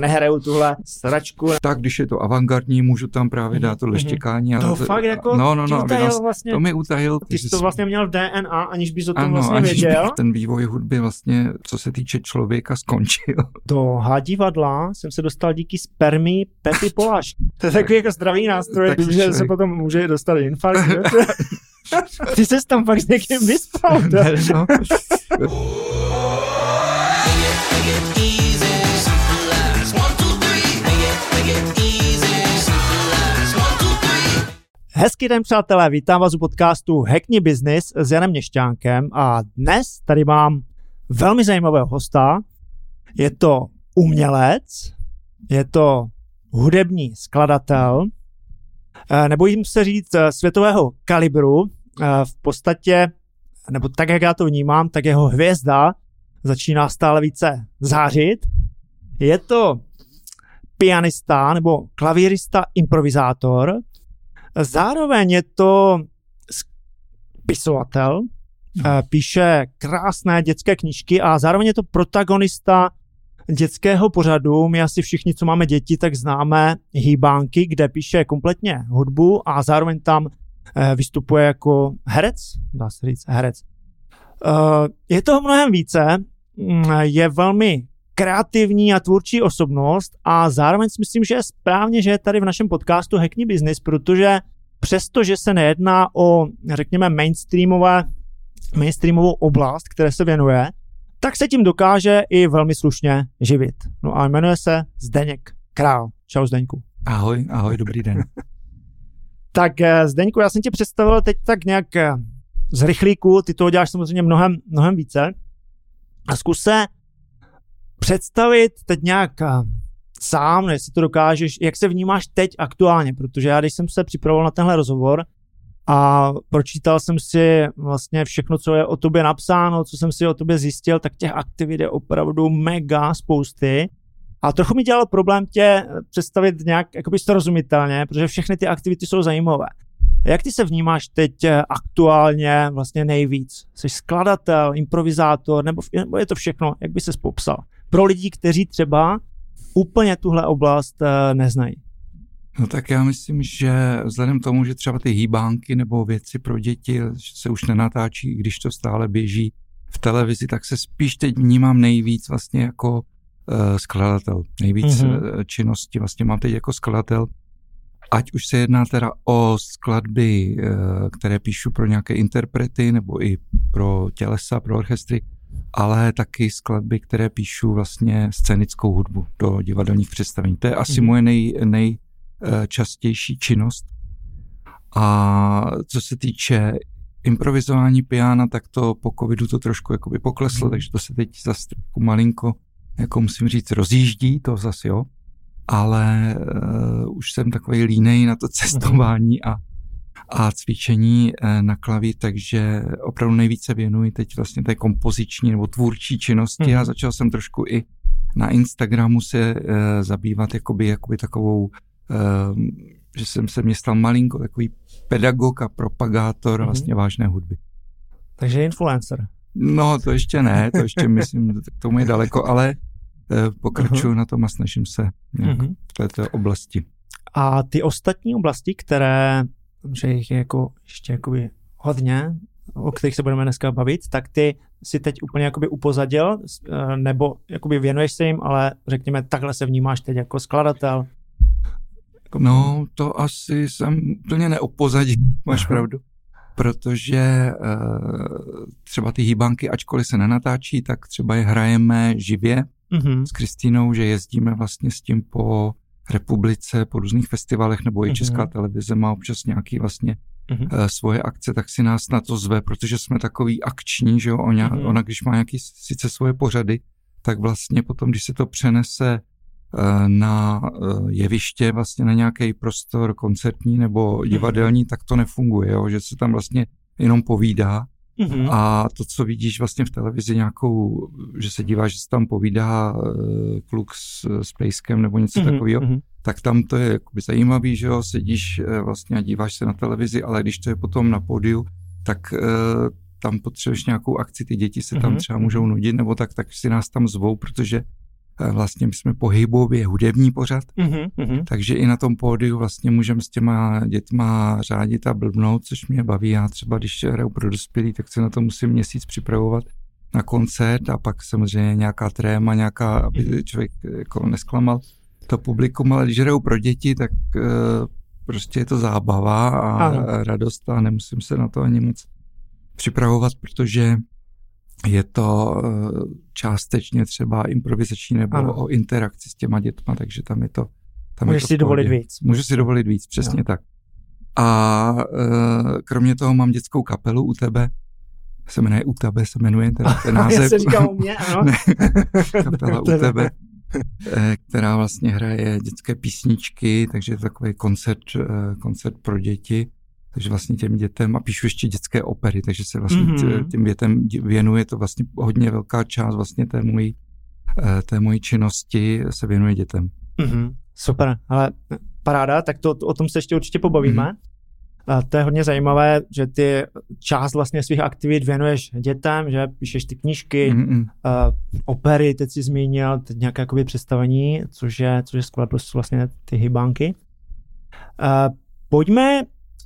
nehraju tuhle sračku. Tak když je to avantgardní, můžu tam právě dát tohle štěkání. To fakt jako to mi utajil. Ty jsi to vlastně měl v DNA, aniž bys o tom vlastně věděl. Ten vývoj hudby vlastně, co se týče člověka, skončil. Do Hadivadla jsem se dostal díky spermii Pepy Polášky. To je takový jako zdravý nástroj, protože se potom může dostat infarkt. Ty ses tam fakt s někým vyspal. Hezký den, přátelé, vítám vás u podcastu Hackni business s Janem Měšťánkem a dnes tady mám velmi zajímavého hosta. Je to umělec, je to hudební skladatel, nebojím se říct světového kalibru, v podstatě, nebo tak, jak já to vnímám, tak jeho hvězda začíná stále více zářit. Je to pianista nebo klavírista, improvizátor. Zároveň je to spisovatel, píše krásné dětské knížky a zároveň je to protagonista dětského pořadu. My asi všichni, co máme děti, tak známe Hýbánky, kde píše kompletně hudbu a zároveň tam vystupuje jako herec, dá se říct herec. Je toho mnohem více, je velmi kreativní a tvůrčí osobnost a zároveň si myslím, že je správně, že je tady v našem podcastu Hackni business, protože přesto, že se nejedná o, řekněme, mainstreamovou oblast, které se věnuje, tak se tím dokáže i velmi slušně živit. No a jmenuje se Zdeněk Král. Čau, Zdeňku. Ahoj, ahoj, dobrý den. Tak Zdeňku, já jsem tě představil teď tak nějak z rychlíku, ty toho děláš samozřejmě mnohem více. A zkus se představit teď nějak sám, jestli to dokážeš, jak se vnímáš teď aktuálně, protože já, když jsem se připravoval na tenhle rozhovor a pročítal jsem si vlastně všechno, co je o tobě napsáno, co jsem si o tobě zjistil, tak těch aktivit je opravdu mega spousty. A trochu mi dělalo problém tě představit nějak jakoby srozumitelně, protože všechny ty aktivity jsou zajímavé. Jak ty se vnímáš teď aktuálně vlastně nejvíc? Jsi skladatel, improvizátor, nebo je to všechno? Jak by ses popsal? Pro lidi, kteří třeba úplně tuhle oblast neznají. No tak já myslím, že vzhledem k tomu, že třeba ty hýbánky nebo věci pro děti se už nenatáčí, když to stále běží v televizi, tak se spíš teď vnímám nejvíc vlastně jako skladatel. Nejvíc činnosti vlastně mám teď jako skladatel. Ať už se jedná teda o skladby, které píšu pro nějaké interprety nebo i pro tělesa, pro orchestry, ale taky skladby, které píšu vlastně scénickou hudbu do divadelních představení. To je asi moje nejčastější činnost. A co se týče improvizování piana, tak to po covidu to trošku jakoby pokleslo, takže to se teď zase malinko, jako musím říct, rozjíždí, to zase jo. Ale už jsem takový línej na to cestování a cvičení na klavír, takže opravdu nejvíce věnuji teď vlastně té kompoziční nebo tvůrčí činnosti. Já začal jsem trošku i na Instagramu se zabývat jakoby takovou, že jsem se mě stal malinko takový pedagog a propagátor vlastně vážné hudby. Takže influencer. No to ještě ne, to ještě myslím, k tomu je daleko, ale pokračuju na tom a snažím se nějak v této oblasti. A ty ostatní oblasti, které, že jich je jako ještě jakoby hodně, o kterých se budeme dneska bavit, tak ty si teď úplně jakoby upozadil, nebo jakoby věnuješ se jim, ale řekněme, takhle se vnímáš teď jako skladatel. No, to asi jsem úplně neopozadil, máš pravdu. Protože třeba ty hýbánky, ačkoliv se nenatáčí, tak třeba je hrajeme živě s Kristýnou, že jezdíme vlastně s tím po republice, po různých festivalech, nebo i Česká televize má občas nějaký vlastně svoje akce, tak si nás na to zve, protože jsme takový akční, že jo, ona když má nějaký sice svoje pořady, tak vlastně potom, když se to přenese na jeviště, vlastně na nějaký prostor koncertní nebo divadelní, tak to nefunguje, jo? Že se tam vlastně jenom povídá a to, co vidíš vlastně v televizi nějakou, že se díváš, že se tam povídá kluk s pejskem nebo něco takového, tak tam to je jakoby zajímavý, že jo, sedíš vlastně a díváš se na televizi, ale když to je potom na pódiu, tak tam potřebuješ nějakou akci, ty děti se tam třeba můžou nudit, nebo tak si nás tam zvou, protože Vlastně my jsme pohybově hudební pořad, takže i na tom pódiu vlastně můžeme s těma dětma řádit a blbnout, což mě baví. Já třeba, když hraju pro dospělí, tak se na to musím měsíc připravovat na koncert a pak samozřejmě nějaká tréma, nějaká, aby člověk jako nesklamal to publikum, ale když hraju pro děti, tak prostě je to zábava a radost a nemusím se na to ani moc připravovat, protože je to částečně třeba improvizační nebo o interakci s těma dětma, takže tam je to... Můžeš si dovolit víc. Můžu si dovolit víc, přesně tak. A kromě toho mám dětskou kapelu U tebe, se jmenuje U tebe, se jmenuje ten název. Já se říkám u mě, ano. Kapela U tebe, která vlastně hraje dětské písničky, takže je to takový koncert pro děti. Takže vlastně těm dětem, a píšu ještě dětské opery, takže se vlastně těm dětem věnuje to vlastně hodně velká část vlastně té mojí činnosti se věnuje dětem. Super, ale paráda, tak to o tom se ještě určitě pobavíme. A to je hodně zajímavé, že ty část vlastně svých aktivit věnuješ dětem, že píšeš ty knížky, opery, teď jsi zmínil, teď nějaké jakoby představení, což je skvělé, prostě vlastně ty hýbánky. Pojďme.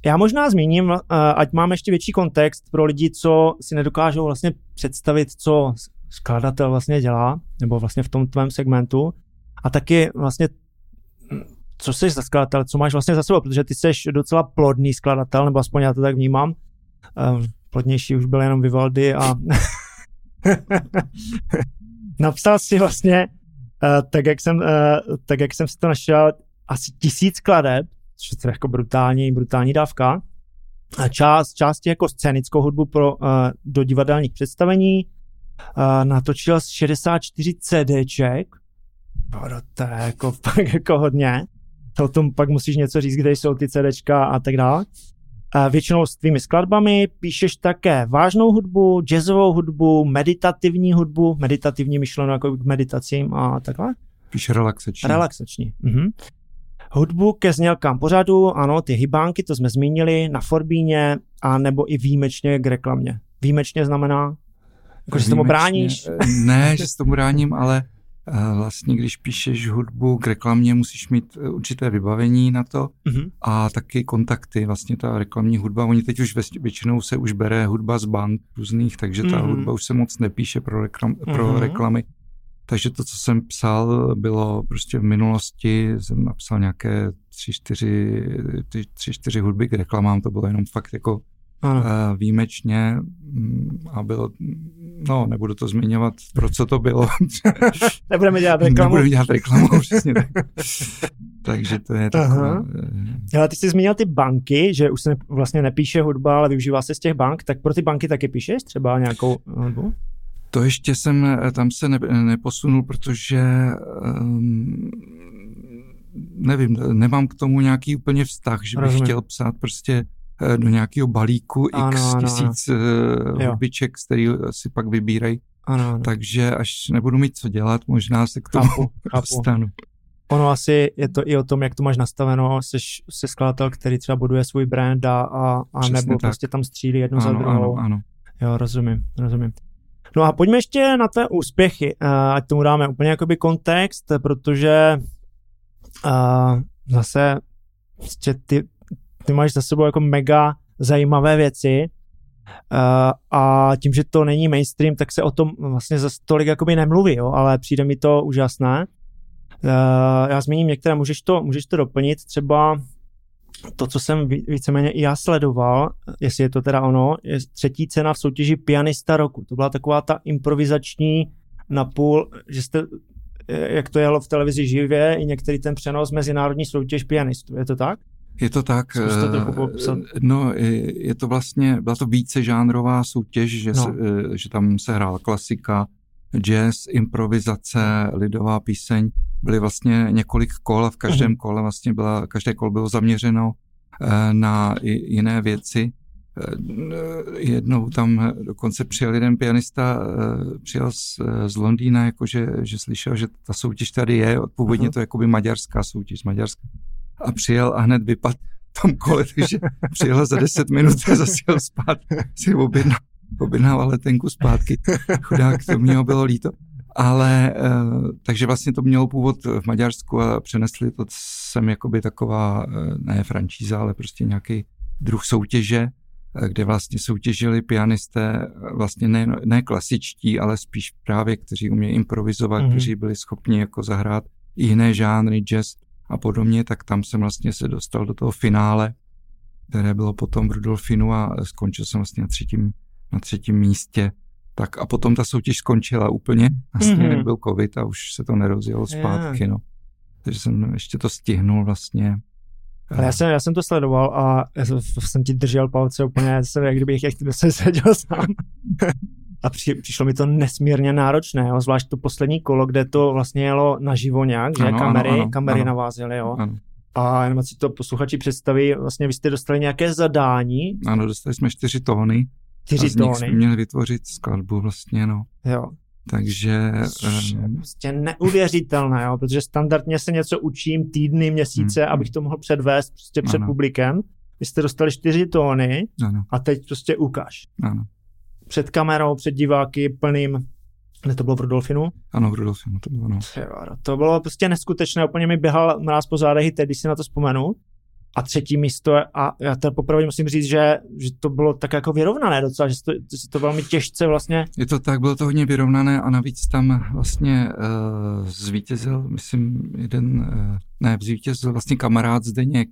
Já možná zmíním, ať mám ještě větší kontext pro lidi, co si nedokážou vlastně představit, co skladatel vlastně dělá, nebo vlastně v tom tvém segmentu. A taky vlastně, co jsi za skladatel, co máš vlastně za sebou, protože ty jsi docela plodný skladatel, nebo aspoň já to tak vnímám. Plodnější už byl jenom Vivaldi a napsal si vlastně, tak jak jsem si to našel, asi 1000 skladeb, což je jako brutální dávka. Části jako scénickou hudbu do divadelních představení. Natočil 64 CDček. To je jako hodně. O tom pak musíš něco říct, kde jsou ty CDčka a tak dále. Většinou s tvými skladbami píšeš také vážnou hudbu, jazzovou hudbu, meditativní myšleno jako k meditacím a takhle. Píš relaxační. Mhm. Hudbu ke znělkám pořadu, ano, ty hýbánky, to jsme zmínili, na Forbíně, a nebo i výjimečně k reklamě. Výjimečně znamená, jako, že se tomu bráníš? Ne, že se tomu bráním, ale vlastně, když píšeš hudbu k reklamě, musíš mít určité vybavení na to a taky kontakty, vlastně ta reklamní hudba. Oni teď už většinou se už bere hudba z bank různých, takže ta hudba už se moc nepíše pro reklamy. Takže to, co jsem psal, bylo prostě v minulosti, jsem napsal nějaké 3-4 hudby k reklamám, to bylo jenom fakt jako výjimečně a bylo, no, nebudu to zmiňovat, pro co to bylo. Nebudeme dělat reklamu, přesně tak. Takže to je takové. Hele, ty jsi zmínil ty banky, že už se vlastně nepíše hudba, ale využívá se z těch bank, tak pro ty banky taky píšeš třeba nějakou hudbu? To ještě jsem se neposunul, protože nevím, nemám k tomu nějaký úplně vztah, že bych chtěl psát prostě do nějakého balíku x tisíc hudbiček, který si pak vybírají. Takže až nebudu mít co dělat, možná se k tomu dostanu. Ono asi je to i o tom, jak to máš nastaveno, jsi skladatel, který třeba buduje svůj brand a nebo tak. Prostě tam střílí jednu za druhou. Ano. Jo, rozumím. No a pojďme ještě na tvé úspěchy, ať tomu dáme úplně jakoby kontext, protože zase ty máš za sebou jako mega zajímavé věci a tím, že to není mainstream, tak se o tom vlastně zase tolik jakoby nemluví, jo, ale přijde mi to úžasné. Já zmíním některé, můžeš to doplnit, třeba to, co jsem víceméně i já sledoval, jestli je to teda ono, je 3. cena v soutěži Pianista roku. To byla taková ta improvizační napůl, že jste, jak to jelo v televizi živě, i některý ten přenos mezinárodní soutěž pianistů. Je to tak? Je to tak. No, byla to vícežánrová soutěž, že tam se hrála klasika, jazz, improvizace, lidová píseň. Byly vlastně několik kol a v každém kole vlastně každé kolo bylo zaměřeno na jiné věci. Jednou tam dokonce přijel jeden pianista, přijel z Londýna, jakože že slyšel, že ta soutěž tady je, původně to jakoby maďarská soutěž z Maďarska. A přijel a hned vypadl v tom kole, takže přijel za 10 minut a zase jel spát, si objednával letenku zpátky. Chudák, to mě bylo líto. Ale takže vlastně to mělo původ v Maďarsku a přenesli to sem jakoby taková, ne franšíza, ale prostě nějaký druh soutěže, kde vlastně soutěžili pianisté vlastně ne klasičtí, ale spíš právě, kteří umějí improvizovat, kteří byli schopni jako zahrát i jiné žánry, jazz a podobně, tak tam jsem vlastně se dostal do toho finále, které bylo potom v Rudolfinu a skončil jsem vlastně na třetím místě. Tak a potom ta soutěž skončila úplně, vlastně nebyl covid a už se to nerozjelo zpátky, no. Takže jsem ještě to stihnul vlastně. Ale já jsem to sledoval a jsem ti držel palce úplně, jak kdybych se seděl sám. A přišlo mi to nesmírně náročné, jo? Zvlášť to poslední kolo, kde to vlastně jelo naživo nějak, že ano, kamery navázely, jo. Ano. A jenom si to posluchači představí, vlastně vy jste dostali nějaké zadání. Ano, dostali jsme 4 tóny. A z nich jsme měli vytvořit skladbu vlastně, no. Jo. Takže... Prostě neuvěřitelné, jo, protože standardně se něco učím týdny, měsíce, abych to mohl předvést prostě před publikem. Vy jste dostali 4 tóny a teď prostě ukáž. Ano. Před kamerou, před diváky, plným... Kde to bylo v Rudolfinu? Ano, v Rudolfinu to bylo, no. To bylo prostě neskutečné, úplně mi běhal mráz po zádech, když si na to vzpomenu. A 3. místo, a já teda poprvé musím říct, že to bylo tak jako vyrovnané docela, že to velmi těžce vlastně. Je to tak, bylo to hodně vyrovnané a navíc tam vlastně zvítězil, myslím, zvítězil vlastně kamarád Zdeněk,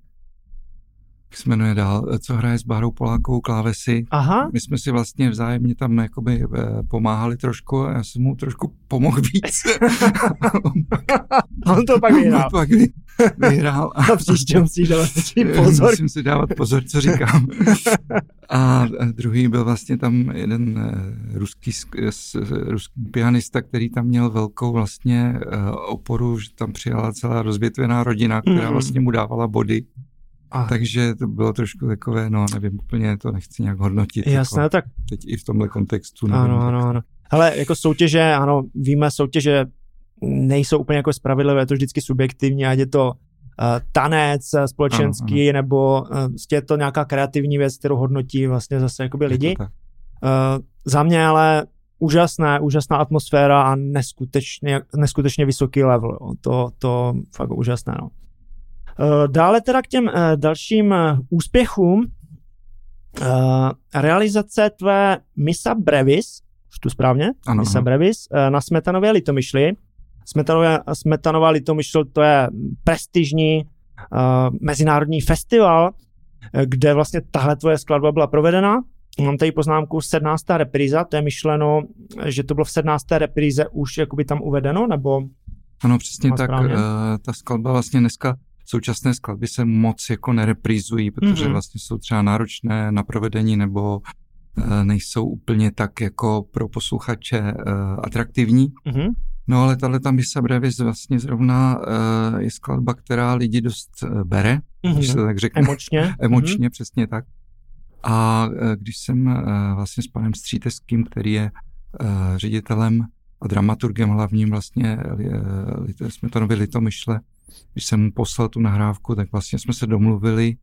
jak se jmenuje dál, co hraje s Bárou Polákovou klávesy. Aha. My jsme si vlastně vzájemně tam jakoby pomáhali trošku a já jsem mu trošku pomohl víc. On to pak vyhrál. Vyhrál. A příště musíš dávat pozor. Musím si dávat pozor, co říkám. A druhý byl vlastně tam jeden ruský pianista, který tam měl velkou vlastně oporu, že tam přijala celá rozvětvená rodina, která vlastně mu dávala body. Aha. Takže to bylo trošku takové, no nevím, úplně to nechci nějak hodnotit. Jasné, jako, tak. Teď i v tomhle kontextu. Nevím, ano. Hele, jako soutěže, ano, víme, soutěže nejsou úplně jako spravedlivé, je to vždycky subjektivní, ať je to tanec společenský, ano. nebo je to nějaká kreativní věc, kterou hodnotí vlastně zase jakoby lidi. Za mě ale úžasná atmosféra a neskutečně vysoký level. To fakt úžasné, no. Dále teda k těm dalším úspěchům. Realizace tvé Missa Brevis, už tu správně? Ano, Missa Brevis na Smetanově Litomyšli. Smetanova Litomyšl, to je prestižní mezinárodní festival, kde vlastně tahle tvoje skladba byla provedena. Mám tady poznámku 17. repríza, to je myšleno, že to bylo v 17. repríze už jakoby tam uvedeno, nebo? Ano, přesně tak, ta skladba vlastně dneska současné skladby se moc jako nereprizují, protože vlastně jsou třeba náročné na provedení nebo nejsou úplně tak jako pro posluchače atraktivní. No ale tato Missa Brevis vlastně zrovna je skladba, která lidi dost bere, když se tak řekne. Emočně. Emočně, přesně tak. A když jsem vlastně s panem Stříteským, který je ředitelem a dramaturgem hlavním vlastně Smetanovy Litomyšle, když jsem mu poslal tu nahrávku, tak vlastně jsme se domluvili,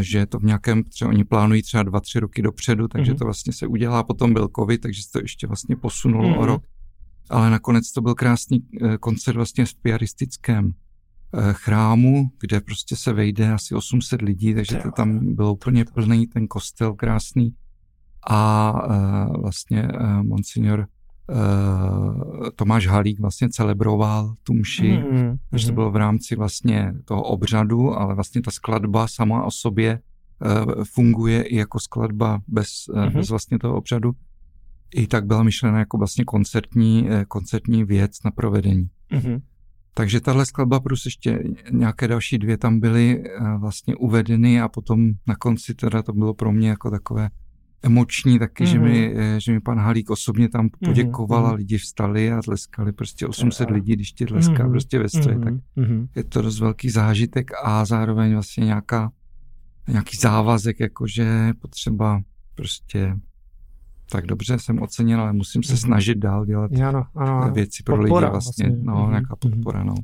že to v nějakém, třeba oni plánují třeba 2-3 roky dopředu, takže to vlastně se udělá, potom byl covid, takže se to ještě vlastně posunulo o rok. Ale nakonec to byl krásný koncert vlastně v piaristickém chrámu, kde prostě se vejde asi 800 lidí, takže to tam bylo úplně plný, ten kostel krásný. A vlastně monsignor Tomáš Halík vlastně celebroval tu mši, takže to bylo v rámci vlastně toho obřadu, ale vlastně ta skladba sama o sobě funguje i jako skladba bez vlastně toho obřadu. I tak byla myšlena jako vlastně koncertní věc na provedení. Takže tahle skladba plus ještě nějaké další 2 tam byly vlastně uvedeny a potom na konci teda to bylo pro mě jako takové emoční taky, že mi pan Halík osobně tam poděkoval a lidi vstali a tleskali, prostě 800 lidí, když ti tleská prostě ve stroji, tak je to dost velký zážitek a zároveň vlastně nějaký závazek, jakože potřeba prostě tak dobře jsem ocenil, ale musím se snažit dál dělat věci pro podpora, lidi vlastně. No, nějaká podpora, no.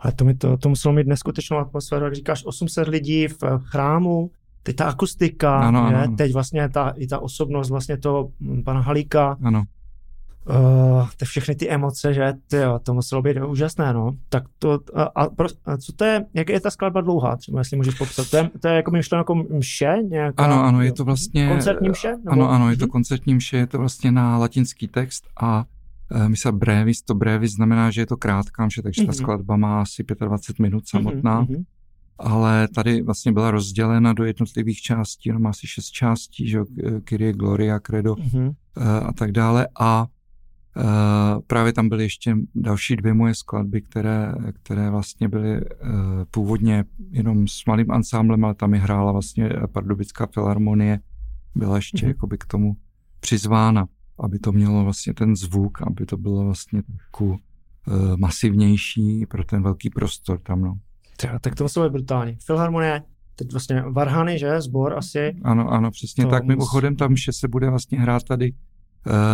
Ale to muselo mít neskutečnou atmosféru, jak říkáš, 800 lidí v chrámu, teď ta akustika, teď vlastně i ta osobnost vlastně toho pana Halíka. Ano. Ty všechny ty emoce, že tyjo, to muselo být úžasné, no. Tak to, a co to je, jak je ta skladba dlouhá, třeba, jestli můžeš popsat, to je jako myšleno jako mše? Nějaká, ano, je to vlastně... Koncertní mše? Nebo? Ano, je to koncertní mše, je to vlastně na latinský text a misa brevis, to brevis znamená, že je to krátká mše, takže ta skladba má asi 25 minut samotná, ale tady vlastně byla rozdělena do jednotlivých částí, ona má asi 6 částí, že Kyrie, Gloria, Credo a tak dále a právě tam byly ještě další dvě moje skladby, které vlastně byly původně jenom s malým ansámblem, ale tam je hrála vlastně Pardubická filharmonie, byla ještě jakoby k tomu přizvána, aby to mělo vlastně ten zvuk, aby to bylo vlastně takovou masivnější pro ten velký prostor tam, no. Třeba, tak to muselo být brutální. Filharmonie, teď vlastně varhany, že? Sbor asi. Ano, přesně to tak. Mimochodem tam mše se bude vlastně hrát tady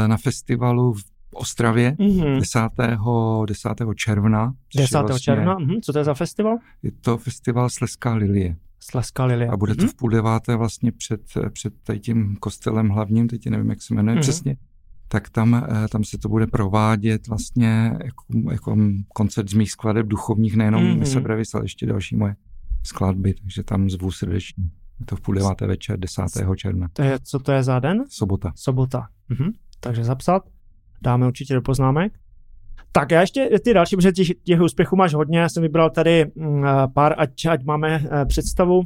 na festivalu v Ostravě 10. června. 10. Vlastně, června? Co to je za festival? Je to festival Slezská lilie. Slezská lilie. A bude to v 8:30 vlastně před tím kostelem hlavním, teď nevím, jak se jmenuje přesně. Tak tam se to bude provádět vlastně jako koncert z mých skladeb duchovních, nejenom Missa brevis, ale ještě další moje skladby, takže tam zvu srdečně. Je to v 8:30 večer 10. června. Co to je za den? Sobota. Takže zapsat. Dáme určitě do poznámek. Tak já ještě ty další, protože těch úspěchů máš hodně. Já jsem vybral tady pár, ať máme představu.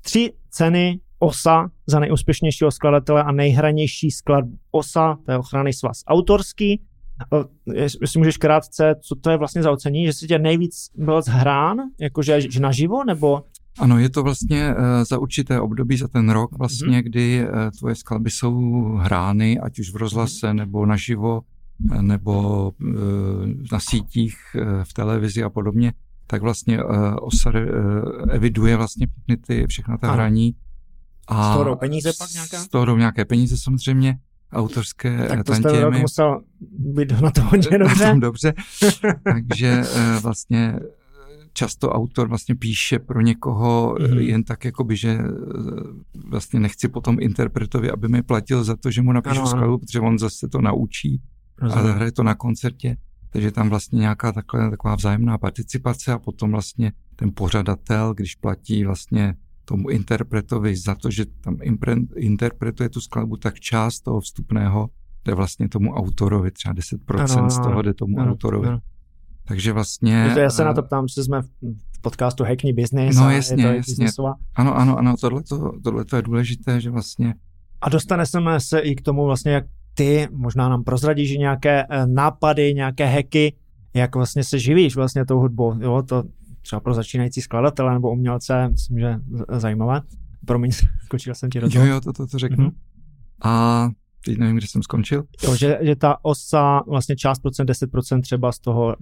3 ceny OSA za nejúspěšnějšího skladatele a nejhranější skladbu. OSA, to je ochranný svaz autorský. Jestli můžeš krátce, co to je vlastně za ocení? Že jsi tě nejvíc byl zhrán, jakože naživo, nebo... Ano, je to vlastně za určité období, za ten rok vlastně, kdy tvoje skladby jsou hrány, ať už v rozhlase, nebo naživo, nebo na sítích, v televizi a podobně, tak vlastně OSA eviduje vlastně všechna ta hraní. A z toho jdou peníze pak nějaká? Z toho jdou nějaké peníze samozřejmě, autorské tantiemy. Tak to jste rok musel být na to hodně dobře. Takže vlastně... Často autor vlastně píše pro někoho jen tak, jakoby, že vlastně nechci potom interpretovi, aby mi platil za to, že mu napíšu skladbu, protože on zase to naučí a zahraje to na koncertě. Takže tam vlastně nějaká taková vzájemná participace a potom vlastně ten pořadatel, když platí vlastně tomu interpretovi za to, že tam interpretuje tu skladbu, tak část toho vstupného jde vlastně tomu autorovi, třeba 10% z toho jde tomu autorovi. Takže vlastně... Já se na to ptám, že jsme v podcastu Hackni business. No jasně. Ano, tohle to je důležité, že vlastně... A dostane se i k tomu vlastně, jak ty možná nám prozradíš, že nějaké nápady, nějaké hacky, jak vlastně se živíš vlastně tou hudbou. Jo, to třeba pro začínající skladatele nebo umělce, myslím, že zajímavé. Promiň, skočil jsem ti do toho. Jo, to řeknu. A... Teď nevím, kde jsem skončil. Jo, že ta OSA vlastně část procent, 10% třeba z toho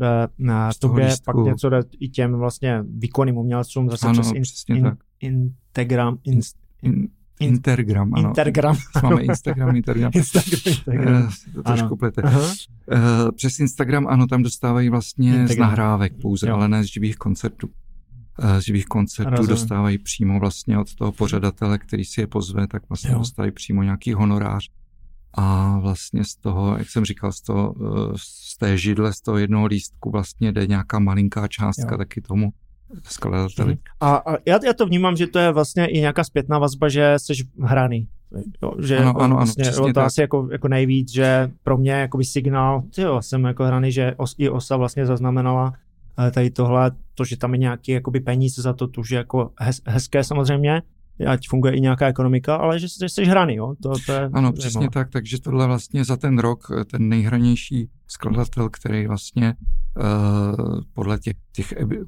tobě, pak něco jde i těm vlastně výkonným umělcům, zase ano, přes Intergram. Ano. Intergram. Máme Instagram. To trošku plete. Přes Instagram, ano, tam dostávají vlastně Instagram. Z nahrávek pouze, ale ne z živých koncertů. Z živých koncertů dostávají přímo vlastně od toho pořadatele, který si je pozve, tak vlastně dostávají přímo nějaký honorář. A vlastně z toho, jak jsem říkal, z té židle, z toho jednoho lístku vlastně jde nějaká malinká částka taky tomu skladateli. A já to vnímám, že to je vlastně i nějaká zpětná vazba, že jsi hraný. Že ano, vlastně, přesně tak. Asi jako nejvíc, že pro mě jakoby signál, jsem jako hraný, že i OSA vlastně zaznamenala tady tohle, to, že tam je nějaký jakoby peníze za to, to už je jako hezké samozřejmě. Ať funguje i nějaká ekonomika, ale že jsi hraný, jo? To je ano, přesně zajímavé. Tak, takže tohle vlastně za ten rok, ten nejhranější skladatel, který vlastně podle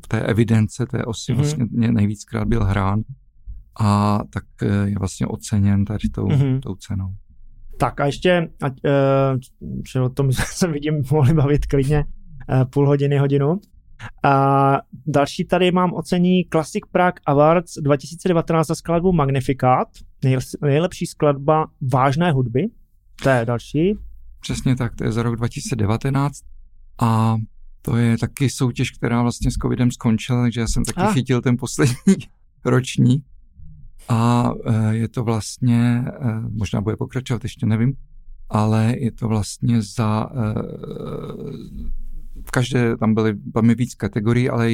té evidence, té osy vlastně nejvíckrát byl hrán a tak je vlastně oceněn tady tou cenou. Tak a ještě, že o tom se vidím, mohli bavit klidně půl hodiny, hodinu. A další tady mám ocení Classic Prague Awards 2019 za skladbu Magnificat, nejlepší skladba vážné hudby, to je další. Přesně tak, to je za rok 2019 a to je taky soutěž, která vlastně s covidem skončila, takže já jsem taky chytil ten poslední ročník a je to vlastně, možná bude pokračovat, ještě nevím, ale je to vlastně za... V každé tam byly víc kategorií, ale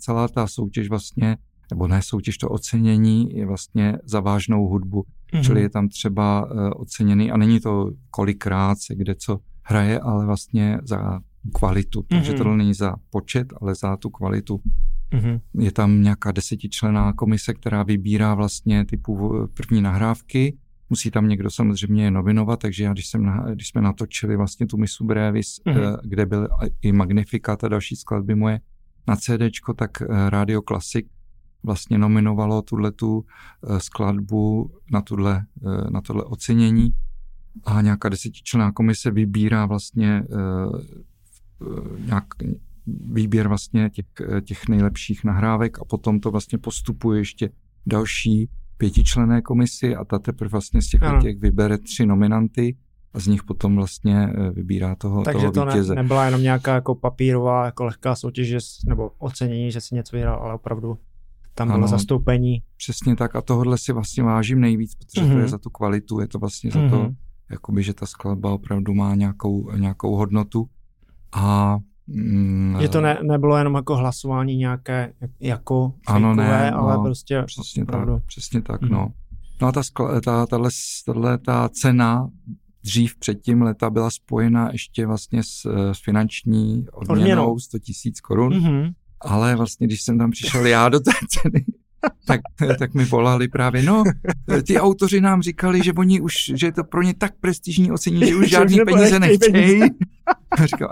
celá ta soutěž vlastně, nebo ne soutěž, to ocenění je vlastně za vážnou hudbu. Mm-hmm. Čili je tam třeba oceněný, a není to kolikrát se kde co hraje, ale vlastně za kvalitu. Takže tohle není za počet, ale za tu kvalitu. Mm-hmm. Je tam nějaká 10členná komise, která vybírá vlastně typu první nahrávky. Musí tam někdo samozřejmě novinovat, takže já, když jsme natočili vlastně tu Missu Brevis, kde byl i Magnificat a další skladby moje na CDčko, tak Radio Classic vlastně nominovalo tuhletu skladbu na tohle ocenění a nějaká 10členná komise vybírá vlastně výběr vlastně těch nejlepších nahrávek a potom to vlastně postupuje ještě další 5členné komisi a ta teprve vlastně z těch vybere 3 nominanty a z nich potom vlastně vybírá toho vítěze. Takže to nebyla jenom nějaká jako papírová, jako lehká soutěž, nebo ocenění, že si něco vyhrál, ale opravdu tam bylo zastoupení. Přesně tak a tohle si vlastně vážím nejvíc, protože to je za tu kvalitu, je to vlastně za to, jakoby, že ta skladba opravdu má nějakou hodnotu a že to nebylo jenom jako hlasování nějaké jako fejkové, ale prostě přesně opravdu. Přesně tak. No a ta cena dřív předtím leta byla spojena ještě vlastně s finanční odměnou 100 000 korun, ale vlastně když jsem tam přišel já do té ceny, tak mi volali právě, ty autoři nám říkali, že oni už, že je to pro ně tak prestižní ocenění, že už žádný peníze nechtějí. A říkal,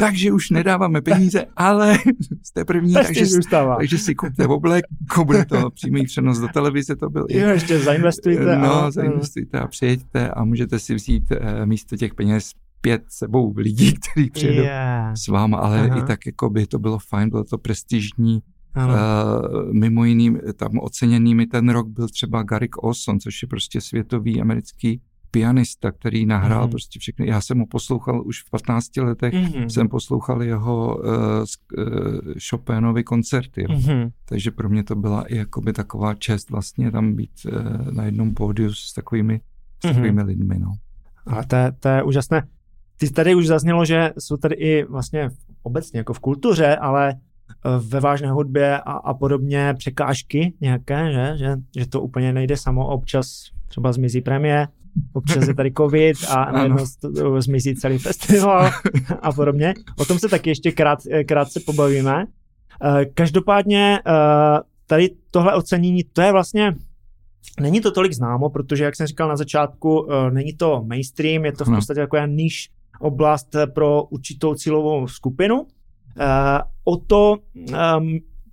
takže už nedáváme peníze, ale jste první, takže si kupte oblek, bude to přímý přenos do televize, to byl ještě zainvestujte. Zainvestujte a přijeďte a můžete si vzít místo těch peněz 5 sebou lidí, kteří přijedou s váma, ale i tak jako by to bylo fajn, bylo to prestižní. Mimo jiným tam oceněnými ten rok byl třeba Garrick Olson, což je prostě světový americký pianista, který nahrál prostě všechny. Já jsem ho poslouchal už v 15 letech, jsem poslouchal jeho Chopinovy koncerty. Takže pro mě to byla i jakoby taková čest vlastně tam být na jednom pódiu s takovými lidmi. No. A to je úžasné. Ty tady už zaznělo, že jsou tady i vlastně obecně jako v kultuře, ale ve vážné hudbě a podobně překážky nějaké, že to úplně nejde samo, občas třeba zmizí prémie, občas je tady covid a najednou zmizí celý festival a podobně. O tom se taky ještě krátce pobavíme. Každopádně tady tohle ocenění, to je vlastně, není to tolik známo, protože jak jsem říkal na začátku, není to mainstream, je to v podstatě taková níž oblast pro určitou cílovou skupinu.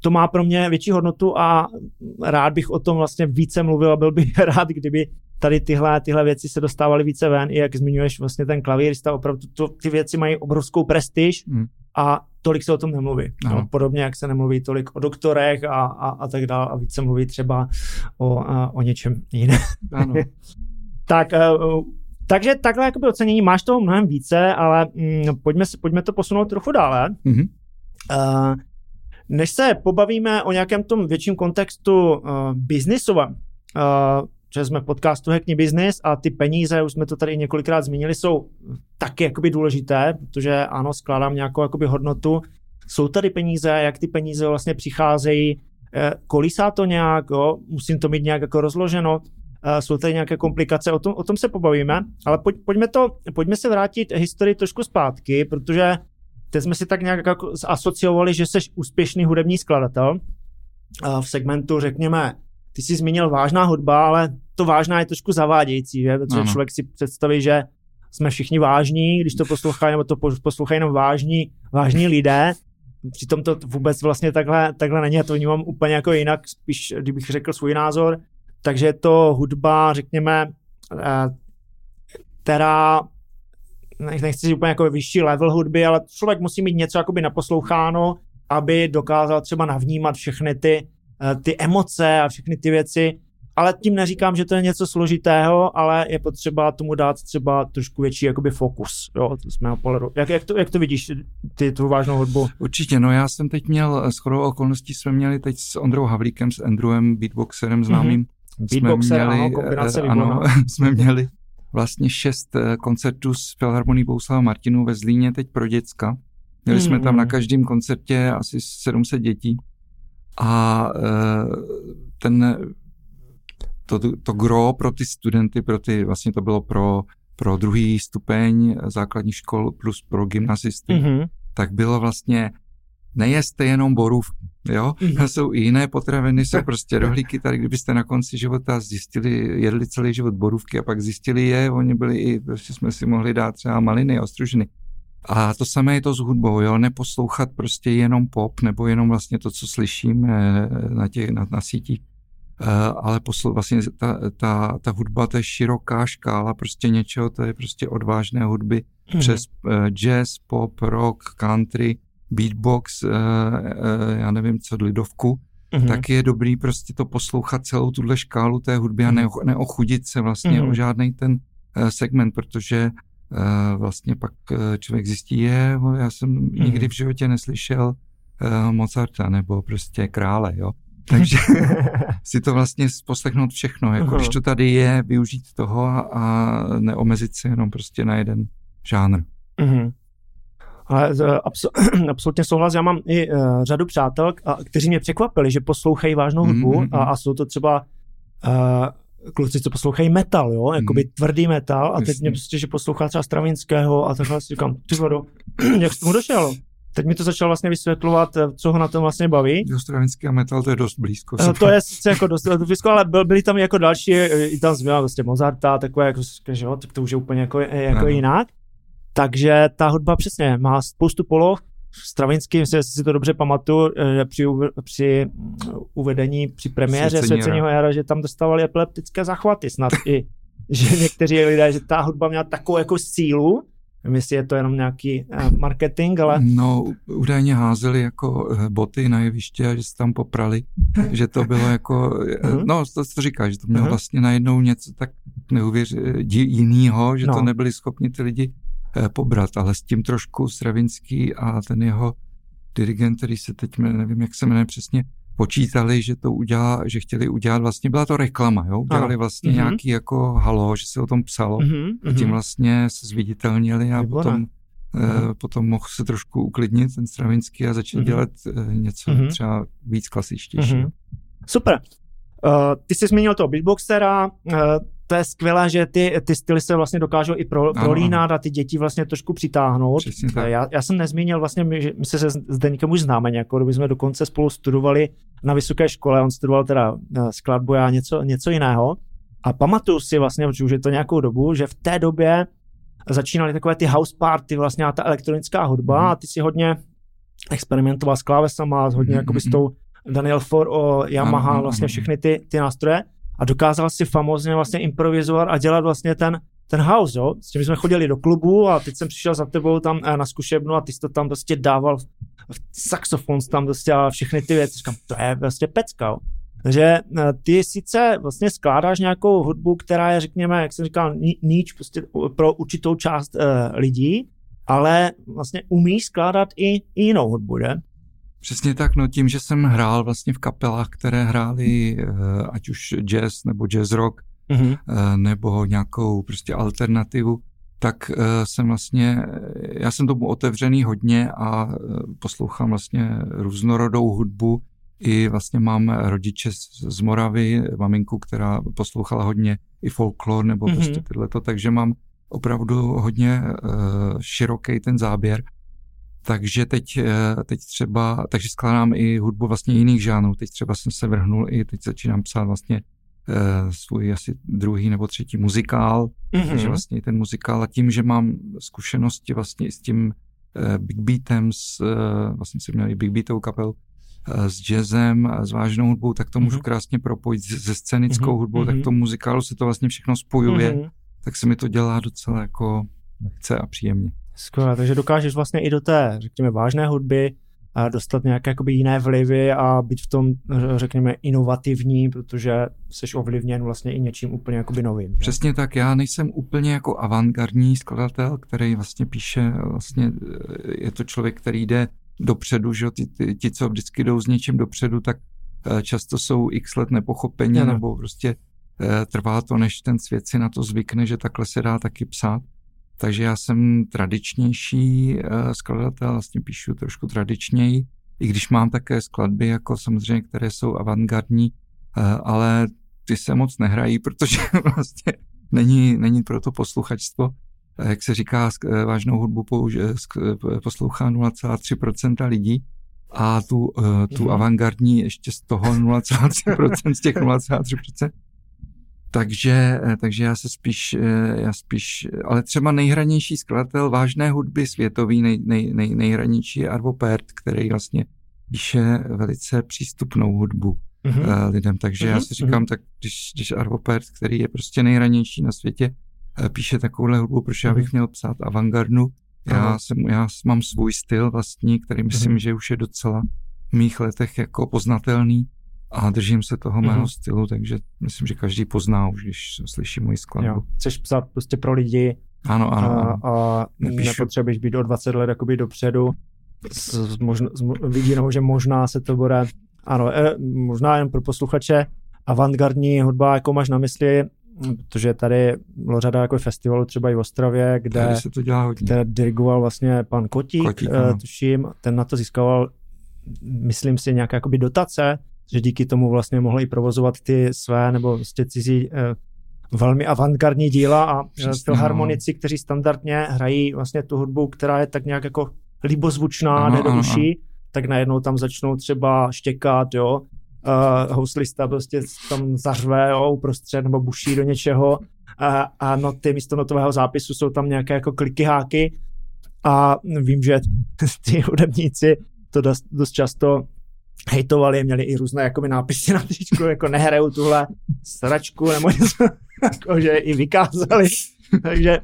To má pro mě větší hodnotu a rád bych o tom vlastně více mluvil a byl bych rád, kdyby tady tyhle věci se dostávaly více ven, i jak zmiňuješ vlastně ten klavírista, opravdu ty věci mají obrovskou prestiž a tolik se o tom nemluví. No, podobně jak se nemluví tolik o doktorech a tak dále a více mluví třeba o něčem jiném. Ano. Takže takhle jakoby ocenění máš toho mnohem více, ale pojďme to posunout trochu dále. Mm-hmm. Než se pobavíme o nějakém tom větším kontextu biznisovém, že jsme v podcastu Hackni business a ty peníze, už jsme to tady několikrát zmínili, jsou taky jakoby důležité, protože ano, skládám nějakou jakoby hodnotu. Jsou tady peníze, jak ty peníze vlastně přicházejí, kolísá to nějak, musím to mít nějak jako rozloženo. Jsou tady nějaké komplikace, o tom se pobavíme, ale pojďme se vrátit historii trošku zpátky, protože teď jsme si tak nějak jako asociovali, že jsi úspěšný hudební skladatel v segmentu, řekněme, ty jsi zmínil vážná hudba, ale to vážná je trošku zavádějící, že? Protože člověk si představí, že jsme všichni vážní, když to poslouchají, nebo to poslouchají jenom vážní lidé. Přitom to vůbec vlastně takhle není, já to vnímám úplně jako jinak, spíš kdybych řekl svůj názor. Takže je to hudba, řekněme, která, nechci říct úplně jako vyšší level hudby, ale člověk musí mít něco jakoby naposloucháno, aby dokázal třeba navnímat všechny ty emoce a všechny ty věci. Ale tím neříkám, že to je něco složitého, ale je potřeba tomu dát třeba trošku větší jakoby fokus, z mého pohledu. Jak to vidíš, ty tu vážnou hudbu? Určitě, já jsem teď měl, shodou okolností jsme měli teď s Ondrou Havlíkem, s Andrewem, beatboxerem známým, Beatboxer, ano, kombinace výborná. Jsme měli vlastně 6 koncertů s Filharmonií Bohuslava Martinů ve Zlíně teď pro děcka. Měli jsme tam na každém koncertě asi 700 dětí. A to gro pro ty studenty, vlastně to bylo pro druhý stupeň základní škol plus pro gymnazisty, tak bylo vlastně nejeste jenom borůvky, jo? Jsou i jiné potraviny, jsou prostě rohlíky tady, kdybyste na konci života jedli celý život borůvky a pak zjistili je, oni byli i, prostě jsme si mohli dát třeba maliny, ostružiny. A to samé je to s hudbou, jo? Neposlouchat prostě jenom pop, nebo jenom vlastně to, co slyším na sítích. Ale vlastně ta hudba, to je široká škála prostě něčeho, to je prostě odvážné hudby přes jazz, pop, rock, country, beatbox, já nevím co, lidovku, tak je dobrý prostě to poslouchat celou tuhle škálu té hudby a neochudit se vlastně o žádnej ten segment, protože vlastně pak člověk zjistí, já jsem nikdy v životě neslyšel Mozarta nebo prostě Krále, jo. Takže si to vlastně poslechnout všechno, jako když to tady je, využít toho a neomezit se jenom prostě na jeden žánr. Ale absolutně souhlas, já mám i řadu přátel, kteří mě překvapili, že poslouchají vážnou hudbu a jsou to třeba kluci, co poslouchají metal, jo, jakoby tvrdý metal a teď mě prostě, že poslouchá třeba Stravinského a takhle si říkám, ty vodo, jak jsi tomu došel? Teď mi to začal vlastně vysvětlovat, co ho na tom vlastně baví. Stravinský a metal, to je dost blízko. No, to je sice jako dost blízko, ale byli tam jako další, i tam změna vlastně Mozarta, takové, jako, že jo, tak to už je úplně jako jinak. Takže ta hudba přesně má spoustu poloh. Stravinský, jestli si to dobře pamatuju, při uvedení, při premiéře Svěceního jara, že tam dostávali epileptické záchvaty snad i. Že někteří lidé, že ta hudba měla takovou jako sílu, myslím, je to jenom nějaký marketing, ale... No, údajně házeli jako boty na jeviště a že se tam poprali, že to bylo jako... No, to co říkáš, že to mělo vlastně najednou něco tak jinýho, že to nebyli schopni ty lidi pobrat, ale s tím trošku Stravinský a ten jeho dirigent, který se teď, nevím, jak se jmenuje přesně, počítali, že to udělá, že chtěli udělat vlastně, byla to reklama, jo? Udělali vlastně nějaký jako halo, že se o tom psalo a tím vlastně se zviditelnili a potom mohl se trošku uklidnit ten Stravinský a začal dělat něco třeba víc klasičtější. Super. Ty jsi zmínil toho beatboxera, to je skvělé, že ty styly se vlastně dokážou i prolínat a ty děti vlastně trošku přitáhnout. Já jsem nezmínil vlastně, my se Zdeňkem už známe nějakou dobu, jsme dokonce spolu studovali na vysoké škole, on studoval teda skladbu a něco jiného. A pamatuju si vlastně, že už je to nějakou dobu, že v té době začínaly takové ty house party vlastně a ta elektronická hudba a ty si hodně experimentoval s klávesama, hodně jakoby s tou Daniel Four o Yamaha, vlastně všechny ty nástroje. A dokázal si famózně vlastně improvizovat a dělat vlastně ten house, jo? S tím jsme chodili do klubu a teď jsem přišel za tebou tam na zkušebnu a ty jsi to tam prostě dával saxofon tam prostě a všechny ty věci. Říkám, to je vlastně pecka, jo? Takže ty sice vlastně skládáš nějakou hudbu, která je, řekněme, jak jsem říkal, niche prostě pro určitou část lidí, ale vlastně umíš skládat i jinou hudbu, ne? Přesně tak, no tím, že jsem hrál vlastně v kapelách, které hrály ať už jazz nebo jazz rock nebo nějakou prostě alternativu, tak jsem vlastně, já jsem tomu otevřený hodně a poslouchám vlastně různorodou hudbu. I vlastně mám rodiče z Moravy, maminku, která poslouchala hodně i folklor nebo prostě tyhleto, takže mám opravdu hodně široký ten záběr. Takže teď třeba, takže skládám i hudbu vlastně jiných žánrů. Teď třeba jsem se vrhnul i teď začínám psát vlastně svůj asi druhý nebo třetí muzikál. Takže vlastně i ten muzikál a tím, že mám zkušenosti vlastně i s tím big beatem, vlastně jsem měl i big beatovou kapelu, s jazzem, s vážnou hudbou, tak to můžu krásně propojit se scénickou hudbou, tak to muzikálu se to vlastně všechno spojuje, tak se mi to dělá docela jako lehce a příjemně. Skvěle, takže dokážeš vlastně i do té, řekněme, vážné hudby dostat nějaké jakoby jiné vlivy a být v tom, řekněme, inovativní, protože jsi ovlivněn vlastně i něčím úplně jakoby novým. Že? Přesně tak, já nejsem úplně jako avantgardní skladatel, který vlastně píše, vlastně je to člověk, který jde dopředu, že ti, co vždycky jdou s něčím dopředu, tak často jsou x let nepochopení nebo prostě trvá to, než ten svět si na to zvykne, že takhle se dá taky psát. Takže já jsem tradičnější skladatel, vlastně píšu trošku tradičněji, i když mám také skladby, jako samozřejmě, které jsou avantgardní, ale ty se moc nehrají, protože vlastně není pro to posluchačstvo. Jak se říká, vážnou hudbu poslouchá 0,3% lidí a tu avantgardní ještě z toho 0,3%, z těch 0,3%. Takže já spíš, ale třeba nejhranější skladatel vážné hudby světový, nejhranější je Arvo Pärt, který vlastně píše velice přístupnou hudbu lidem. Takže já si říkám, tak když Arvo Pärt, který je prostě nejhranější na světě, píše takovouhle hudbu, proč já bych měl psát avantgardu. Já mám svůj styl vlastní, který myslím, že už je docela v mých letech jako poznatelný a držím se toho mého stylu, takže myslím, že každý pozná už, když slyší moji skladbu. Jo. Chceš psát prostě pro lidi, ano. A nepotřebuješ být o 20 let jakoby dopředu, vidíno, že možná se to bude, možná jen pro posluchače, avantgardní hudba, jako máš na mysli, protože tady bylo řada jako festivalu třeba i v Ostravě, kde se to dělá hodně. Kde dirigoval vlastně pan Kotík tuším, ten na to získával, myslím si, nějaké jakoby dotace, že díky tomu vlastně mohl i provozovat ty své nebo vlastně cizí velmi avantgardní díla a filharmonici, kteří standardně hrají vlastně tu hudbu, která je tak nějak jako libozvučná, jde do duší, tak najednou tam začnou třeba štěkat, jo, houslista prostě tam zařve uprostřed nebo buší do něčeho a noty místo notového zápisu jsou tam nějaké jako kliky, háky a vím, že ty hudebníci to dost často hejtovali, měli i různé jakoby nápisy na tričku, jako nehrajou tuhle sračku nebo něco, jako že i vykázali. Takže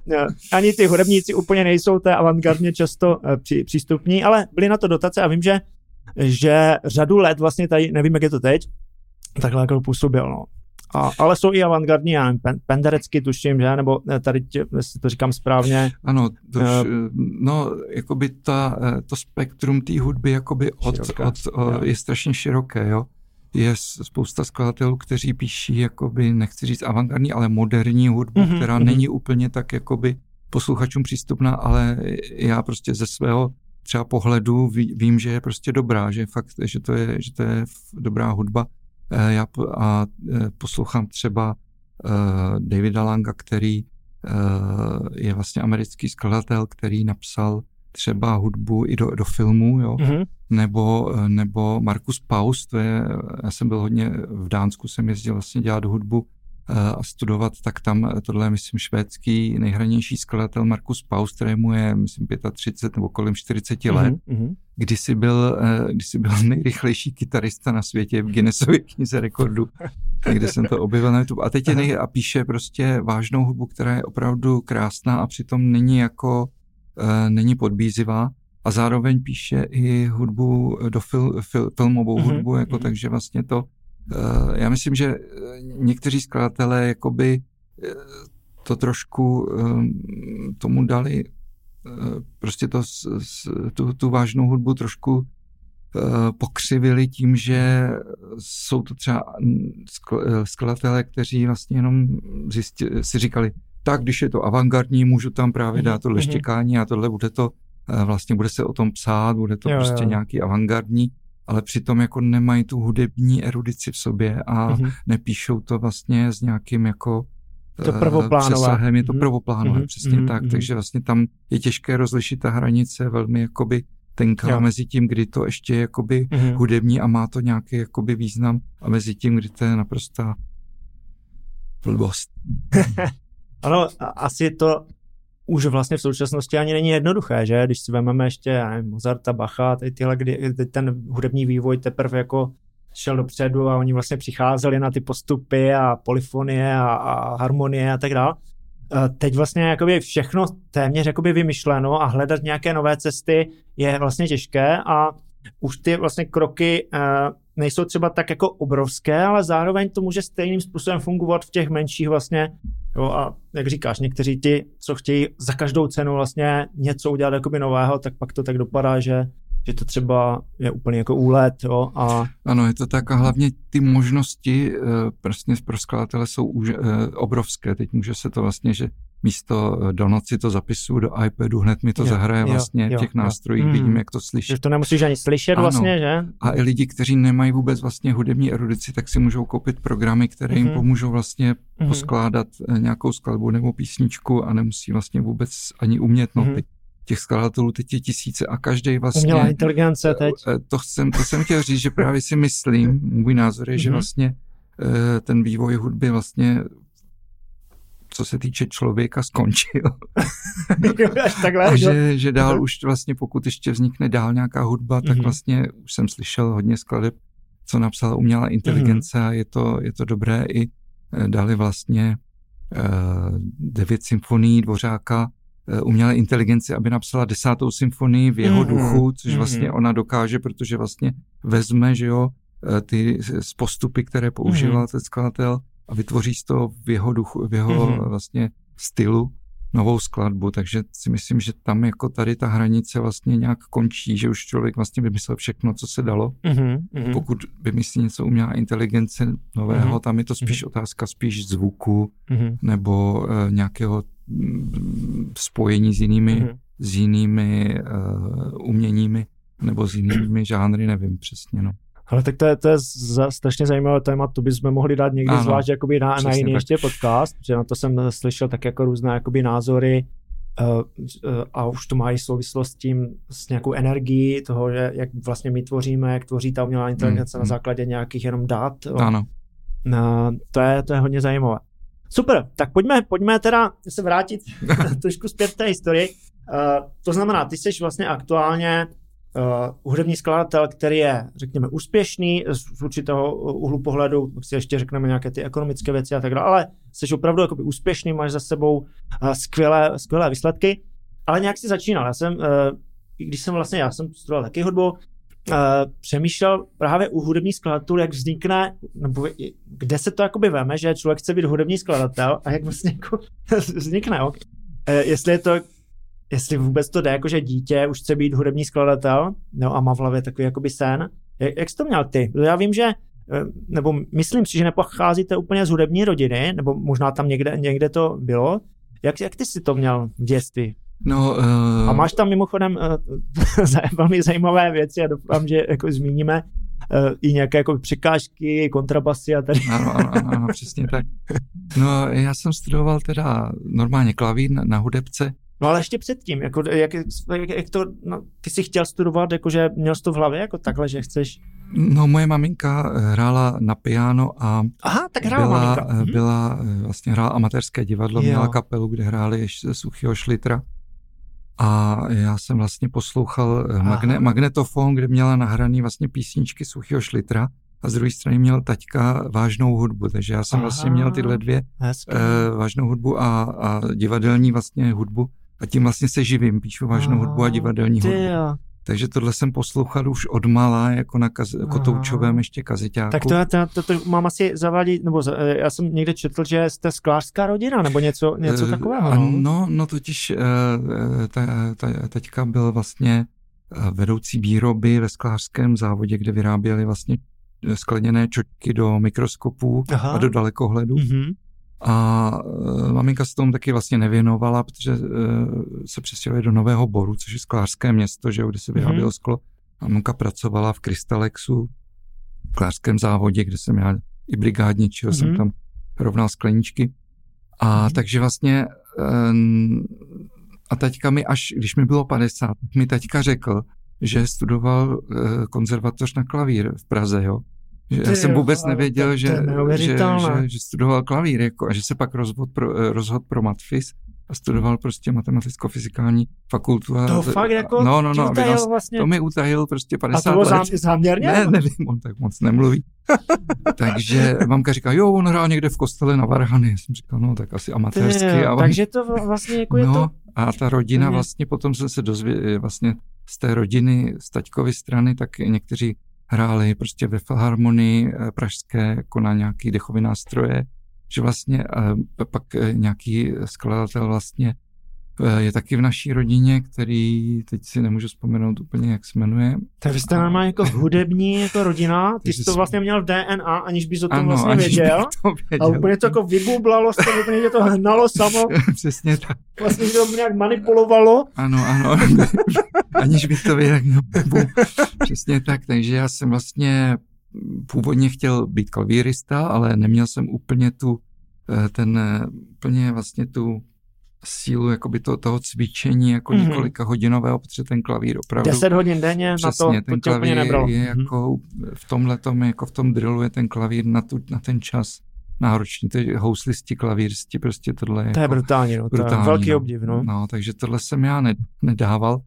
ani ty hudebníci úplně nejsou té avantgardně často přístupní, ale byly na to dotace a vím, že řadu let vlastně tady, nevím, jak je to teď, takhle jako působil, no. Ale jsou i avantgardní, já nevím, Penderecky tuším, že? Nebo tady, jestli to říkám správně. Ano, jakoby to spektrum té hudby jakoby je strašně široké, jo. Je spousta skladatelů, kteří píší, jakoby, nechci říct avantgardní, ale moderní hudbu, která není úplně tak, jakoby, posluchačům přístupná, ale já prostě ze svého třeba pohledu vím, že je prostě dobrá, že fakt, že to je dobrá hudba. Já poslouchám třeba Davida Langa, který je vlastně americký skladatel, který napsal třeba hudbu i do filmů, jo? Nebo Marcus Paus, já jsem byl hodně v Dánsku, jsem jezdil vlastně dělat hudbu a studovat, tak tam tohle je, myslím, švédský nejhranější skladatel Marcus Paus, kterému je, myslím, 35 nebo kolem 40 let. Kdysi byl nejrychlejší kytarista na světě v Guinnessově knize rekordů, kde jsem to objevil na YouTube. A teď je píše prostě vážnou hudbu, která je opravdu krásná a přitom není podbízivá. A zároveň píše i hudbu do filmovou hudbu, jako takže vlastně to. Já myslím, že někteří skladatelé jakoby to trošku tomu dali prostě tu vážnou hudbu trošku pokřivili tím, že jsou to třeba skladatelé, kteří vlastně jenom si říkali, tak když je to avantgardní, můžu tam právě dát tohle štěkání a tohle bude to, vlastně bude se o tom psát, bude to prostě nějaký avantgardní, ale přitom jako nemají tu hudební erudici v sobě a nepíšou to vlastně s nějakým jako přesahem, je to prvoplánové, přesně tak, takže vlastně tam je těžké rozlišit ta hranice velmi jakoby tenká mezi tím, kdy to ještě je jakoby hudební a má to nějaký jakoby význam a mezi tím, kdy to je naprostá blbost. Ano, asi to už vlastně v současnosti ani není jednoduché, že? Když si vezmeme ještě Mozarta, Bacha, tyhle, kdy ten hudební vývoj teprve jako šel dopředu a oni vlastně přicházeli na ty postupy a polifonie a harmonie a tak dále. Teď vlastně jakoby všechno téměř jakoby vymyšleno a hledat nějaké nové cesty je vlastně těžké a už ty vlastně kroky nejsou třeba tak jako obrovské, ale zároveň to může stejným způsobem fungovat v těch menších vlastně. Jo, a jak říkáš, někteří ti, co chtějí za každou cenu vlastně něco udělat jakoby nového, tak pak to tak dopadá, že že to třeba je úplně jako úlet, jo, a... Ano, je to tak a hlavně ty možnosti vlastně pro skladatele jsou už obrovské. Teď může se to vlastně, že místo do noci to zapisuju do iPadu, hned mi to zahraje vlastně v těch nástrojích, vidím, jak to slyší. Že to nemusíš ani slyšet vlastně, že? A i lidi, kteří nemají vůbec vlastně hudební erudici, tak si můžou koupit programy, které jim pomůžou vlastně poskládat nějakou skladbu nebo písničku a nemusí vlastně vůbec ani umět noty. Těch skladatelů teď je tisíce a každej vlastně... Umělá inteligence teď. To jsem chtěl říct, že právě si myslím, můj názor je, že vlastně ten vývoj hudby vlastně, co se týče člověka, skončil. A že dál už vlastně, pokud ještě vznikne dál nějaká hudba, tak vlastně už jsem slyšel hodně skladeb, co napsala umělá inteligence a je to dobré i dali vlastně 9 symfonií Dvořáka umělé inteligenci, aby napsala 10. symfonii v jeho duchu, což vlastně ona dokáže, protože vlastně vezme, že jo, ty postupy, které používal ten skladatel a vytvoří z toho v jeho duchu, v jeho vlastně stylu novou skladbu, takže si myslím, že tam jako tady ta hranice vlastně nějak končí, že už člověk vlastně vymyslel všechno, co se dalo. Pokud vymyslí něco umělá inteligence nového, tam je to spíš otázka spíš zvuku nebo nějakého spojení s jinými, uměními nebo s jinými žánry, nevím přesně, no. Ale tak to je strašně zajímavé téma, to bychom mohli dát někdy zvlášť jakoby na jiný ještě podcast, protože na to jsem slyšel tak jako různé jakoby názory a už to mají souvislost s tím, s nějakou energií toho, že jak vlastně my tvoříme, jak tvoří ta umělá inteligence na základě nějakých jenom dat. Ano. To je hodně zajímavé. Super, tak pojďme teda se vrátit trošku zpět té historii. To znamená, ty jsi vlastně aktuálně hudební skladatel, který je, řekněme, úspěšný z určitého úhlu pohledu, si ještě řekneme nějaké ty ekonomické věci a tak dále, ale jsi opravdu jakoby úspěšný, máš za sebou skvělé výsledky, ale nějak si začínal. Já jsem studoval taky hudbu, přemýšlel právě u hudebních skladatelů, jak vznikne, nebo kde se to jakoby veme, že člověk chce být hudební skladatel a jak vlastně jako vznikne. Jestli vůbec to jde, jakože dítě už chce být hudební skladatel, no a má v hlavě takový jakoby sen. Jak jsi to měl ty? Já vím, že, nebo myslím si, že nepocházíte úplně z hudební rodiny, nebo možná tam někde to bylo. Jak ty jsi to měl v dětství? A máš tam mimochodem velmi zajímavé věci a doufám, že jako zmíníme i nějaké jako překážky, kontrabasy a tady. Ano, přesně tak. No, já jsem studoval teda normálně klavír na hudebce. No ale ještě předtím, jako, jak to, no, ty jsi chtěl studovat, jakože měl jsi to v hlavě, jako takhle, že chceš? No, moje maminka hrála na piano a hrála amatérské divadlo, měla kapelu, kde hráli Suchýho Šlitra. A já jsem vlastně poslouchal magnetofon, kde měla nahraný vlastně písničky Suchýho Šlitra a z druhé strany měl taťka vážnou hudbu, takže já jsem vlastně měl tyhle dvě vážnou hudbu a divadelní vlastně hudbu. A tím vlastně se živím, píšu vážnou hudbu a divadelní hudbu. Takže tohle jsem poslouchal už od malá, jako na kotoučovém ještě kazeťáku. Tak to mám asi zavádí, nebo já jsem někde četl, že jste sklářská rodina, nebo něco takového. No totiž ta taťka byl vlastně vedoucí výroby ve sklářském závodě, kde vyráběli vlastně skleněné čočky do mikroskopů a do dalekohledu. A maminka se tomu taky vlastně nevěnovala, protože se přestěhovali do Nového Boru, což je sklářské město, že, kde se vyrábělo sklo. A maminka pracovala v Krystalexu, v sklářském závodě, kde jsem já i brigádničil, jsem tam rovnal skleničky. A takže vlastně a taťka mi až, když mi bylo 50, mi taťka řekl, že studoval konzervatoř na klavír v Praze, jo. Já jsem vůbec nevěděl, že studoval klavír jako, a že se pak rozhodl pro matfis a studoval prostě matematicko-fyzikální fakultu. A to fakt jako to mi utajil prostě 50 let. A to bylo záměrně? Ne, nevím, on tak moc nemluví. Takže mamka říká, jo, on hrál někde v kostele na varhany. Já jsem říkal, no tak asi amatérsky. Takže to vlastně jako je to... A ta rodina vlastně, potom jsem se dozvěděl vlastně z té rodiny, z taťkovy strany, tak někteří hráli prostě ve filharmonii pražské jako na nějaký dechový nástroje, že vlastně pak nějaký skladatel vlastně je taky v naší rodině, který teď si nemůžu vzpomenout úplně, jak se jmenuje. Tak vy jste normálně jako hudební jako rodina, ty jsi to vlastně měl v DNA, aniž bys o tom vlastně věděl. A úplně to jako vybublalo, úplně to hnalo samo. Přesně tak. Vlastně to nějak manipulovalo. Ano. Aniž bych to věděl. Přesně tak, takže já jsem vlastně původně chtěl být klavírista, ale neměl jsem úplně tu sílu jakoby toho cvičení jako několika hodinového, protože ten klavír opravdu 10 hodin denně přesně, na to ten klavír nebral. Je jako v tomhletom, jako v tom drillu je ten klavír na ten čas náročný, takže houslisti, klavíristi, prostě tohle je to jako je brutální, no, brutální, to je velký obdiv, no. No, takže tohle jsem já nedával,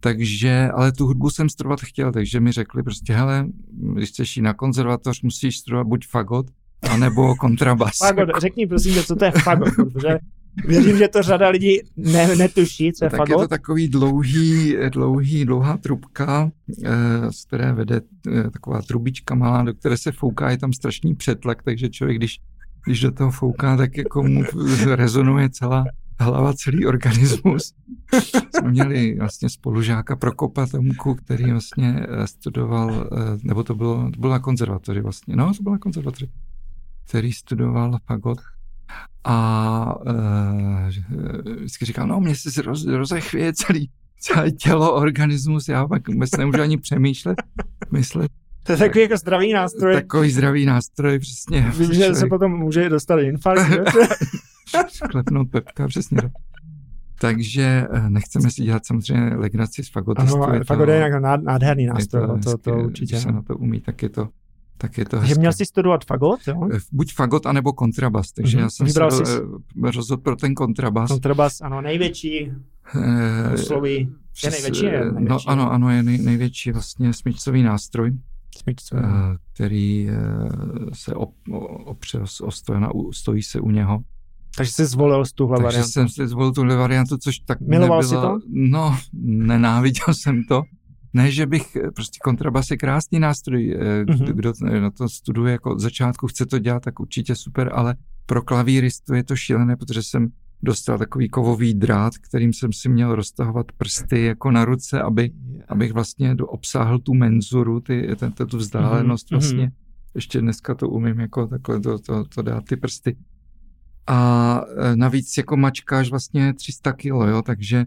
takže, ale tu hudbu jsem studovat chtěl, takže mi řekli prostě, hele, když chceš jít na konzervatoř, musíš studovat buď fagot, anebo kontrabas. Fagot, řekni prosím, co to je fagot, protože věřím, že to řada lidí netuší, co je fagot. Tak je to takový dlouhá trubka, z které vede taková trubička malá, do které se fouká, je tam strašný přetlak, takže člověk, když do toho fouká, tak jako mu rezonuje celá hlava, celý organismus. Jsme měli vlastně spolužáka Prokopa Tomku, který vlastně studoval, nebo to bylo na konzervatoři vlastně, který studoval fagot. A vždycky říkal, no mě se rozechvěje celé tělo, organismus, já pak vůbec nemůžu ani myslet. To je takový jako zdravý nástroj. Takový zdravý nástroj, přesně. Vím, že člověk se potom může dostat infarkt. Klepnout pepka, přesně. Takže nechceme si dělat samozřejmě legraci z fagotistů. Ano, fagot je jako nádherný nástroj, to určitě. Když se na to umí, tak je to hezké. Že měl jsi studovat fagot, jo? Buď fagot, anebo kontrabas, takže já jsem se rozhodl pro ten kontrabas. Kontrabas, ano, největší sloví. Je největší? No, ano, je největší vlastně smyčcový nástroj, který se opře o stojana, stojí se u něho. Takže jsi zvolil tuhle variantu. Takže jsem si zvolil tuhle variantu, což tak miloval nebyla. Miloval jsi to? No, nenáviděl jsem to. Ne, že bych, prostě kontrabas je krásný nástroj, kdo na to studuje jako od začátku, chce to dělat, tak určitě super, ale pro klavíristu je to šílené, protože jsem dostal takový kovový drát, kterým jsem si měl roztahovat prsty jako na ruce, abych vlastně obsáhl tu menzuru, tu vzdálenost vlastně. Ještě dneska to umím jako takhle to dát ty prsty. A navíc jako mačkáš vlastně 300 kilo, jo, takže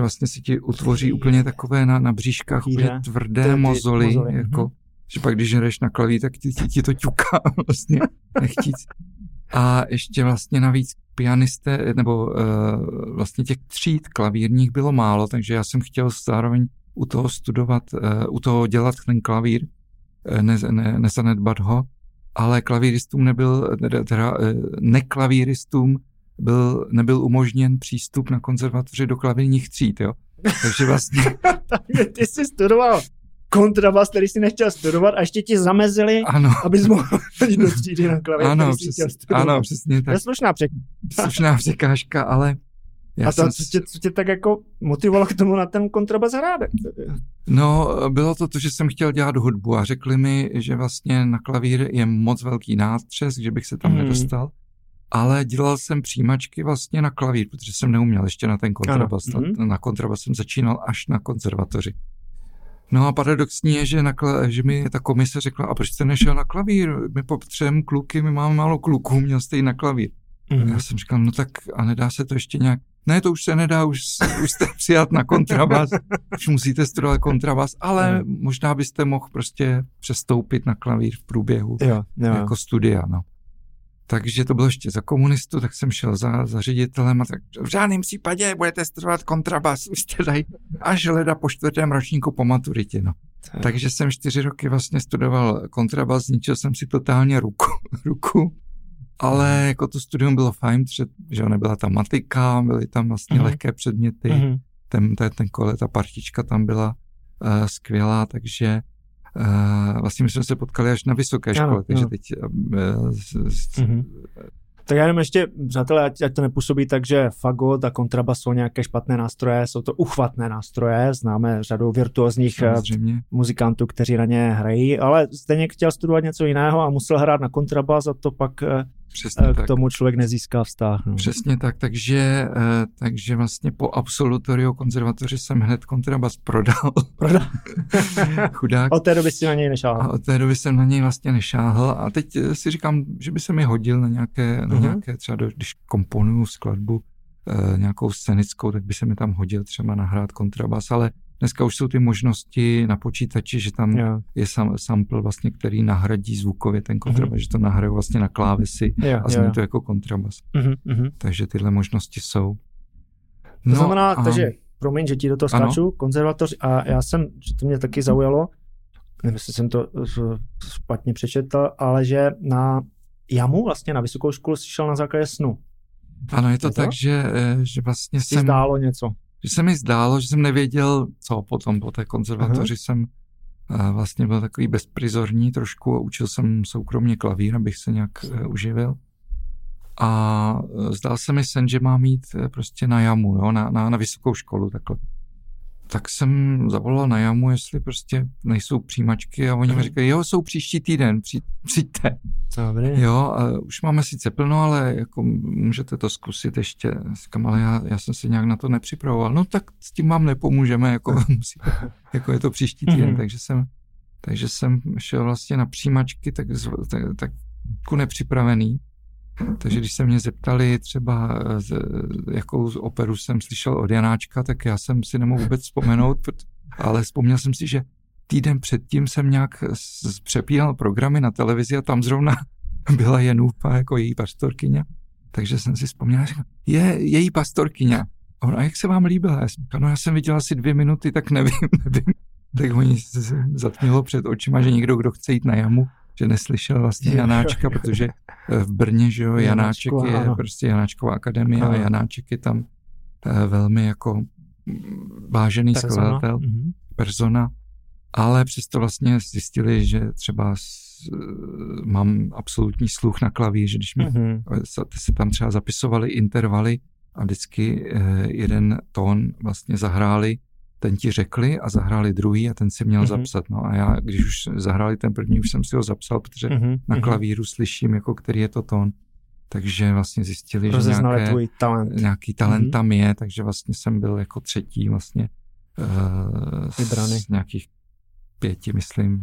vlastně se ti utvoří úplně takové na bříškách úplně tvrdé mozoly, jako, že pak když hraješ na klavír, tak ti to ťuká vlastně nechtíc. A ještě vlastně navíc pianisté, nebo vlastně těch tříd klavírních bylo málo, takže já jsem chtěl zároveň u toho studovat, u toho dělat ten klavír, nezanedbat ho, ale klavíristům nebyl umožněn přístup na konzervatoři do klavírních tříd, jo. Takže vlastně... Takže ty jsi studoval kontrabas, který jsi nechtěl studovat a ještě ti zamezili, abys mohl do třídy na klavír, který jsi chtěl studovat. Ano, přesně tak. To je slušná překážka. Ale... Já co tě tak jako motivovalo k tomu na ten kontrabas hrát? No, bylo to, že jsem chtěl dělat hudbu a řekli mi, že vlastně na klavír je moc velký nátřes, že bych se tam nedostal. Ale dělal jsem přijímačky vlastně na klavír, protože jsem neuměl ještě na ten kontrabas. Na kontrabas jsem začínal až na konzervatoři. No a paradoxní je, že mi ta komise řekla, a proč jste nešel na klavír? My potřebujeme kluky, my máme málo kluků, měl jste jít na klavír. Já jsem říkal, no tak a nedá se to ještě nějak? Ne, to už se nedá, už jste přijat na kontrabas, už musíte studovat kontrabas, ale možná byste mohl prostě přestoupit na klavír v průběhu jako studia, no. Takže to bylo ještě za komunistu, tak jsem šel za ředitelem a tak v žádném případě budete studovat kontrabas, už teda až leda po 4. ročníku po maturitě, no. Takže jsem 4 roky vlastně studoval kontrabas, zničil jsem si totálně ruku, ale jako to studium bylo fajn, že nebyla tam matika, byly tam vlastně lehké předměty, ta partička tam byla skvělá, takže... vlastně my jsme se potkali až na vysoké škole, takže teď... Tak já jenom ještě, přátelé, ať to nepůsobí tak, že fagot a kontrabas jsou nějaké špatné nástroje, jsou to uchvatné nástroje, známe řadu virtuózních muzikantů, kteří na ně hrají, ale Zdeněk chtěl studovat něco jiného a musel hrát na kontrabas a to pak Přesně tak. Tomu člověk nezíská vztah. No. Přesně tak, takže vlastně po absolutoriu konzervatoře jsem hned kontrabas prodal. Chudák. Od té doby jsi na něj nešáhl. A od té doby jsem na něj vlastně nešáhl a teď si říkám, že by se mi hodil na nějaké, třeba když komponuju skladbu nějakou scenickou, tak by se mi tam hodil třeba nahrát kontrabas, ale dneska už jsou ty možnosti na počítači, že tam je sample vlastně, který nahradí zvukově ten kontrabas, že to nahraju vlastně na klávesi a zní to jako kontrabas. Takže tyhle možnosti jsou. No, to znamená, takže, promiň, že ti do toho skáču, konzervatoř, a já jsem, že to mě taky zaujalo, nevím, jestli jsem to špatně přečetl, ale že na JAMU vlastně, na vysokou školu jsi šel na základě snu. Ano, je to tak, že vlastně jsem... Zdálo něco. Že se mi zdálo, že jsem nevěděl, co potom po té konzervatoři jsem vlastně byl takový bezprizorní trošku a učil jsem soukromě klavír, abych se nějak uživil. A zdál se mi sen, že mám jít prostě na JAMU, no, na vysokou školu takhle. Tak jsem zavolal na JAMU, jestli prostě nejsou přijímačky a oni mi říkají, jo, jsou příští týden, přijďte. Dobrý. Jo, a už máme sice plno, ale jako můžete to zkusit ještě. Říkám, ale já jsem se nějak na to nepřipravoval. No tak s tím vám nepomůžeme, jako, jako je to příští týden. Takže jsem šel vlastně na přijímačky tak nepřipravený. Takže když se mě zeptali třeba, jakou operu jsem slyšel od Janáčka, tak já jsem si nemohl vůbec vzpomenout, ale vzpomněl jsem si, že týden předtím jsem nějak přepínal programy na televizi a tam zrovna byla Jenůfa jako její pastorkyně. Takže jsem si vzpomněl, že je její pastorkyně. A jak se vám líbila? Já jsem viděl asi 2 minuty, tak nevím. Tak oni se zatmělo před očima, že někdo, kdo chce jít na JAMU, že neslyšel vlastně Janáčka, protože v Brně, že jo, Janáček je prostě Janáčková akademie a Janáček je tam velmi jako vážený skladatel, persona, ale přesto vlastně zjistili, že třeba mám absolutní sluch na klavír, že když mi se tam třeba zapisovali intervaly a vždycky jeden tón vlastně zahráli, ten ti řekli a zahráli druhý a ten si měl zapsat. No a já, když už zahráli ten první, už jsem si ho zapsal, protože na klavíru slyším, jako který je to tón. Takže vlastně zjistili, že nějaký talent tam je, takže vlastně jsem byl jako třetí vlastně z nějakých 5, myslím,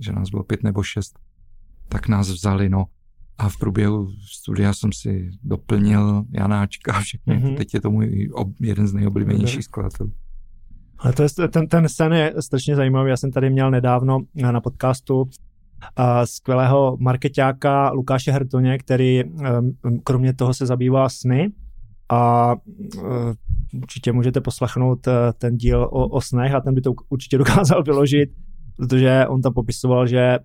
že nás bylo 5 nebo 6, tak nás vzali, no. A v průběhu studia jsem si doplnil Janáčka a všechny. Teď je to můj jeden z nejoblíbenějších skladatelů. Ale to je, ten sen je strašně zajímavý. Já jsem tady měl nedávno na podcastu skvělého markeťáka Lukáše Hrtoně, který kromě toho se zabývá sny a určitě můžete poslechnout ten díl o snech a ten by to určitě dokázal vyložit, protože on tam popisoval, že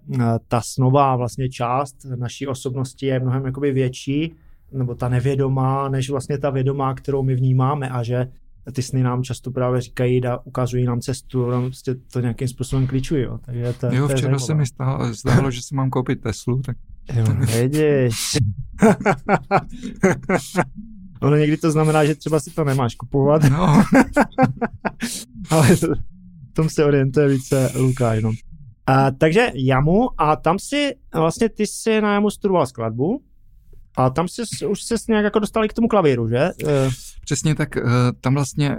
ta snová vlastně část naší osobnosti je mnohem jakoby větší, nebo ta nevědomá, než vlastně ta vědomá, kterou my vnímáme a že ty sny nám často právě říkají a ukazují nám cestu, nám prostě to nějakým způsobem klíčují. Takže to včera je se mi zdálo, že si mám koupit Teslu. Tak... Jo, vidíš. Ono někdy to znamená, že třeba si to nemáš kupovat. No. Ale v tom se orientuje více Lukáš. No. Takže JAMU a tam si, vlastně ty si na JAMU studoval skladbu a tam si už se nějak jako dostali k tomu klavíru, že? Přesně tak, tam vlastně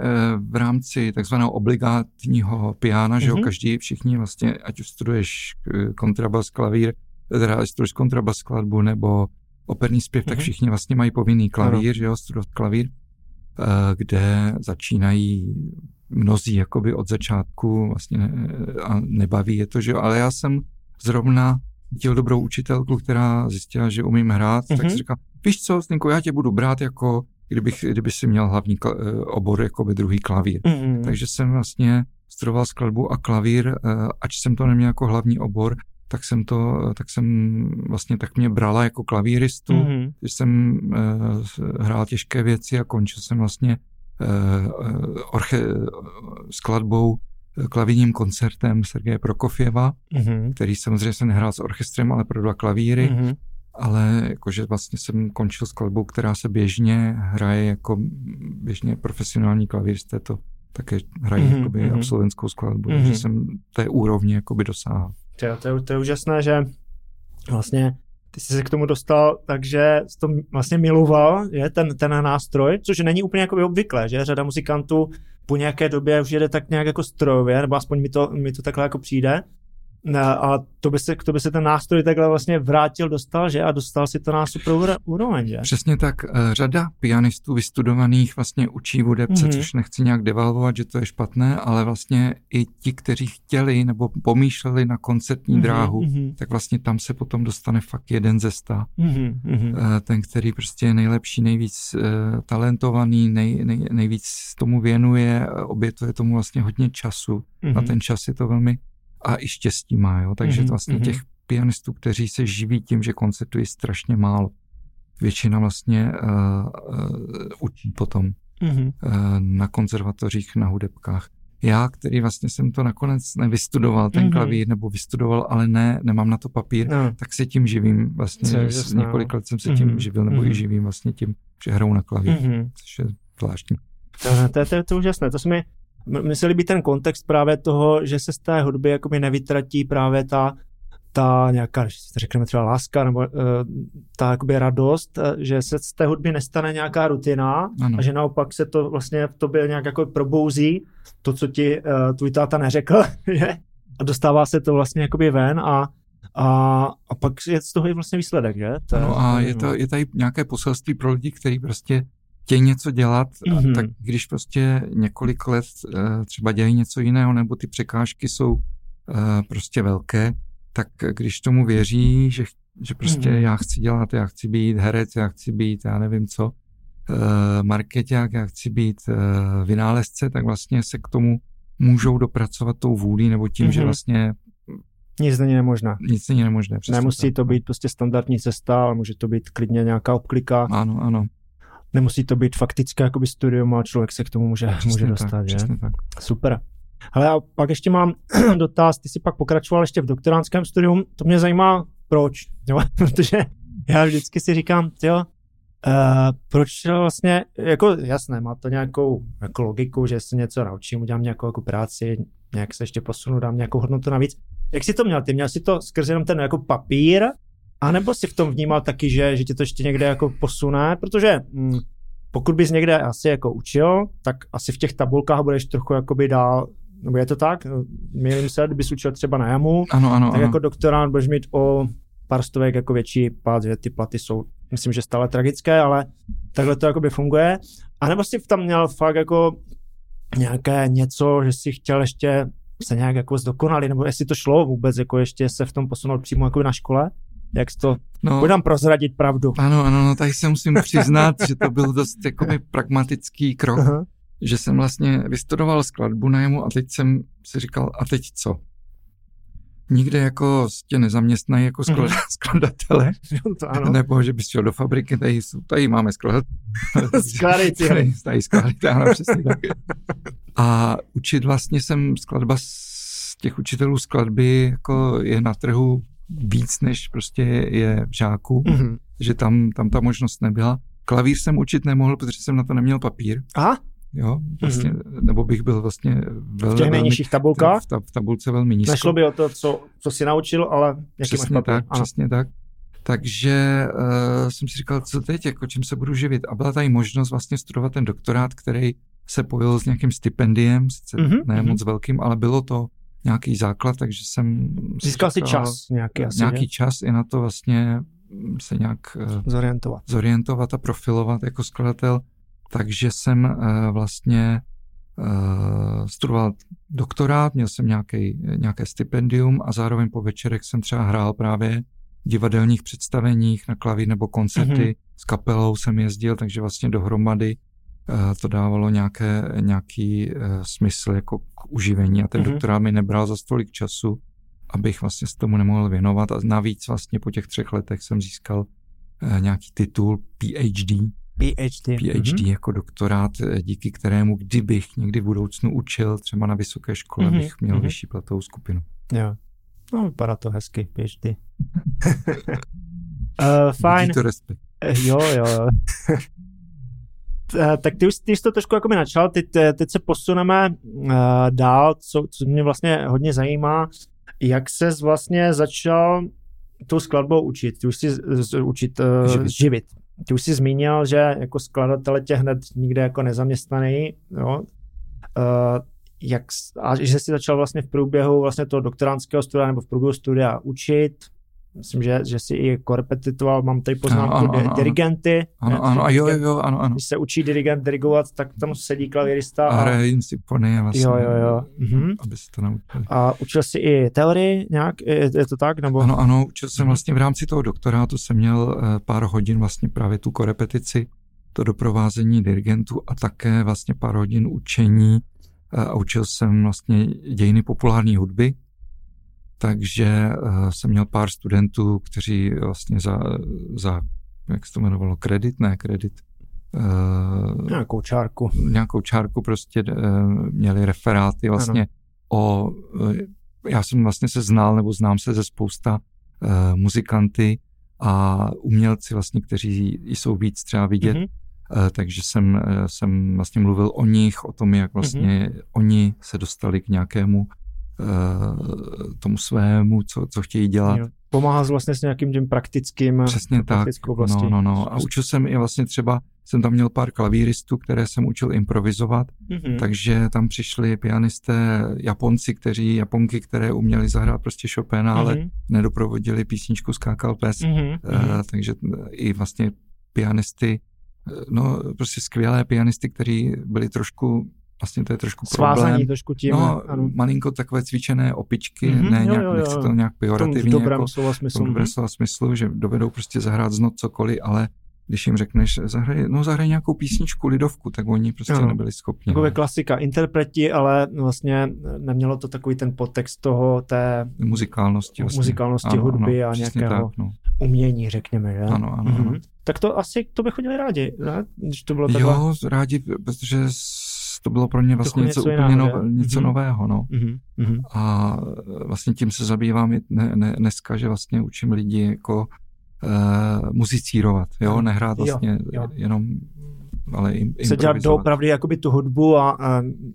v rámci takzvaného obligátního piana, že jo, všichni vlastně, ať už studuješ kontrabas, klavír, teda studuješ kontrabas, skladbu nebo operní zpěv, tak všichni vlastně mají povinný klavír, že jo, studovat klavír, kde začínají mnozí jakoby od začátku vlastně a nebaví je to, že jo, ale já jsem zrovna chtěl dobrou učitelku, která zjistila, že umím hrát, tak si říkala, víš co, Zdenko, já tě budu brát jako kdyby si měl hlavní obor jako by druhý klavír. Takže jsem vlastně studoval skladbu a klavír, ač jsem to neměl jako hlavní obor, tak mě brala jako klavíristu, když jsem hrál těžké věci a končil jsem vlastně skladbou, klavírním koncertem Sergeje Prokofjeva, který samozřejmě jsem nehrál s orchestrem, ale pro 2 klavíry. Ale jakože vlastně jsem končil skladbou, která se běžně hraje jako běžně profesionální klavíristé, to také hrají jakoby absolventskou skladbu, takže jsem té úrovni jakoby dosáhl. To je úžasné, že vlastně Ty jsi se k tomu dostal, takže jsi to vlastně miloval, je, ten nástroj, což není úplně jakoby obvyklé, že řada muzikantů po nějaké době už jede tak nějak jako strojově, nebo aspoň mi to takhle jako přijde. A to by se ten nástroj takhle vlastně vrátil, dostal, že? A dostal si to na super úroveň, že? Přesně tak. Řada pianistů vystudovaných vlastně učí hudebce, což nechci nějak devalvovat, že to je špatné, ale vlastně i ti, kteří chtěli nebo pomýšleli na koncertní dráhu, tak vlastně tam se potom dostane fakt jeden ze 100. Ten, který prostě je nejlepší, nejvíc talentovaný, nejvíc tomu věnuje, obětuje tomu vlastně hodně času. A ten čas je to velmi a i štěstí má, jo? Takže vlastně těch pianistů, kteří se živí tím, že koncertují, strašně málo. Většina vlastně učí potom na konzervatořích, na hudebkách. Já, který vlastně jsem to nakonec nevystudoval, ten klavír, nebo vystudoval, ale nemám na to papír, tak se tím živím vlastně. Několik let jsem se tím živil, nebo i živím vlastně tím, že hraju na klavír, což je zvláštní. To je úžasné, to se mi... Mysleli by ten kontext právě toho, že se z té hudby jakoby nevytratí právě ta nějaká, řekneme třeba láska, nebo ta jakoby radost, že se z té hudby nestane nějaká rutina, ano. A že naopak se to vlastně v tobě nějak jako probouzí, to, co ti tvůj táta neřekl, je? A dostává se to vlastně jakoby ven a pak je z toho i vlastně výsledek, že? Je tady nějaké poselství pro lidi, který prostě chtějí něco dělat, tak když prostě několik let třeba dělají něco jiného, nebo ty překážky jsou prostě velké, tak když tomu věří, že prostě já chci dělat, já chci být herec, já chci být, já nevím co, markeťák, já chci být vynálezce, tak vlastně se k tomu můžou dopracovat tou vůlí, nebo tím, že vlastně nic není nemožné. Nemusí to být prostě standardní cesta, ale může to být klidně nějaká obklika. Ano. Nemusí to být faktické jakoby studium, a člověk se k tomu může dostat, tak, že? Tak. Super. Hele, a pak ještě mám dotaz, ty jsi pak pokračoval ještě v doktoránském studium, to mě zajímá, proč, jo? Protože já vždycky si říkám, proč vlastně, jako jasné, má to nějakou jako logiku, že se něco naučím, udělám nějakou jako práci, nějak se ještě posunu, dám nějakou hodnotu navíc. Jak jsi to měl? Ty měl jsi to skrz jenom ten jako papír, a nebo jsi v tom vnímal taky, že tě to ještě někde jako posune, protože pokud bys někde asi jako učil, tak asi v těch tabulkách budeš trochu jakoby dál, nebo je to tak? Mělím se, kdybys učil třeba na JAMU, ano. Jako doktorát budeš mít o pár stovek jako větší pát, že ty platy jsou, myslím, že stále tragické, ale takhle to jakoby funguje. A nebo jsi tam měl fakt jako nějaké něco, že jsi chtěl ještě se nějak jako zdokonali, nebo jestli to šlo vůbec, jako ještě se v tom posunout přímo jako na škole? Jak to... Budám prozradit pravdu. Ano, tady se musím přiznat, že to byl dost jakoby pragmatický krok, že jsem vlastně vystudoval skladbu na JAMU a teď jsem si říkal, a teď co? Nikde jako tě nezaměstnají jako skladatele, nebo že bys šel do fabriky, tady máme skladatele. A učit vlastně jsem skladba z těch učitelů skladby, jako je na trhu víc, než prostě je žáků, že tam ta možnost nebyla. Klavír jsem učit nemohl, protože jsem na to neměl papír. Aha. Jo, vlastně, nebo bych byl vlastně v těch nejnižších tabulkách? V tabulce velmi nízko. Nešlo by o to, co jsi naučil, ale jaký máš papír. Přesně tak. Takže jsem si říkal, co teď, jako čím se budu živit. A byla tady možnost vlastně studovat ten doktorát, který se pojil s nějakým stipendiem, sice ne moc velkým, ale bylo to nějaký základ, takže jsem... Získal si čas nějaký čas i na to vlastně se nějak zorientovat a profilovat jako skladatel, takže jsem vlastně studoval doktorát, měl jsem nějaké stipendium a zároveň po večerech jsem třeba hrál právě v divadelních představeních na klavír nebo koncerty, s kapelou jsem jezdil, takže vlastně dohromady to dávalo nějaký smysl jako k uživení a ten doktorát mi nebral za tolik času, abych vlastně se tomu nemohl věnovat a navíc vlastně po těch 3 letech jsem získal nějaký titul PhD jako doktorát, díky kterému kdybych někdy v budoucnu učil třeba na vysoké škole, bych měl vyšší platovou skupinu. Jo. No, vypadá to hezky, PhD. Fajn. Díky to respekt. Jo. Tak ty jsi to trošku jako mi načal, teď se posuneme dál, co mě vlastně hodně zajímá, jak ses vlastně začal tu skladbou učit, živit. Ty už jsi zmínil, že jako skladatele tě hned nikde jako nezaměstnaný, jo? A že jsi začal vlastně v průběhu vlastně toho doktorandského studia nebo v průběhu studia učit. Myslím, že si i korepetitoval, mám tady poznámku dirigenty. Ano. Když se učí dirigent dirigovat, tak tam sedí klavírista a hraje jim symfonie vlastně. Jo. Mhm. Aby se to naučili. A učil jsi i teorii nějak, je to tak? Nebo? Ano, učil jsem vlastně v rámci toho doktorátu, jsem měl pár hodin vlastně právě tu korepetici, to doprovázení dirigentů a také vlastně pár hodin učení. A učil jsem vlastně dějiny populární hudby. Takže jsem měl pár studentů, kteří vlastně za jak se to jmenovalo, kredit. Nějakou čárku prostě měli referáty vlastně já jsem vlastně se znal nebo znám se ze spousta muzikanty a umělci vlastně, kteří jsou víc třeba vidět. Mm-hmm. Takže jsem vlastně mluvil o nich, o tom, jak vlastně oni se dostali k nějakému tomu svému, co chtějí dělat. Pomáhal vlastně s nějakým tím praktickým. Přesně tak. Vlastí. No. A učil jsem i vlastně třeba, jsem tam měl pár klavíristů, které jsem učil improvizovat, takže tam přišli pianisté Japonky, které uměli zahrát prostě Chopina, ale nedoprovodili písničku Skákal pes. Takže i vlastně pianisty, prostě skvělé pianisty, kteří byli trošku vlastně to je trošku problém. Svázaní trošku tím. Malinko takové cvičené opičky, nechci to nějak pejorativně. V dobrém slova smyslu, že dovedou prostě zahrát znot cokoliv, ale když jim řekneš, zahraj nějakou písničku, lidovku, tak oni prostě nebyli schopni. Takové klasika interpreti, ale vlastně nemělo to takový ten podtext toho té muzikálnosti hudby a nějakého umění, řekněme. Že? Ano. Tak to asi to by chodili rádi, ne? Když to bylo rádi, protože to bylo pro mě vlastně něco nového. A vlastně tím se zabývám i dneska, že vlastně učím lidi jako muzicírovat, nehrát vlastně jenom, ale improvizovat. Se dělat doopravdy jakoby tu hudbu a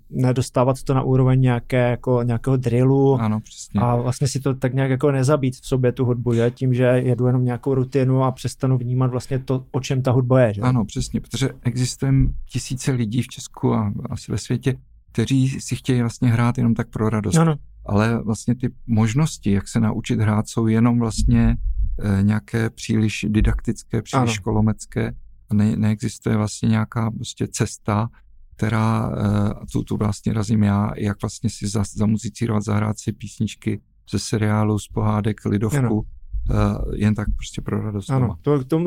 nedostávat to na úroveň nějakého drillu. Ano, přesně. A vlastně si to tak nějak jako nezabít v sobě tu hudbu, že? Tím, že jedu jenom nějakou rutinu a přestanu vnímat vlastně to, o čem ta hudba je. Že? Ano, přesně, protože existuje tisíce lidí v Česku a asi ve světě, kteří si chtějí vlastně hrát jenom tak pro radost. Ano. Ale vlastně ty možnosti, jak se naučit hrát, jsou jenom vlastně nějaké příliš didaktické, příliš školomecké. Neexistuje vlastně nějaká prostě cesta, která, tu vlastně razím já, jak vlastně si zamuzicírovat, zahrát si písničky ze seriálu, z pohádek, lidovku, jen tak prostě pro radost. Ano,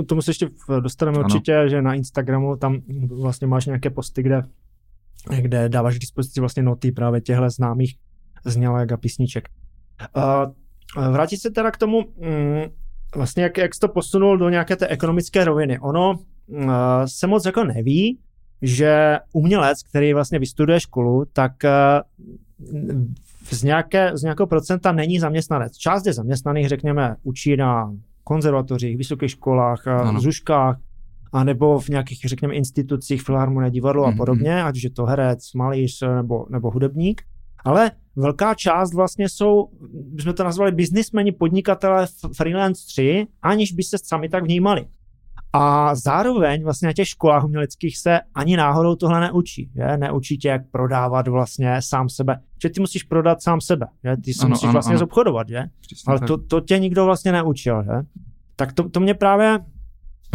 tomu se ještě dostaneme určitě, že na Instagramu tam vlastně máš nějaké posty, kde dáváš k dispozici vlastně noty právě těchto známých znělek a písniček. Vrátit se teda k tomu, vlastně jak jsi to posunul do nějaké té ekonomické roviny. Ono se moc jako neví, že umělec, který vlastně vystuduje školu, tak z nějakého procenta není zaměstnanec. Část je zaměstnaných, řekněme, učí na konzervatořích, vysokých školách, zuškách, anebo v nějakých, řekněme, institucích, filharmonie, divadlo a podobně, ať už je to herec, malíř nebo hudebník. Ale velká část vlastně jsou, bychom to nazvali biznismeni, podnikatelé, freelanceri, aniž by se sami tak vnímali. A zároveň vlastně na těch školách uměleckých se ani náhodou tohle neučí. Že? Neučí tě, jak prodávat vlastně sám sebe. Že ty musíš prodat sám sebe. Že? Ty se musíš vlastně zobchodovat. Že? Ale to tě nikdo vlastně neučil. Že? Tak to mě právě...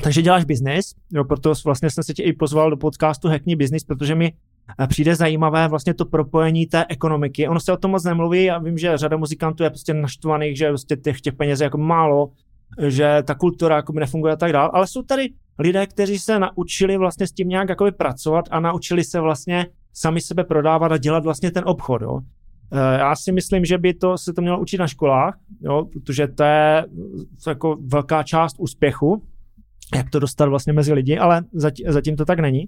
Takže děláš biznis, proto vlastně jsem se tě i pozval do podcastu Hackni business, protože mi přijde zajímavé vlastně to propojení té ekonomiky. Ono se o tom moc nemluví, já vím, že řada muzikantů je prostě naštvaných, že prostě těch peněz je jako málo, že ta kultura jako nefunguje a tak dál, ale jsou tady lidé, kteří se naučili vlastně s tím nějak jakoby pracovat a naučili se vlastně sami sebe prodávat a dělat vlastně ten obchod, jo. Já si myslím, že by se to mělo učit na školách, jo, protože to je jako velká část úspěchu, jak to dostat vlastně mezi lidi, ale zatím to tak není.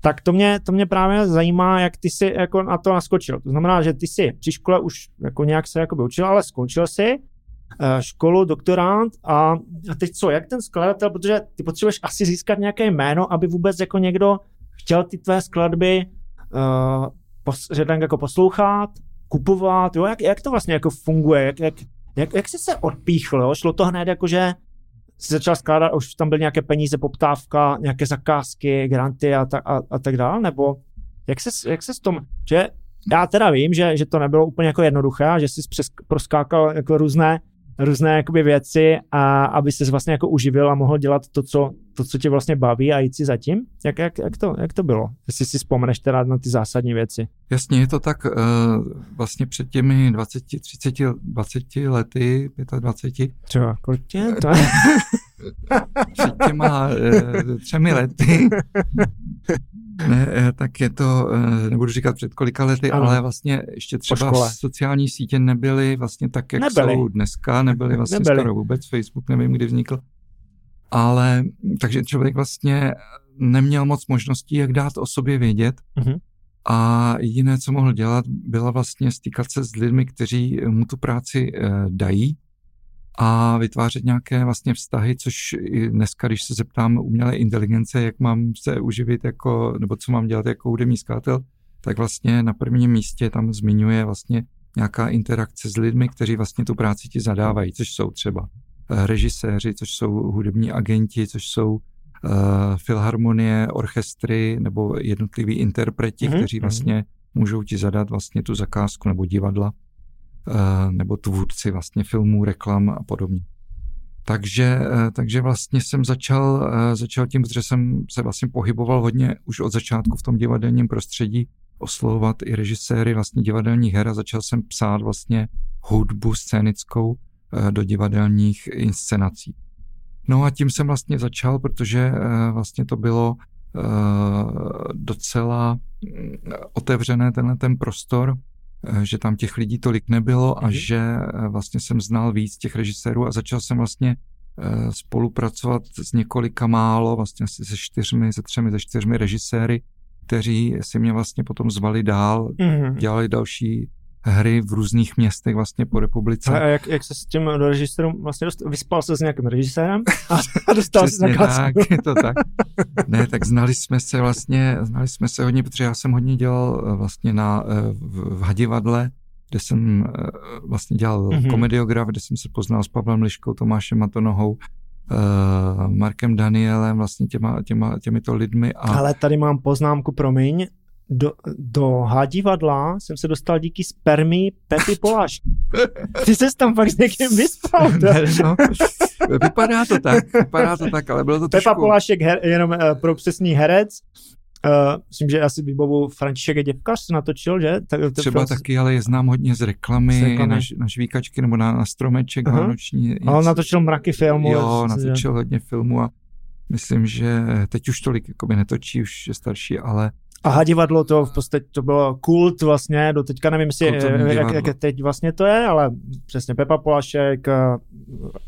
Tak to mě právě zajímá, jak ty jsi jako na to naskočil. To znamená, že ty jsi při škole už jako nějak se jakoby učil, ale skončil jsi školu, doktorant a teď co, jak ten skladatel, protože ty potřebuješ asi získat nějaké jméno, aby vůbec jako někdo chtěl ty tvé skladby že tak jako poslouchat, kupovat, jo, jak to vlastně jako funguje, jak Jak jsi se odpíchl, jo? Šlo to hned jakože jsi začal skládat, už tam byly nějaké peníze, poptávka, nějaké zakázky, granty a tak dále, nebo jak jsi s tom, že já teda vím, že to nebylo úplně jako jednoduché, že jsi proskákal jako různé jakoby věci a aby ses vlastně jako uživil a mohl dělat to, co tě vlastně baví a jít si zatím. Jak to bylo? Jestli si vzpomeneš teda na ty zásadní věci. Jasně, je to tak vlastně před těmi 20 lety, 25. Třeba, kolik tě to? Před těma 3 lety. Ne, tak je to, nebudu říkat před kolika lety, ano. Ale vlastně ještě třeba sociální sítě nebyly vlastně tak, jak jsou dneska, nebyly vlastně skoro vůbec, Facebook nevím, kdy vznikl. Ale takže člověk vlastně neměl moc možností, jak dát o sobě vědět. Uh-huh. A jediné, co mohl dělat, byla vlastně stýkat se s lidmi, kteří mu tu práci dají a vytvářet nějaké vlastně vztahy, což dneska, když se zeptám umělé inteligence, jak mám se uživit jako, nebo co mám dělat jako hudební skladatel, tak vlastně na prvním místě tam zmiňuje vlastně nějaká interakce s lidmi, kteří vlastně tu práci ti zadávají, což jsou třeba režiséři, což jsou hudební agenti, což jsou filharmonie, orchestry nebo jednotliví interpreti, kteří vlastně můžou ti zadat vlastně tu zakázku nebo divadla. Nebo tvůrci vlastně filmů, reklam a podobně. Takže vlastně jsem začal tím, protože jsem se vlastně pohyboval hodně už od začátku v tom divadelním prostředí, oslovovat i režiséry vlastně divadelních her a začal jsem psát vlastně hudbu scénickou do divadelních inscenací. No a tím jsem vlastně začal, protože vlastně to bylo docela otevřené tenhle ten prostor, že tam těch lidí tolik nebylo a že vlastně jsem znal víc těch režisérů a začal jsem vlastně spolupracovat s několika málo, vlastně asi se čtyřmi režiséry, kteří si mě vlastně potom zvali dál, dělali další hry v různých městech vlastně po republice. A jak se s tím režisérem vlastně dostal? Vyspal se s nějakým režisérem a dostal se zakázku. Tak, je to tak. Ne, tak znali jsme se hodně, protože já jsem hodně dělal vlastně v Hadivadle, kde jsem vlastně dělal komediograf, kde jsem se poznal s Pavlem Liškou, Tomášem Matonohou, Markem Danielem, vlastně těmito lidmi. Ale tady mám poznámku, promiň. Do Hadivadla jsem se dostal díky spermii Pepy Polášek. Ty ses tam fakt s někým vyspal. No, vypadá to tak, ale bylo to trošku... Pepa Polášek, jenom pro přesný herec. Myslím, že asi výbavu František je děvkař se natočil, že? Třeba taky, ale je znám hodně z reklamy, na žvíkačky nebo na stromeček vánoční. A on natočil mraky filmů. Jo, natočil hodně filmů a myslím, že teď už tolik jakoby netočí, už je starší, ale... A Hadivadlo to v podstatě to bylo kult vlastně, do teďka nevím, si, jak teď vlastně to je, ale přesně Pepa Polášek,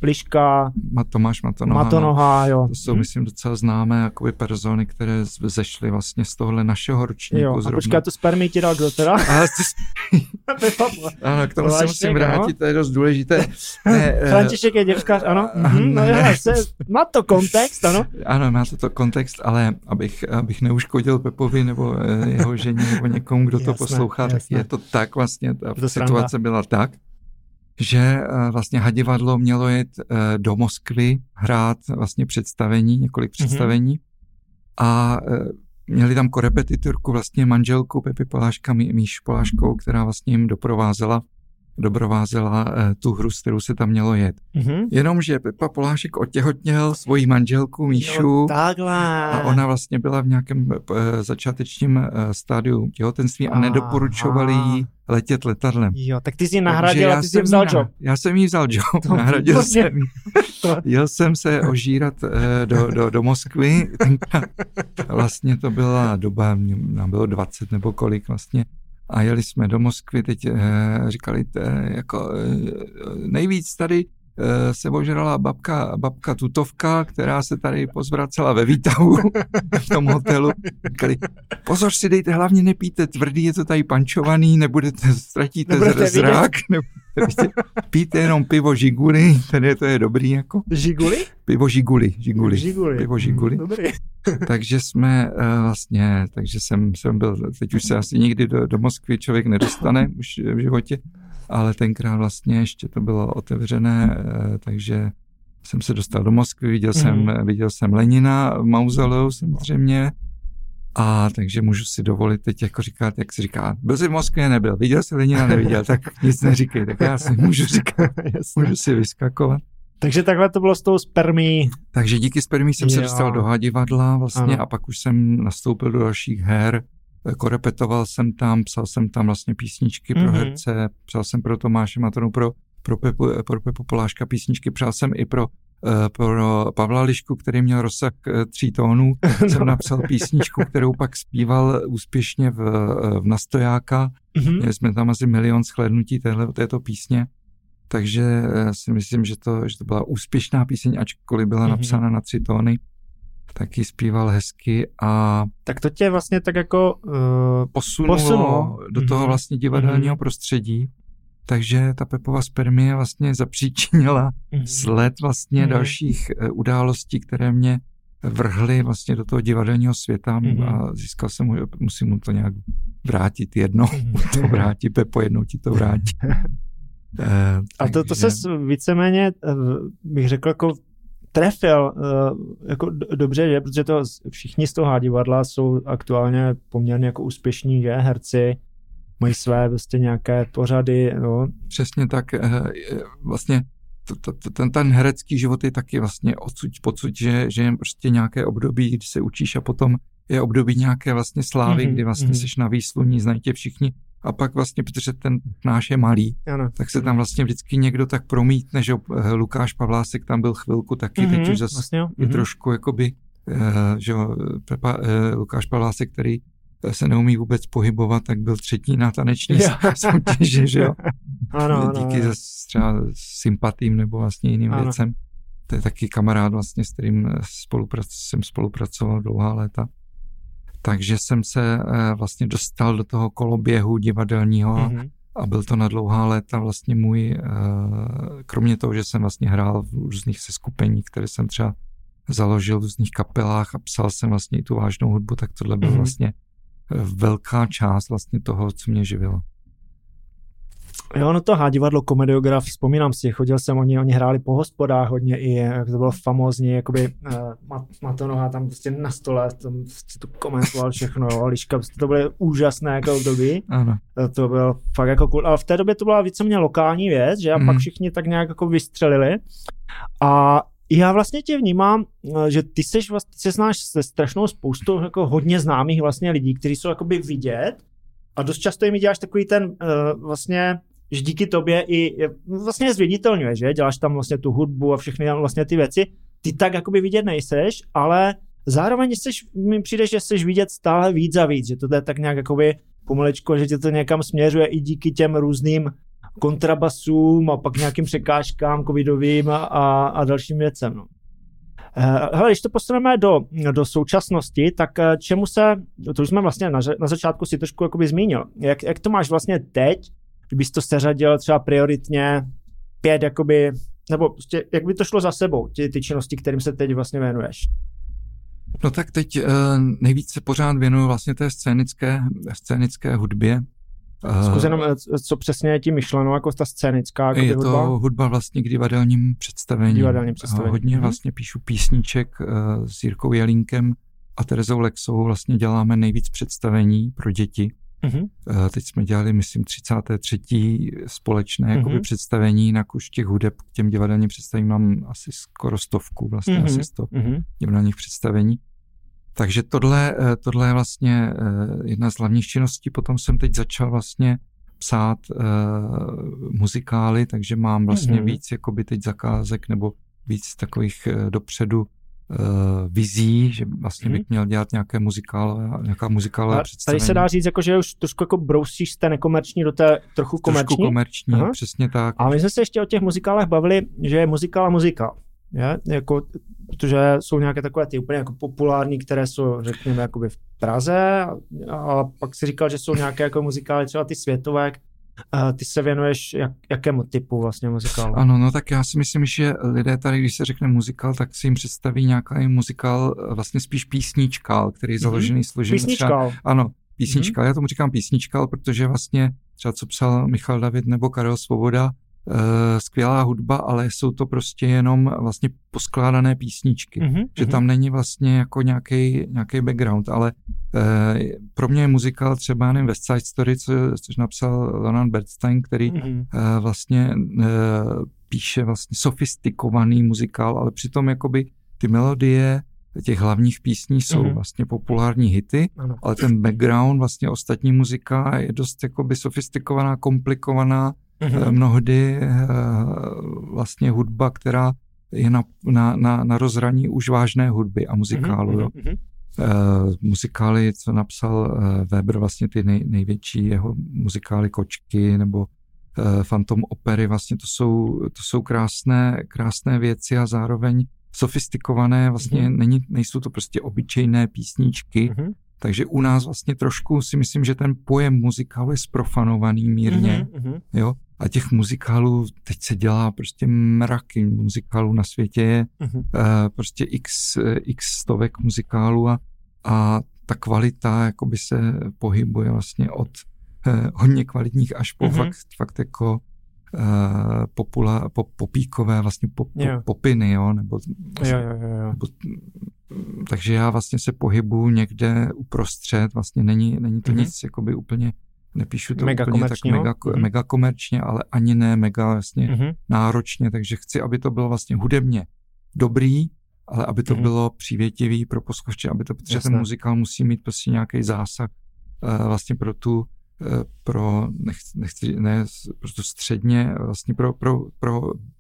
Liška, Tomáš Matonoha, jo. To jsou, myslím, docela známé jakoby persony, které zešly vlastně z tohle našeho ročníku. Jo, a počkej, tu spermii ti dal kdo teda? Pepa Polášek. Ano, k tomu se musím vrátit, to je dost důležité. František je děvkař, ano. No jo, má to kontext, ano. Ano, má to kontext, ale abych neuškodil Pepovi nebo jeho ženě, nebo někomu, kdo to poslouchá, tak je to tak vlastně, ta situace byla tak, že vlastně Hadivadlo mělo jet do Moskvy hrát vlastně představení, několik představení a měli tam korepetitorku vlastně manželku Pepy Poláška, Míšu Poláškou, která vlastně jim doprovázela tu hru, s kterou se tam mělo jet. Jenomže Pepa Polášek otěhotněl svoji manželku Míšu a ona vlastně byla v nějakém začátečním stádiu těhotenství a nedoporučovali jí letět letadlem. Jo, tak ty jsi ji nahradil a ty jsi ji vzal job. Já jsem jí vzal job, nahradil jsem jí. Jel jsem se ožírat do Moskvy. Vlastně to byla doba, nám bylo 20 nebo kolik vlastně. A jeli jsme do Moskvy, teď říkali, jako nejvíc tady se ožrala babka Tutovka, která se tady pozvracela ve výtahu v tom hotelu. Říkali, pozor si dejte, hlavně nepijte tvrdý, je to tady pančovaný, ztratíte zrak. Pijte jenom pivo Žiguli, tady to je dobrý jako. Žiguli? Pivo Žiguli. Pivo Žiguli. Dobrý. Takže jsme vlastně, takže jsem byl, teď už se asi nikdy do Moskvy člověk nedostane už v životě. ale tenkrát vlastně ještě to bylo otevřené, takže jsem se dostal do Moskvy, viděl jsem Lenina v mauzoleu samozřejmě, a takže můžu si dovolit teď jako říkat, jak se říká, byl jsi v Moskvě, nebyl, viděl jsi Lenina, neviděl, tak nic neříkej, tak já si můžu říkat, můžu si vyskakovat. Takže takhle to bylo s tou spermí. Takže díky spermí jsem se dostal do Hadivadla vlastně, ano. A pak už jsem nastoupil do dalších her, korepetoval jsem tam, psal jsem tam vlastně písničky pro herce, psal jsem pro Tomáše Matronu, pro Pepu Poláška písničky, psal jsem i pro Pavla Lišku, který měl rozsah 3 tónů, jsem napsal písničku, kterou pak zpíval úspěšně v Nastojáka. Měli jsme tam asi 1 milion shlédnutí této písně. Takže si myslím, že to byla úspěšná píseň, ačkoliv byla napsána na 3 tóny, tak ji zpíval hezky a... Tak to tě vlastně tak jako posunulo do toho vlastně divadelního prostředí, takže ta Pepova spermie vlastně zapříčinila sled vlastně dalších událostí, které mě vrhly vlastně do toho divadelního světa a získal jsem ho, musím mu to nějak vrátit jednou, to vrátí, Pepo, jednou ti to vrátí. A to se víceméně, bych řekl, jako trefil jako dobře, že? Protože to všichni z toho Hadivadla jsou aktuálně poměrně jako úspěšní, že? Herci mají své vlastně nějaké pořady. No. Přesně tak. Vlastně ten herecký život je taky vlastně odsud pocud, že je prostě nějaké období, kdy se učíš a potom je období nějaké vlastně slávy, kdy vlastně seš na výsluní, znají tě všichni. A pak vlastně, protože ten náš je malý, ano, tak se tam vlastně vždycky někdo tak promítne, že Lukáš Pavlásek tam byl chvilku taky, teď už zase vlastně, je trošku jakoby, že Lukáš Pavlásek, který se neumí vůbec pohybovat, tak byl 3. na taneční soutěži, že jo. Ano, díky zase třeba sympatím nebo vlastně jiným věcem. To je taky kamarád vlastně, s kterým jsem spolupracoval dlouhá léta. Takže jsem se vlastně dostal do toho koloběhu divadelního a byl to na dlouhá léta vlastně můj, kromě toho, že jsem vlastně hrál v různých seskupeních, které jsem třeba založil v různých kapelách a psal jsem vlastně i tu vážnou hudbu, tak tohle byl vlastně velká část vlastně toho, co mě živilo. Jo, no to Hadivadlo, Komediograf, vzpomínám si, chodil jsem, oni hráli po hospodách hodně i, jak to bylo famózní, jakoby Matonoha tam prostě na stole, tam si to komentoval všechno, jo, Liška, to byly úžasné jako období, ano. To bylo fakt jako cool, ale v té době to byla víceméně lokální věc, že a pak všichni tak nějak jako vystřelili a já vlastně tě vnímám, že ty seš vlastně, znáš se strašnou spoustu jako hodně známých vlastně lidí, kteří jsou jakoby vidět a dost často jim děláš takový ten vlastně, že díky tobě i vlastně zviditelňuješ, že? Děláš tam vlastně tu hudbu a všechny tam vlastně ty věci. Ty tak jakoby vidět nejseš, ale zároveň mi přijdeš, že jsi vidět stále víc a víc, že to je tak nějak jakoby pomaličko, že tě to někam směřuje i díky těm různým kontrabasům a pak nějakým překážkám covidovým a dalším věcem. No. Hele, když to posuneme do současnosti, tak čemu se, to už jsme vlastně na začátku si trošku jakoby zmínil, jak to máš vlastně teď, kdybys to seřadil třeba prioritně 5 jakoby, nebo prostě, jak by to šlo za sebou, ty činnosti, kterým se teď vlastně věnuješ? No tak teď nejvíc se pořád věnuju vlastně té scénické hudbě. Zkus jenom, co přesně je tím myšleno, jako ta scénická hudba? Je to hudba vlastně k divadelním představením. Hodně vlastně píšu písniček s Jirkou Jelínkem a Terezou Lexovou. Vlastně děláme nejvíc představení pro děti. Teď jsme dělali, myslím, 33. společné jakoby představení, jinak už těch hudeb k těm divadelním představením mám asi skoro 100, vlastně asi 100 divadelních představení. Takže tohle je vlastně jedna z hlavních činností. Potom jsem teď začal vlastně psát muzikály, takže mám vlastně víc jakoby teď zakázek nebo víc takových dopředu vizí, že vlastně bych měl dělat nějaká muzikálové představení. Tady se dá říct, jako, že už trošku jako brousíš z té nekomerční do té trochu komerční. Trošku komerční, přesně tak. A my jsme se ještě o těch muzikálech bavili, že je muzikál a muzikál. Jako, protože jsou nějaké takové ty úplně jako populární, které jsou, řekněme, jakoby v Praze a pak si říkal, že jsou nějaké jako muzikály, třeba ty světové. Ty se věnuješ jakému typu vlastně muzikálu? Ano, no tak já si myslím, že lidé tady, když se řekne muzikál, tak si jim představí nějaký muzikál, vlastně spíš písničkál, který je založený, složený. Písničkál? Třeba, ano, písnička, já tomu říkám písnička, protože vlastně třeba co psal Michal David nebo Karel Svoboda, skvělá hudba, ale jsou to prostě jenom vlastně poskládané písničky. Že tam není vlastně jako nějaký background, ale pro mě je muzikál třeba nevím, West Side Story, což napsal Leonard Bernstein, který vlastně píše vlastně sofistikovaný muzikál, ale přitom jakoby ty melodie těch hlavních písní jsou vlastně populární hity, ano. Ale ten background vlastně ostatní muzika je dost jakoby sofistikovaná, komplikovaná, mnohdy vlastně hudba, která je na rozhraní už vážné hudby a muzikálu. Jo. Muzikály, co napsal Weber, vlastně ty největší jeho muzikály Kočky nebo Phantom opery, vlastně to jsou krásné věci a zároveň sofistikované, vlastně nejsou to prostě obyčejné písničky, takže u nás vlastně trošku si myslím, že ten pojem muzikálu je zprofanovaný mírně, jo. A těch muzikálů teď se dělá prostě mraky. Muzikálů na světě je prostě x stovek muzikálů a ta kvalita jakoby se pohybuje vlastně od hodně kvalitních až po fakt jako popíkové vlastně popiny, jo, nebo, takže já vlastně se pohybuju někde uprostřed, vlastně není to nic jakoby úplně, nepíšu to mega úplně tak mega komerčně, ale ani ne mega vlastně náročně, takže chci, aby to bylo vlastně hudebně dobrý, ale aby to bylo přívětivý pro posluchače, aby to, protože ten muzikál musí mít prostě nějaký zásah vlastně pro tu prostě středně, vlastně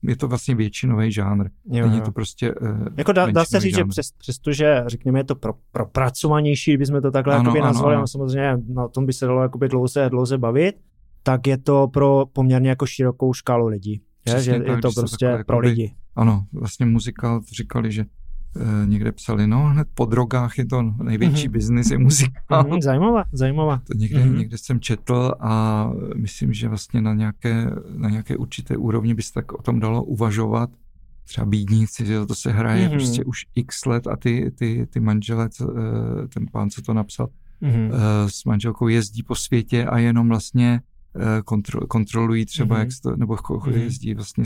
je to vlastně většinový žánr. Není to prostě jako dá se říct, žánr. Že přestože, řekněme, je to propracovanější, kdybychom to takhle nazvali, ano. Samozřejmě na tom by se dalo dlouze bavit, tak je to pro poměrně jako širokou škálu lidí. Přesně, že tak, je to prostě takhle, pro lidi. Ano, vlastně muzikál říkali, že někde psali, hned po drogách je to největší biznis, je muzikál. Zajímavá. To někde jsem četl a myslím, že vlastně na nějaké určité úrovni by se tak o tom dalo uvažovat. Třeba Bídníci, že to se hraje prostě už x let a ty manžele, ten pán, co to napsal, s manželkou jezdí po světě a jenom vlastně kontrolují třeba, jak to, nebo jezdí vlastně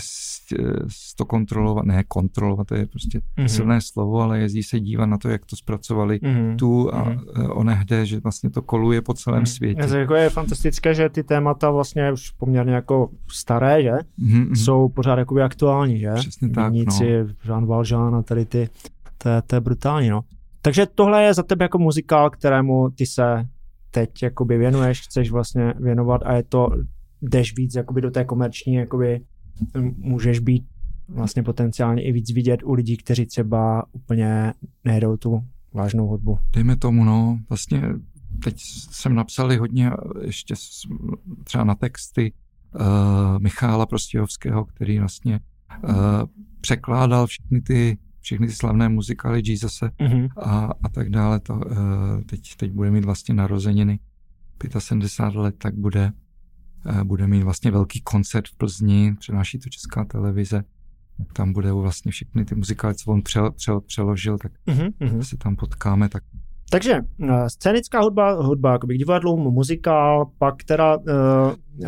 to kontrolovat, ne kontrolovat, to je prostě silné slovo, ale jezdí se dívat na to, jak to zpracovali tu a onehde, že vlastně to koluje po celém světě. Je fantastické, že ty témata vlastně už poměrně jako staré, že? Jsou pořád jakoby aktuální, že? Přesně tak, Vinici, no. Jean Valjean a tady ty, to je brutální, no. Takže tohle je za tebe jako muzikál, kterému ty se teď jakoby věnuješ, chceš vlastně věnovat a je to, jdeš víc jakoby do té komerční, jakoby můžeš být vlastně potenciálně i víc vidět u lidí, kteří třeba úplně nejedou tu vážnou hudbu. Dejme tomu, no, vlastně teď jsem napsal hodně ještě třeba na texty Michála Prostějovského, který vlastně překládal všechny ty slavné muzikály Jesusa a tak dále. To, teď bude mít vlastně narozeniny. 75 let, tak bude mít vlastně velký koncert v Plzni, přenáší to Česká televize. Tam bude vlastně všechny ty muzikály, co on přeložil, tak se tam potkáme. Tak. Takže scénická hudba jakoby divadlo, muzikál, pak teda,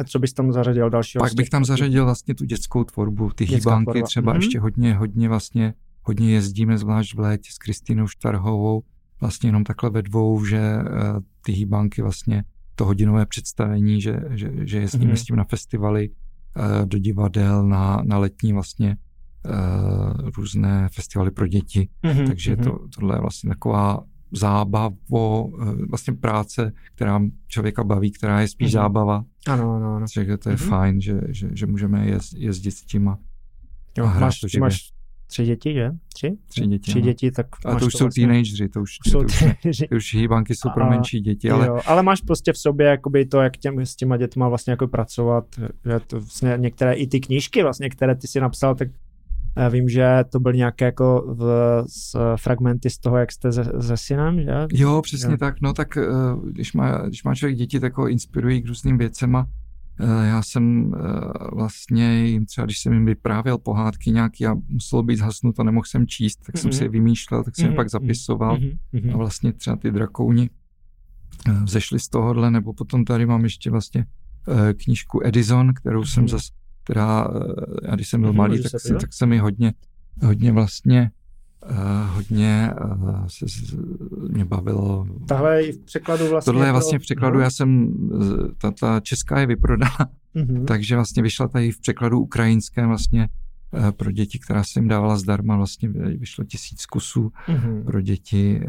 co bys tam zařadil dalšího? Pak bych tam zařadil vlastně tu dětskou tvorbu, ty Hýbánky třeba ještě hodně vlastně. Hodně jezdíme, zvlášť v létě, s Kristýnou Štarhovou, vlastně jenom takhle ve dvou, že ty Hýbánky vlastně to hodinové představení, že jezdíme s tím na festivaly, do divadel, na letní vlastně různé festivaly pro děti. Takže tohle je vlastně taková zábavo, vlastně práce, která člověka baví, která je spíš zábava. Ano. Takže to je fajn, že můžeme jezdit s tím a hrát to živě. 3 děti, že? 3 děti, tak a to už jsou vlastně teenageři, to už Hýbánky jsou pro menší děti, ale jo, ale máš prostě v sobě jakoby to, jak s těma dětma vlastně jako pracovat, že to vlastně některé i ty knížky vlastně, které ty si napsal, tak vím, že to byly nějaké jako fragmenty z toho, jak jste se synem, že? Jo, přesně tak, no tak když má člověk děti, tak ho inspirují k různým věcema. Já jsem vlastně jim třeba, když jsem jim vyprávěl pohádky nějaký a muselo být zhasnuto, nemohl jsem číst, tak jsem si je vymýšlel, tak jsem je pak zapisoval a vlastně třeba ty drakouni vzešly z tohohle, nebo potom tady mám ještě vlastně knížku Edison, kterou jsem zase, která, já když jsem byl malý, tak se mi hodně mě bavilo. Tahle je v překladu vlastně. Tohle je vlastně v překladu, já jsem, ta česká je vyprodána, takže vlastně vyšla tady v překladu ukrajinském vlastně pro děti, která se jim dávala zdarma, vlastně vyšlo 1000 kusů pro děti.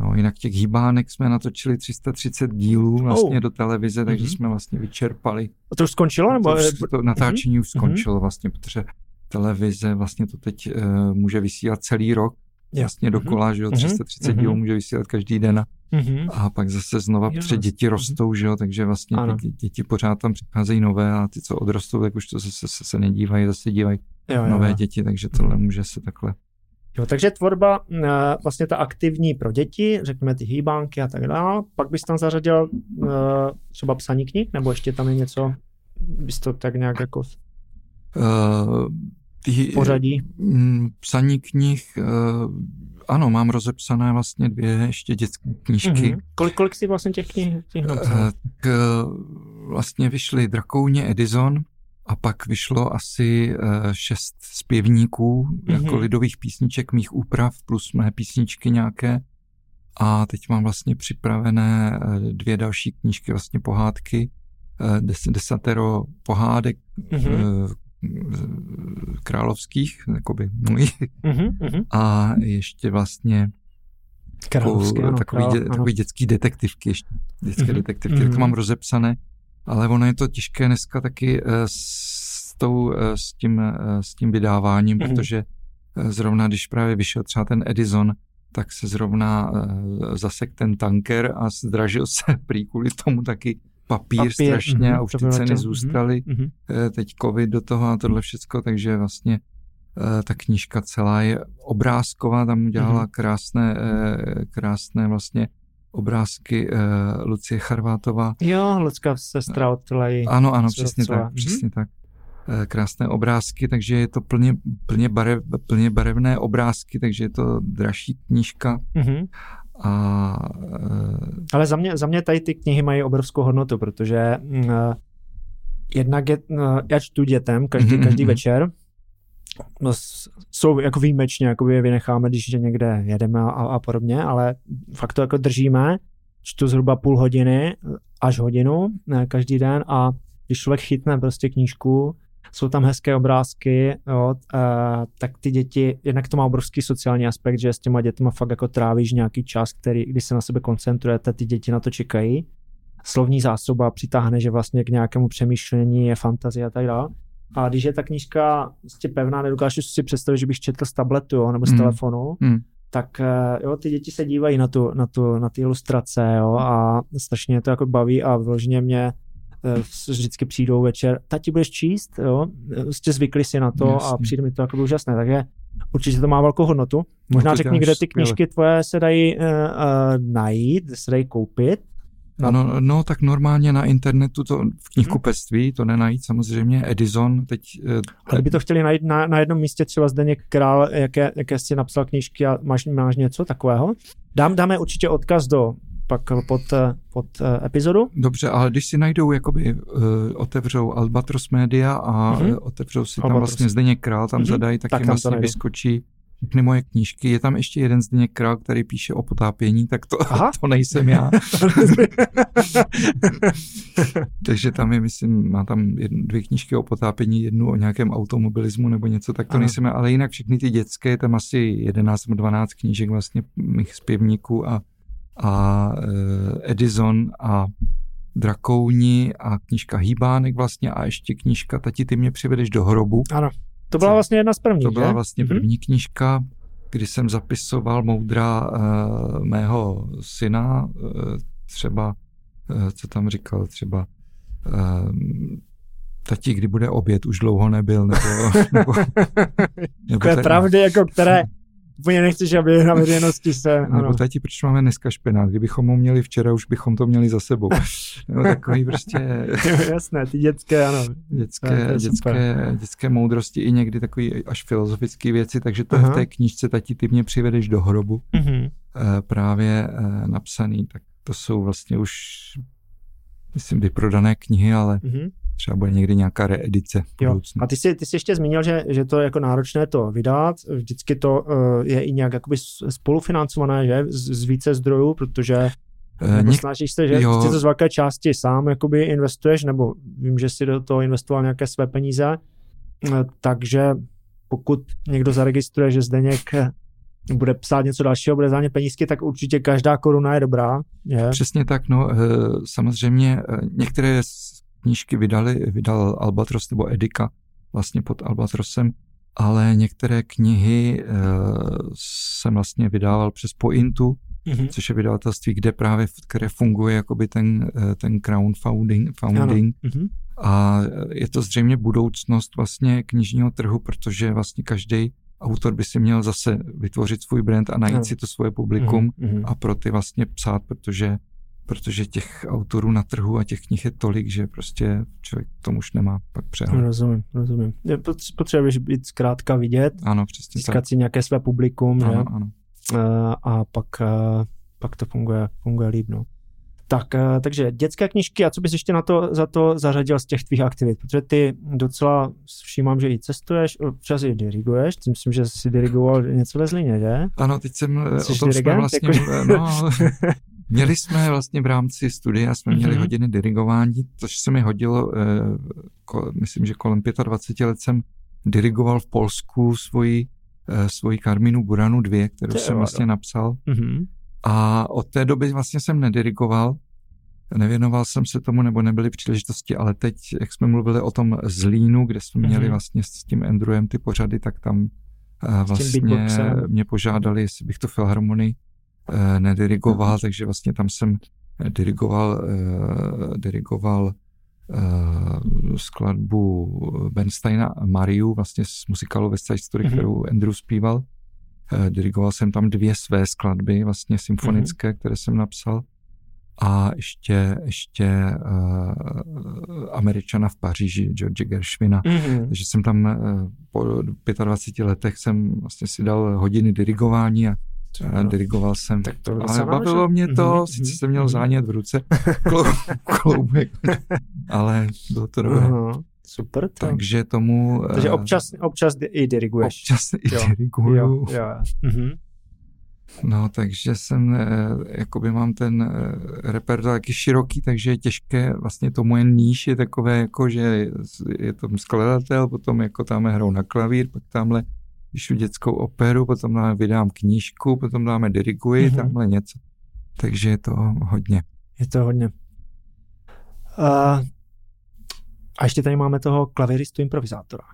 No, jinak těch hýbánek jsme natočili 330 dílů vlastně do televize, takže jsme vlastně vyčerpali. A to už skončilo? Nebo? To natáčení už skončilo vlastně, protože televize vlastně to teď může vysílat celý rok, vlastně dokola, že jo, 330 dílů může vysílat každý den a pak zase znova, protože děti rostou, že jo, takže vlastně ty děti pořád tam přicházejí nové a ty, co odrostou, tak už to se nedívají, zase dívají nové děti, takže tohle může se takhle. Jo, takže tvorba vlastně ta aktivní pro děti, řekněme ty hýbánky a tak dále, pak bys tam zařadil třeba psaní knih, nebo ještě tam je něco, bys to tak nějak jako... pořadí? Psaní knih, ano, mám rozepsané vlastně 2 ještě dětské knížky. Kolik si vlastně těch knih? Vlastně vyšly Drakouně Edison a pak vyšlo asi 6 zpěvníků, jako lidových písniček, mých úprav, plus mé písničky nějaké. A teď mám vlastně připravené 2 další knížky, vlastně pohádky, 10 pohádek, královských, jakoby mojich, a ještě vlastně takový dětský detektivky, tak to mám rozepsané, ale ono je to těžké dneska taky s tím vydáváním, protože zrovna, když právě vyšel třeba ten Edison, tak se zrovna zasek ten tanker a zdražil se prý kvůli tomu taky papír strašně a už ty ceny zůstaly. Teď covid do toho a tohle všecko, takže vlastně ta knížka celá je obrázková, tam udělala krásné vlastně obrázky Lucie Charvátová. Jo, Lucka sestra od Tulají. Ano, přesně tak. Krásné obrázky, takže je to plně barevné obrázky, takže je to dražší knížka. Ale za mě tady ty knihy mají obrovskou hodnotu, protože jednak já čtu dětem každý večer. No, jsou jako výjimečně, jakoby je vynecháme, když někde jedeme a podobně, ale fakt to jako držíme. Čtu zhruba půl hodiny až hodinu každý den a když člověk chytne prostě knížku, jsou tam hezké obrázky, jo, tak ty děti, jednak to má obrovský sociální aspekt, že s těma dětma fakt jako trávíš nějaký čas, když se na sebe koncentrujete, ty děti na to čekají. Slovní zásoba přitáhne, že vlastně k nějakému přemýšlení je fantazie a tak dále. A když je ta knížka vlastně pevná, nedokážu si představit, že bych četl z tabletu, jo, nebo z telefonu, tak jo, ty děti se dívají na ty ilustrace, jo, a strašně to jako baví a vložně mě vždycky přijdou večer, tati, budeš číst, jo, jste zvykli si na to. Jasně. A přijde mi to jako úžasné, takže určitě to má velkou hodnotu. Možná no řekni, kde ty knížky tvoje se dají najít, se dají koupit. No, tak normálně na internetu to v knihkupectví, to nenajít samozřejmě, Edison teď... Ale by to chtěli najít na jednom místě, třeba Zdeněk Král, jaké jsi napsal knížky a máš něco takového? Dáme určitě odkaz do pak pod epizodu. Dobře, ale když si najdou, jakoby otevřou Albatros Media a otevřou si tam Albatros. Vlastně Zdeněk Král, tam zadají, tak jim vlastně vyskočí všechny moje knížky. Je tam ještě jeden Zdeněk Král, který píše o potápění, tak to nejsem já. Takže tam je, myslím, má tam 2 knížky o potápění, jednu o nějakém automobilismu nebo něco, tak to nejsem já, ale jinak všechny ty dětské, tam asi 11 nebo 12 knížek vlastně mých zpěvníků a Edison a Drakouni a knížka Hýbánek vlastně a ještě knížka Tati, ty mě přivedeš do hrobu. Ano, to byla vlastně jedna z prvních, to byla vlastně první knížka, kdy jsem zapisoval moudra mého syna, třeba, co tam říkal, třeba tati, kdy bude oběd, už dlouho nebyl, nebo takové pravdy, jako které úplně nechceš, aby na veřejnosti se... Nebo tati, proč máme dneska špenát? Kdybychom ho měli včera, už bychom to měli za sebou. Nebo takový prostě... Jasné, ty dětské, ano. Dětské moudrosti i někdy takový až filozofické věci, takže to je v té knížce Tati, ty mě přivedeš do hrobu. Právě napsaný, tak to jsou vlastně už, myslím, vyprodané knihy, ale třeba bude někdy nějaká reedice. Jo. A ty jsi ještě zmínil, že to je jako náročné to vydat, vždycky to je i nějak jakoby spolufinancované, že? Z více zdrojů, protože snažíš se, že jo. Jsi z velké části sám jakoby investuješ, nebo vím, že jsi do toho investoval nějaké své peníze, takže pokud někdo zaregistruje, že Zdeněk bude psát něco dalšího, bude zámět penízky, tak určitě každá koruna je dobrá. Je. Přesně tak, no samozřejmě některé knížky vydal Albatros nebo Edika vlastně pod Albatrosem, ale některé knihy jsem vlastně vydával přes Pointu, což je vydavatelství, kde právě, které funguje jakoby ten crowdfunding. A je to zřejmě budoucnost vlastně knižního trhu, protože vlastně každý autor by si měl zase vytvořit svůj brand a najít si to svoje publikum a pro ty vlastně psát, protože těch autorů na trhu a těch knih je tolik, že prostě člověk tomu už nemá pak přehled. Rozumím. Potřebuješ být zkrátka vidět, ano, přesně získat tak. Si nějaké své publikum, ano. A pak to funguje líp. No. Takže dětské knížky, a co bys ještě za to zařadil z těch tvých aktivit? Protože ty docela všímám, že i cestuješ, občas i diriguješ, myslím, že jsi dirigoval něco ve Zlíně, že? Ano, teď jsem o tom dirigent, vlastně, jako... Měli jsme vlastně v rámci studia, měli hodiny dirigování, což se mi hodilo, myslím, že kolem 25 let jsem dirigoval v Polsku svoji Carminu Buranu 2, kterou jsem vlastně napsal. A od té doby vlastně jsem nedirigoval, nevěnoval jsem se tomu, nebo nebyly příležitosti, ale teď, jak jsme mluvili o tom Zlínu, kde jsme měli vlastně s tím Andrewem ty pořady, tak tam vlastně mě požádali, jestli bych to filharmonii nedirigoval, takže vlastně tam jsem dirigoval skladbu Bernsteina a Mariu, vlastně z musikalu West Side Story, kterou Andrew zpíval. Dirigoval jsem tam 2 své skladby, vlastně symfonické, které jsem napsal, a ještě Američana v Paříži, George Gershwina. Takže jsem tam po 25 letech jsem vlastně si dal hodiny dirigování a dirigoval jsem. Tak to ale bavilo mě to, sice jsem měl zánět v ruce, kloubek, ale bylo to dobré. Super. Takže tomu... Takže občas i diriguješ. Občas i diriguju. Jo. No, takže jsem, jakoby mám ten repertoár taky široký, takže je těžké, vlastně to moje níž je takové, jako, že je tam skladatel, potom jako tamhle hrou na klavír, pak tamhle píšu dětskou operu, potom dáme vydám knížku, potom dáme diriguji, tamhle něco. Takže je to hodně. A ještě tady máme toho klavíristu improvizátora.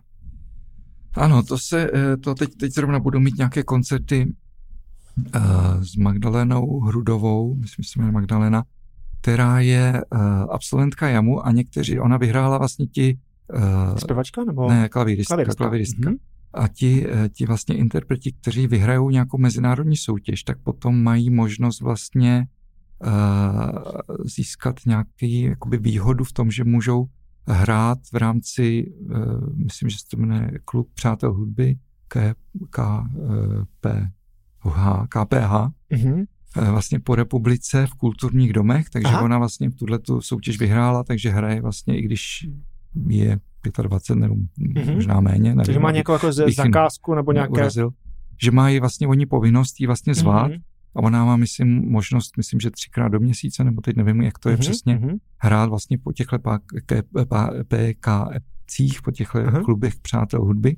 Ano, teď zrovna budu mít nějaké koncerty s Magdalenou Hrudovou, myslím, že se jmenuje Magdalena, která je absolventka JAMU a ona vyhrála vlastně ti... Zpěvačka nebo? Ne, klavíristka. A ti vlastně interpreti, kteří vyhrajou nějakou mezinárodní soutěž, tak potom mají možnost vlastně získat nějaký jakoby výhodu v tom, že můžou hrát v rámci, myslím, že se to jmenuje Klub přátel hudby, KPH, vlastně po republice v kulturních domech, takže ona vlastně tuhletu soutěž vyhrála, takže hraje vlastně, i když je 25 nebo možná méně. Nevím, takže má nějakou jako zakázku nebo nějaké... Neurazil, že mají vlastně oni povinnost jí vlastně zvát, a ona má, myslím, možnost, myslím, že 3krát do měsíce, nebo teď nevím, jak to je přesně, hrát vlastně po těchto PKFcích, po těchto klubech přátel hudby.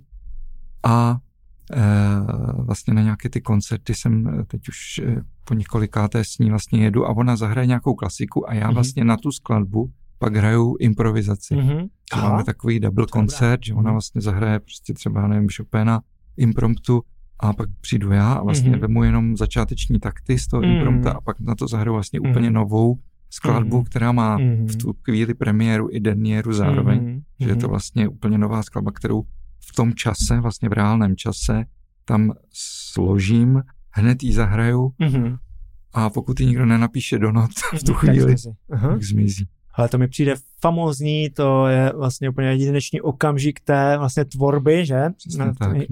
A vlastně na nějaké ty koncerty jsem teď už po několikáté s ní vlastně jedu a ona zahraje nějakou klasiku a já vlastně na tu skladbu pak hraju improvizaci. Máme takový double koncert, že ona vlastně zahraje prostě třeba, nevím, Chopina impromptu, a pak přijdu já a vlastně vemu jenom začáteční takty z toho imprompta a pak na to zahraju vlastně úplně novou skladbu, která má v tu chvíli premiéru i derniéru zároveň. Že je to vlastně úplně nová skladba, kterou v tom čase, vlastně v reálném čase, tam složím, hned ji zahraju a pokud ji nikdo nenapíše do not v tu chvíli, tak zmizí. Ale to mi přijde famózní, to je vlastně úplně jedinečný okamžik té vlastně tvorby, že?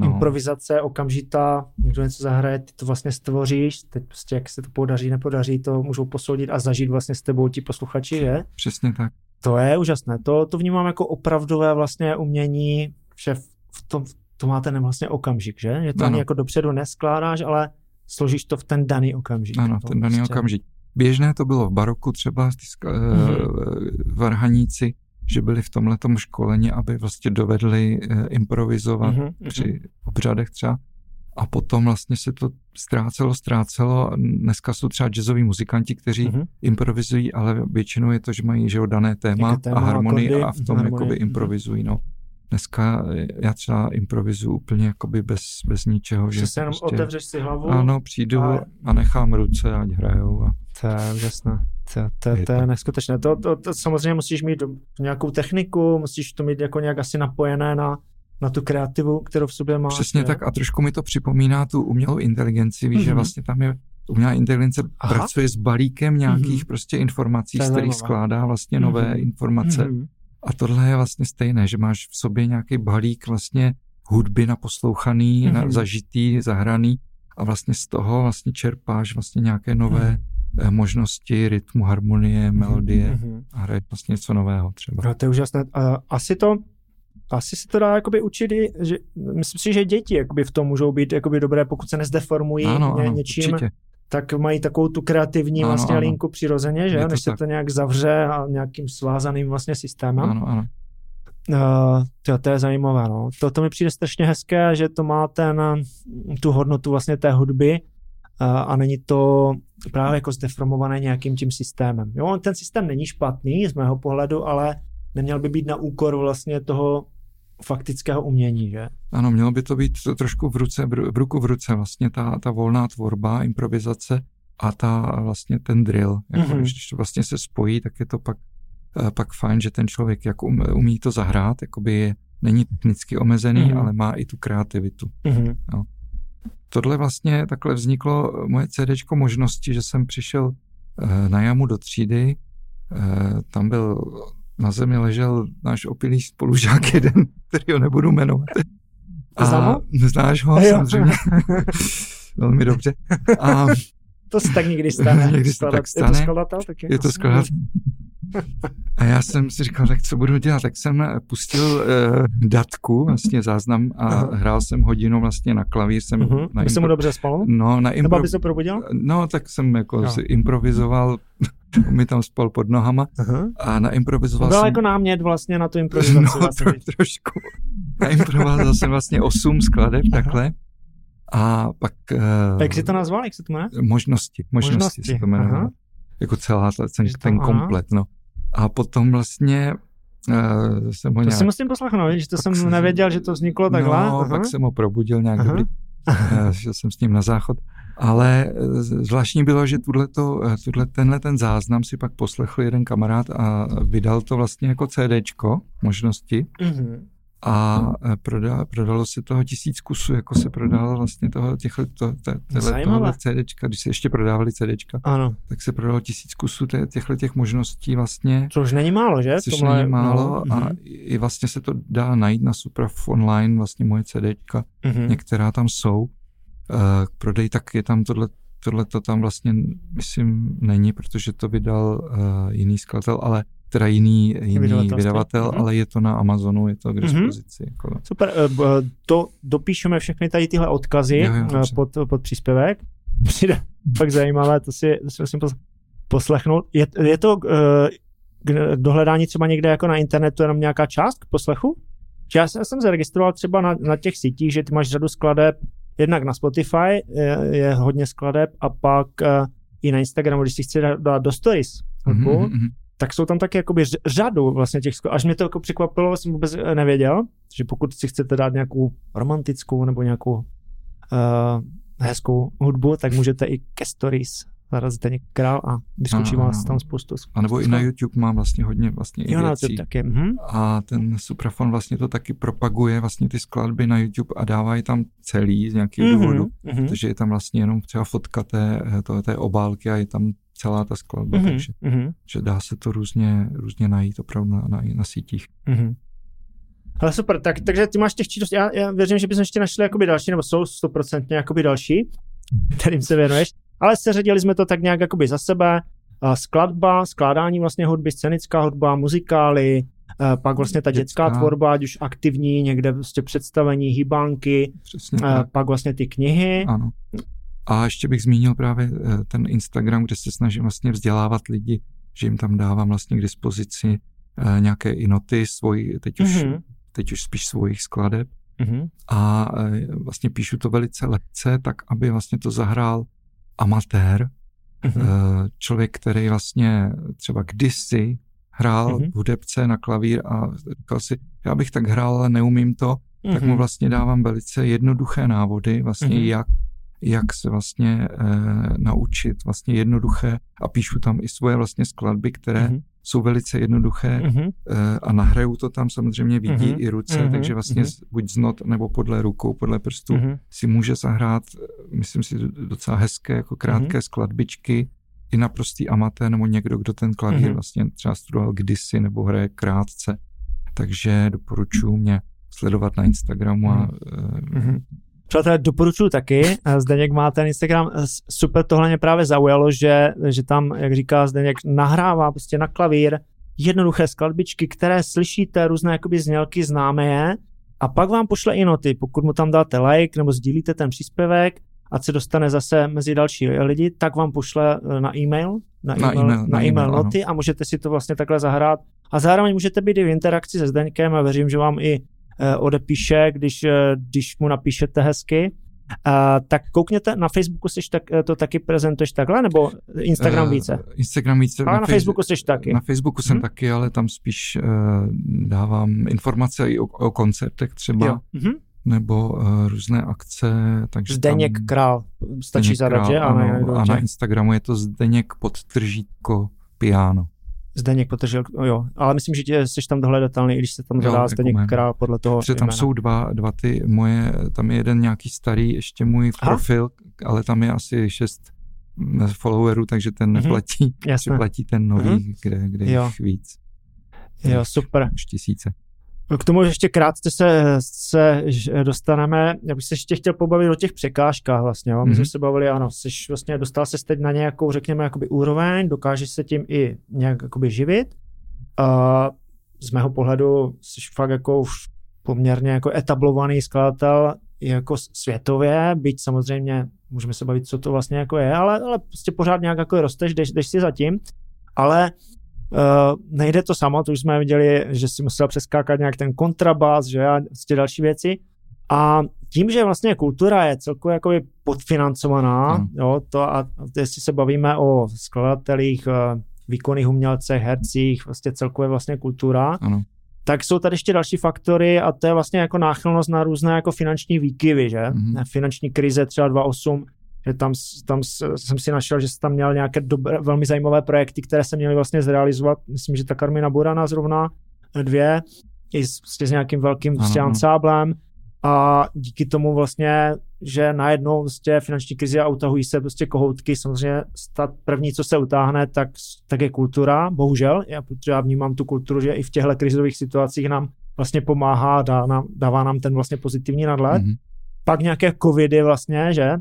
Improvizace, okamžitá, někdo něco zahraje, ty to vlastně stvoříš, teď prostě jak se to podaří, nepodaří, to můžou posoudit a zažít vlastně s tebou ti posluchači, že? Přesně tak. To je úžasné, to vnímám jako opravdové vlastně umění, že v tom, to máte vlastně okamžik, že? Že to ani jako dopředu neskládáš, ale složíš to v ten daný okamžik. Ano, ten daný prostě okamžik. Běžné to bylo v baroku třeba varhaníci, že byli v tomhletom školeni, aby vlastně dovedli improvizovat při obřadech třeba. A potom vlastně se to ztrácelo. Dneska jsou třeba jazzoví muzikanti, kteří improvizují, ale většinou je to, že mají dané téma a harmonii a v tom jakoby improvizují. No. Dneska já třeba improvizuju úplně jakoby bez ničeho. Že se jenom prostě otevřeš si hlavu. Ano, přijdu a nechám ruce, ať hrajou. To je úžasné. To je neskutečné. To samozřejmě musíš mít nějakou techniku, musíš to mít jako nějak asi napojené na tu kreativu, kterou v sobě máš. Přesně tak a trošku mi to připomíná tu umělou inteligenci, víš, že vlastně tam je umělá inteligence pracuje s balíkem nějakých prostě informací, z kterých skládá vlastně nové informace. A tohle je vlastně stejné, že máš v sobě nějaký balík vlastně hudby naposlouchaný, zažitý, zahraný a vlastně z toho vlastně čerpáš vlastně nějaké nové možnosti, rytmu, harmonie, melodie a hraješ vlastně něco nového třeba. No, to je úžasné. Asi se to dá jakoby učit, že myslím si, že děti jakoby v tom můžou být jakoby dobré, pokud se nezdeformují něčím. Určitě. Tak mají takovou tu kreativní vlastně linku přirozeně, že? Než se to nějak zavře a nějakým svázaným vlastně systémem. Ano. To je zajímavé, no. To mi přijde strašně hezké, že to má tu hodnotu vlastně té hudby a není to právě jako zdeformované nějakým tím systémem. Jo, ten systém není špatný z mého pohledu, ale neměl by být na úkor vlastně toho faktického umění, že? Ano, mělo by to být trošku v ruku v ruce vlastně ta volná tvorba, improvizace a vlastně ten drill. Jako když vlastně se spojí, tak je to pak fajn, že ten člověk jako umí to zahrát, jakoby není technicky omezený, ale má i tu kreativitu. No. Tohle vlastně takhle vzniklo moje CDčko možnosti, že jsem přišel na JAMU do třídy, tam byl na zemi ležel náš opilý spolužák jeden, který ho nebudu jmenovat. Znáš ho, samozřejmě. Velmi dobře. A to se tak někdy stane. Je to skladatel? Je to skladatel. A já jsem si říkal, tak co budu dělat? Tak jsem pustil datku, vlastně záznam a hrál jsem hodinu vlastně na klavír. By se mu dobře spalo? No, nebo aby se probudil? No, tak jsem jako si improvizoval. On mi tam spal pod nohama a naimprovizoval jsem. To byl jako námět vlastně na tu improvizaci. No, vlastně trošku. Naimprovizoval jsem vlastně 8 skladeb takhle. A pak... jak jsi to nazval? Jak se to jmenuje? Možnosti se to jmenuje. Aha. Jako celá ten komplet, no. A potom vlastně jsem ho nějak... To si musím poslechnout, že to jsem nevěděl, že to vzniklo takhle. No, pak jsem ho probudil nějak dobrý. Šel jsem s ním na záchod. Ale zvláštní bylo, že tenhle záznam si pak poslechl jeden kamarád a vydal to vlastně jako CDčko možnosti a prodalo se toho 1000 kusů, jako se prodalo vlastně tohle CDčka, když se ještě prodávaly CDčka, tak se prodalo 1000 kusů těchto možností vlastně. Což není málo, že? Což není málo a i vlastně se to dá najít na Suprav online, vlastně moje CDčka, některá tam jsou. K prodeji, tak je tam tohleto tam vlastně, myslím, není, protože to vydal jiný skladatel, ale teda jiný vydavatel, ale je to na Amazonu, je to k dispozici. Jako. Super, to dopíšeme všechny tady tyhle odkazy pod příspěvek. Přijde fakt zajímavé, to si musím poslechnout. Je to k dohledání třeba někde jako na internetu jenom nějaká část k poslechu? Já jsem zaregistroval třeba na těch sítích, že ty máš řadu skladeb. Jednak na Spotify je hodně skladeb a pak i na Instagramu, když si chci dát do stories, tak jsou tam taky jakoby řadu vlastně těch skladeb. Až mě to jako překvapilo, jsem vůbec nevěděl, že pokud si chcete dát nějakou romantickou nebo nějakou hezkou hudbu, tak můžete i ke stories. Zaraz Zdeněk Král a vyskočí vás tam spoustu. A nebo i na YouTube mám vlastně hodně vlastně i věcí. A ten Suprafon vlastně to taky propaguje vlastně ty skladby na YouTube a dává je tam celý z nějakého důvodu, protože je tam vlastně jenom třeba fotka té obálky a je tam celá ta skladba, takže že dá se to různě najít opravdu na sítích. Ale super, takže ty máš těch čítostí, já věřím, že bychom ještě našli jakoby další, nebo jsou 100% jakoby další, kterým se věnuješ, ale seřadili jsme to tak nějak jakoby za sebe, skladba, skládání vlastně hudby, scenická hudba, muzikály, pak vlastně ta dětská tvorba, ať už aktivní, někde vlastně představení, hýbánky, pak vlastně ty knihy. Ano. A ještě bych zmínil právě ten Instagram, kde se snažím vlastně vzdělávat lidi, že jim tam dávám vlastně k dispozici nějaké i noty svoji, teď už spíš svojich skladeb. A vlastně píšu to velice lehce, tak aby vlastně to zahrál amatér, člověk, který vlastně třeba kdysi hrál v hudebce na klavír a říkal si, já bych tak hrál, ale neumím to, tak mu vlastně dávám velice jednoduché návody, vlastně jak se vlastně naučit vlastně jednoduché, a píšu tam i svoje vlastně skladby, které jsou velice jednoduché a nahraju to tam, samozřejmě vidí i ruce, takže vlastně buď z not nebo podle rukou, podle prstů si může zahrát, myslím si, docela hezké, jako krátké skladbičky, i naprostý amatér nebo někdo, kdo ten klavír vlastně třeba studoval kdysi nebo hraje krátce. Takže doporučuji mě sledovat na Instagramu a přátelé, doporučuji taky. Zdeněk má ten Instagram. Super, tohle mě právě zaujalo, že tam, jak říká Zdeněk, nahrává prostě na klavír jednoduché skladbičky, které slyšíte, různé jakoby znělky, známe je, a pak vám pošle i noty, pokud mu tam dáte like nebo sdílíte ten příspěvek, ať se dostane zase mezi další lidi, tak vám pošle na e-mail noty, ano. A můžete si to vlastně takhle zahrát. A zároveň můžete být i v interakci se Zdeňkem a věřím, že vám i odepíše, když mu napíšete hezky. Tak koukněte, na Facebooku to taky prezentuješ takhle, nebo Instagram více? Instagram více. Ale na Facebooku jsi taky. Na Facebooku jsem taky, ale tam spíš dávám informace i o koncertech třeba, nebo různé akce. Takže Zdeněk Král, stačí zadat, že? Ano, a na Instagramu je to Zdeněk _ piano. Zdeněk Potržil, jo, ale myslím, že jsi tam dohledatelný, i když se tam zadá Zdeněk Král podle toho tam jména. Jsou dva ty moje, tam je jeden nějaký starý, ještě můj profil, ale tam je asi 6 followerů, takže ten neplatí, platí ten nový, kde jich víc. Jo, super. Už 1000. K tomu ještě krátce se dostaneme, já bych se ještě chtěl pobavit o těch překážkách vlastně, jo? My jsme se bavili, ano, vlastně dostal ses teď na nějakou, řekněme, jakoby úroveň, dokážeš se tím i nějak jakoby živit. Z mého pohledu jsi fakt jako poměrně jako etablovaný skladatel jako světově, byť samozřejmě můžeme se bavit, co to vlastně jako je, ale prostě pořád nějak jako rosteš, jdeš si za tím, ale nejde to samo, to už jsme viděli, že si musel přeskákat nějak ten kontrabas, že a vlastně další věci. A tím, že vlastně kultura je celkově jakoby podfinancovaná, jo, a jestli se bavíme o skladatelích, výkonných umělcech, hercích, vlastně celkově vlastně kultura, tak jsou tady ještě další faktory, a to je vlastně jako náchylnost na různé jako finanční výkyvy, že? Finanční krize třeba 2008, že tam jsem si našel, že jsi tam měl nějaké velmi zajímavé projekty, které se měly vlastně zrealizovat. Myslím, že ta Carmina Burana zrovna 2, i s nějakým velkým ansáblem. A díky tomu vlastně, že najednou vlastně finanční krizi a utahují se prostě kohoutky, samozřejmě první, co se utáhne, tak je kultura, bohužel. Protože já vnímám tu kulturu, že i v těchto krizových situacích nám vlastně pomáhá, dává nám ten vlastně pozitivní nadhled. Pak nějaké covidy vlastně, že?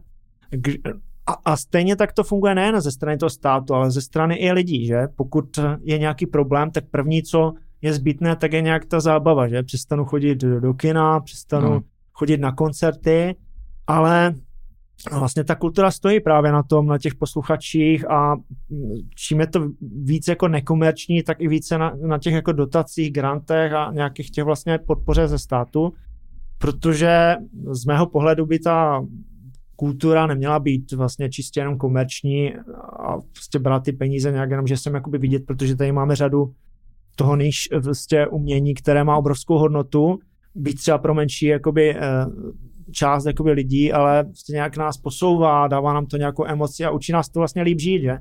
A stejně tak to funguje nejen ze strany toho státu, ale ze strany i lidí, že? Pokud je nějaký problém, tak první, co je zbytné, tak je nějak ta zábava, že? Přestanu chodit do kina, přestanu chodit na koncerty, ale vlastně ta kultura stojí právě na těch posluchačích, a čím je to víc jako nekomerční, tak i více na těch jako dotacích, grantech a nějakých těch vlastně podpoře ze státu, protože z mého pohledu by ta kultura neměla být vlastně čistě jenom komerční a prostě brát ty peníze nějak jenom, že jsem jakoby vidět, protože tady máme řadu toho níž vlastně umění, které má obrovskou hodnotu, být třeba pro menší jakoby část jakoby lidí, ale vlastně nějak nás posouvá, dává nám to nějakou emoci a učí nás to vlastně líp žít, že?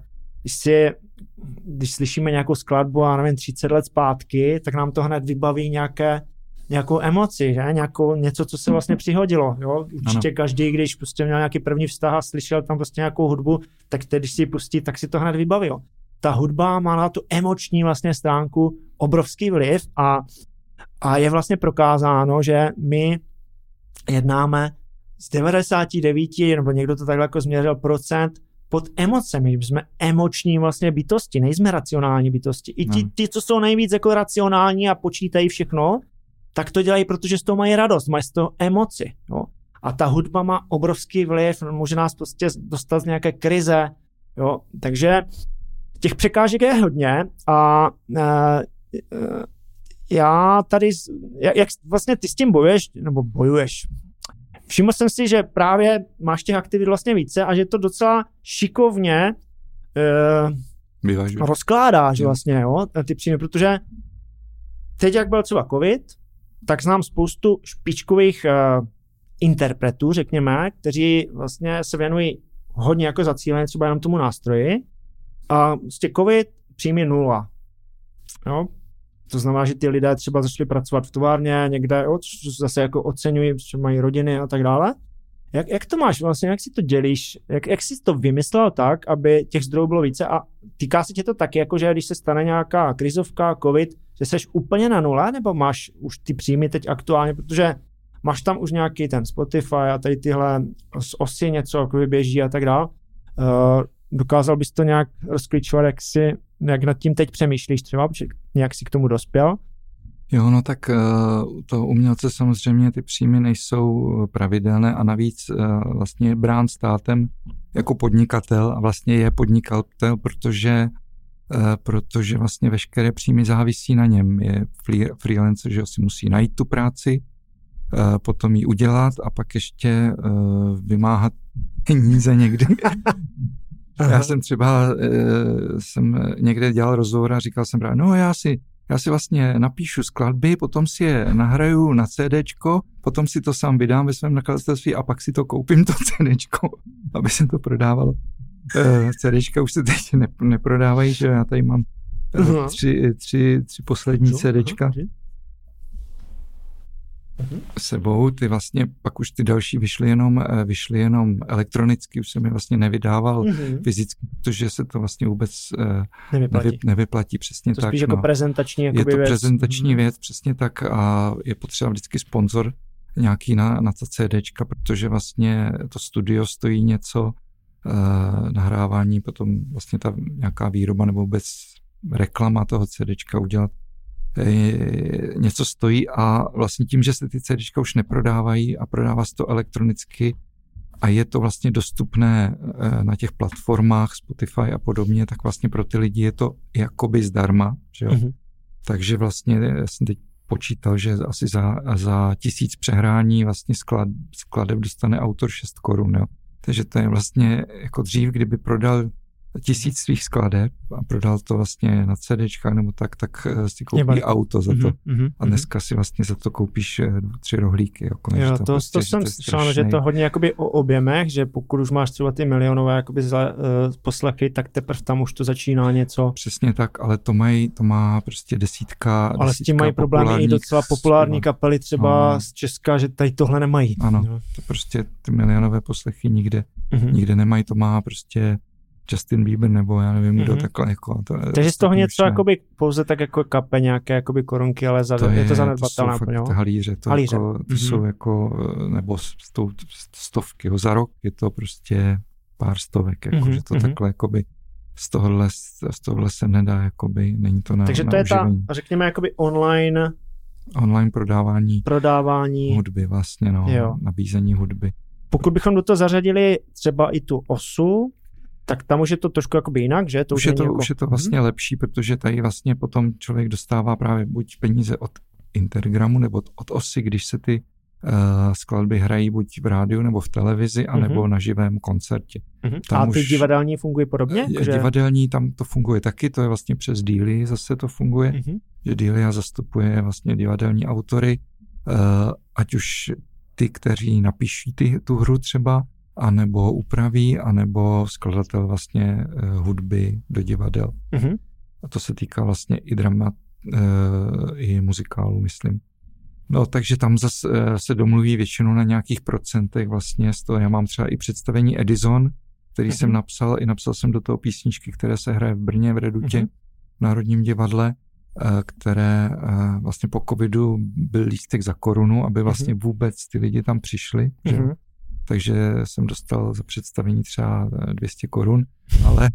Když slyšíme nějakou skladbu, já nevím, 30 let zpátky, tak nám to hned vybaví nějaké nějakou emoci, že? Něco, co se vlastně přihodilo. Jo? Určitě každý, když prostě měl nějaký první vztah a slyšel tam prostě nějakou hudbu, tak teď, když si ji pustí, tak si to hned vybavil. Ta hudba má na tu emoční vlastně stránku obrovský vliv a je vlastně prokázáno, že my jednáme z 99, nebo někdo to takhle jako změřil, procent pod emocemi, jsme emoční vlastně bytosti, nejsme racionální bytosti. I ti, co jsou nejvíc jako racionální a počítají všechno, tak to dělají, protože z toho mají radost, mají z toho emoci. Jo? A ta hudba má obrovský vliv, může nás prostě dostat z nějaké krize. Jo? Takže těch překážek je hodně a já tady, jak vlastně ty s tím bojuješ, všiml jsem si, že právě máš těch aktivit vlastně více a že to docela šikovně rozkládáš vlastně, jo, ty příjmy, protože teď, jak byl třeba covid, tak znám spoustu špičkových interpretů, řekněme, kteří vlastně se věnují hodně jako zacíleně třeba jenom tomu nástroji a vlastně covid příjmy nula, jo. To znamená, že ty lidé třeba začali pracovat v továrně někde, jo, zase jako oceňují, že mají rodiny a tak dále. Jak to máš vlastně, jak si to dělíš, jak jsi to vymyslel tak, aby těch zdrojů bylo více a týká se tě to taky, jakože když se stane nějaká krizovka, covid, že jsi úplně na nule, nebo máš už ty příjmy teď aktuálně, protože máš tam už nějaký ten Spotify a tady tyhle osy něco jako běží a tak dále. Dokázal bys to nějak rozklíčovat, jak nad tím teď přemýšlíš třeba, jak jsi k tomu dospěl? Jo, no tak to umělce samozřejmě ty příjmy nejsou pravidelné a navíc vlastně je brán státem jako podnikatel a vlastně je podnikatel, protože vlastně veškeré příjmy závisí na něm. Je freelancer, že si musí najít tu práci, potom ji udělat a pak ještě vymáhat peníze někdy. Já jsem třeba jsem někde dělal rozhovor a říkal jsem právě, no já si vlastně napíšu skladby, potom si je nahraju na CDčko, potom si to sám vydám ve svém nakladatelství a pak si to koupím to CDčko, aby se to prodávalo. CDčka už se teď neprodávají, že já tady mám tři poslední CDčka sebou, ty vlastně pak už ty další vyšly jenom elektronicky, už jsem je vlastně nevydával fyzicky, protože se to vlastně vůbec nevyplatí přesně to tak. Spíš jako prezentační je to věc. Prezentační věc, přesně tak a je potřeba vždycky sponzor nějaký na ta CDčka, protože vlastně to studio stojí něco, nahrávání, potom vlastně ta nějaká výroba nebo vůbec reklama toho CDčka udělat něco stojí a vlastně tím, že se ty CDčka už neprodávají a prodává se to elektronicky a je to vlastně dostupné na těch platformách Spotify a podobně, tak vlastně pro ty lidi je to jakoby zdarma, že jo? Takže vlastně já jsem teď počítal, že asi za 1000 přehrání vlastně skladeb dostane autor 6 korun, jo? Takže to je vlastně jako dřív, kdyby prodal 1000 svých skladeb a prodal to vlastně na CDčkách nebo tak si koupí auto za to. A dneska si vlastně za to koupíš 2-3 rohlíky. Jo, to prostě, jsem slyšel, že to hodně jakoby o objemech, že pokud už máš třeba ty milionové jakoby poslechy, tak teprve tam už to začíná něco. Přesně tak, ale to má prostě desítka. Ale s tím mají problémy i docela populární kapely třeba z Česka, že tady tohle nemají. Ano, to prostě ty milionové poslechy nikde nemají, to má prostě Justin Bieber nebo já nevím, kdo takhle jako. Takže z toho něco jakoby pouze tak jako kape nějaké jakoby korunky, ale je to zanedbatelné. To jsou fakt halíře, to jsou jako, nebo stovky, za rok je to prostě pár stovek, jako, že to takhle jakoby z tohohle se nedá, jakoby, není to na Takže to na je uživení. Ta, řekněme, jakoby online prodávání hudby vlastně, no, nabízení hudby. Pokud bychom do toho zařadili třeba i tu osu, tak tam už je to trošku jakoby jinak, že? Už je to vlastně lepší, protože tady vlastně potom člověk dostává právě buď peníze od Intergramu nebo od OSY, když se ty skladby hrají buď v rádiu nebo v televizi, anebo na živém koncertě. A ty divadelní fungují podobně? Divadelní tam to funguje taky, to je vlastně přes Dealy zase to funguje, že Dealy zastupuje vlastně divadelní autory, ať už ty, kteří napíší tu hru třeba, anebo upraví, anebo skladatel vlastně hudby do divadel. A to se týká vlastně i muzikálu, myslím. No, takže tam zase se domluví většinou na nějakých procentech vlastně z toho. Já mám třeba i představení Edison, který jsem napsal, i napsal jsem do toho písničky, které se hraje v Brně, v Redutě, v Národním divadle, které vlastně po covidu byl lístek za korunu, aby vlastně vůbec ty lidi tam přišli, že? Takže jsem dostal za představení třeba 200 korun, ale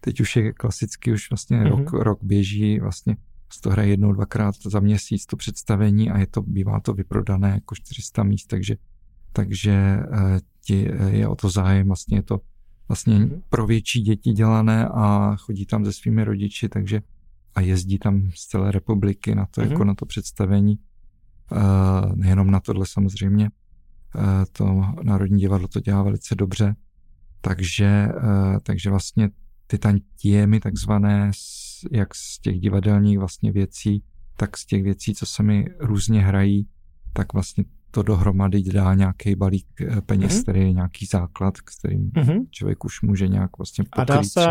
teď už je klasicky, už vlastně rok běží, vlastně to hraje jednou, dvakrát za měsíc to představení a je to, bývá to vyprodané jako 400 míst, takže je o to zájem, vlastně je to vlastně pro větší děti dělané a chodí tam se svými rodiči, takže a jezdí tam z celé republiky na to, jako na to představení. Nejenom na tohle samozřejmě. To Národní divadlo to dělá velice dobře. Takže vlastně ty tantiemy takzvané, jak z těch divadelních vlastně věcí, tak z těch věcí, co se mi různě hrají, tak vlastně to dohromady dá nějaký balík peněz, který je nějaký základ, kterým člověk už může nějak vlastně pokrýt. A dá se,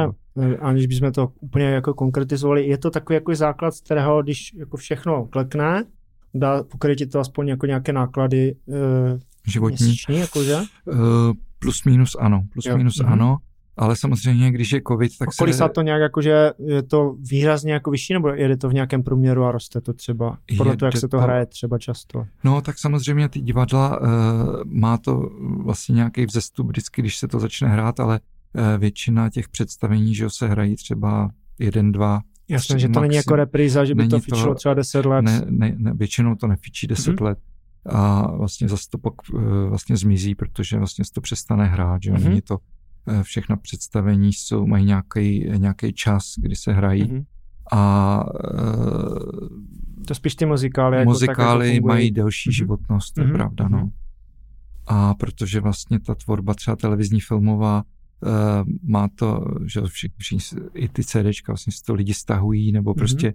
aniž bychom to úplně jako konkretizovali, je to takový jako základ, z kterého, když jako všechno klekne, dá pokrytit to aspoň jako nějaké náklady životní, měsíční, jakože? Plus minus ano, ano. Ale samozřejmě, když je covid, tak se... Kolik to nějak jakože je to výrazně jako vyšší, nebo jede to v nějakém průměru a roste to třeba? Podle toho, jak se to hraje třeba často. No, tak samozřejmě ty divadla, má to vlastně nějaký vzestup vždycky, když se to začne hrát, ale většina těch představení, že se hrají třeba 1, 2. Jasně, že to není jako repríza, že by to fičilo třeba 10 let. Ne, většinou to nefičí 10 let. A vlastně zase to vlastně zmizí, protože vlastně se to přestane hrát, že není to... Všechna představení mají nějaký čas, kdy se hrají. A to spíš ty muzikály. Muzikály jako mají delší životnost, to je pravda. No. A protože vlastně ta tvorba třeba televizní, filmová, má to, že i ty CDčka vlastně si to lidi stahují, nebo prostě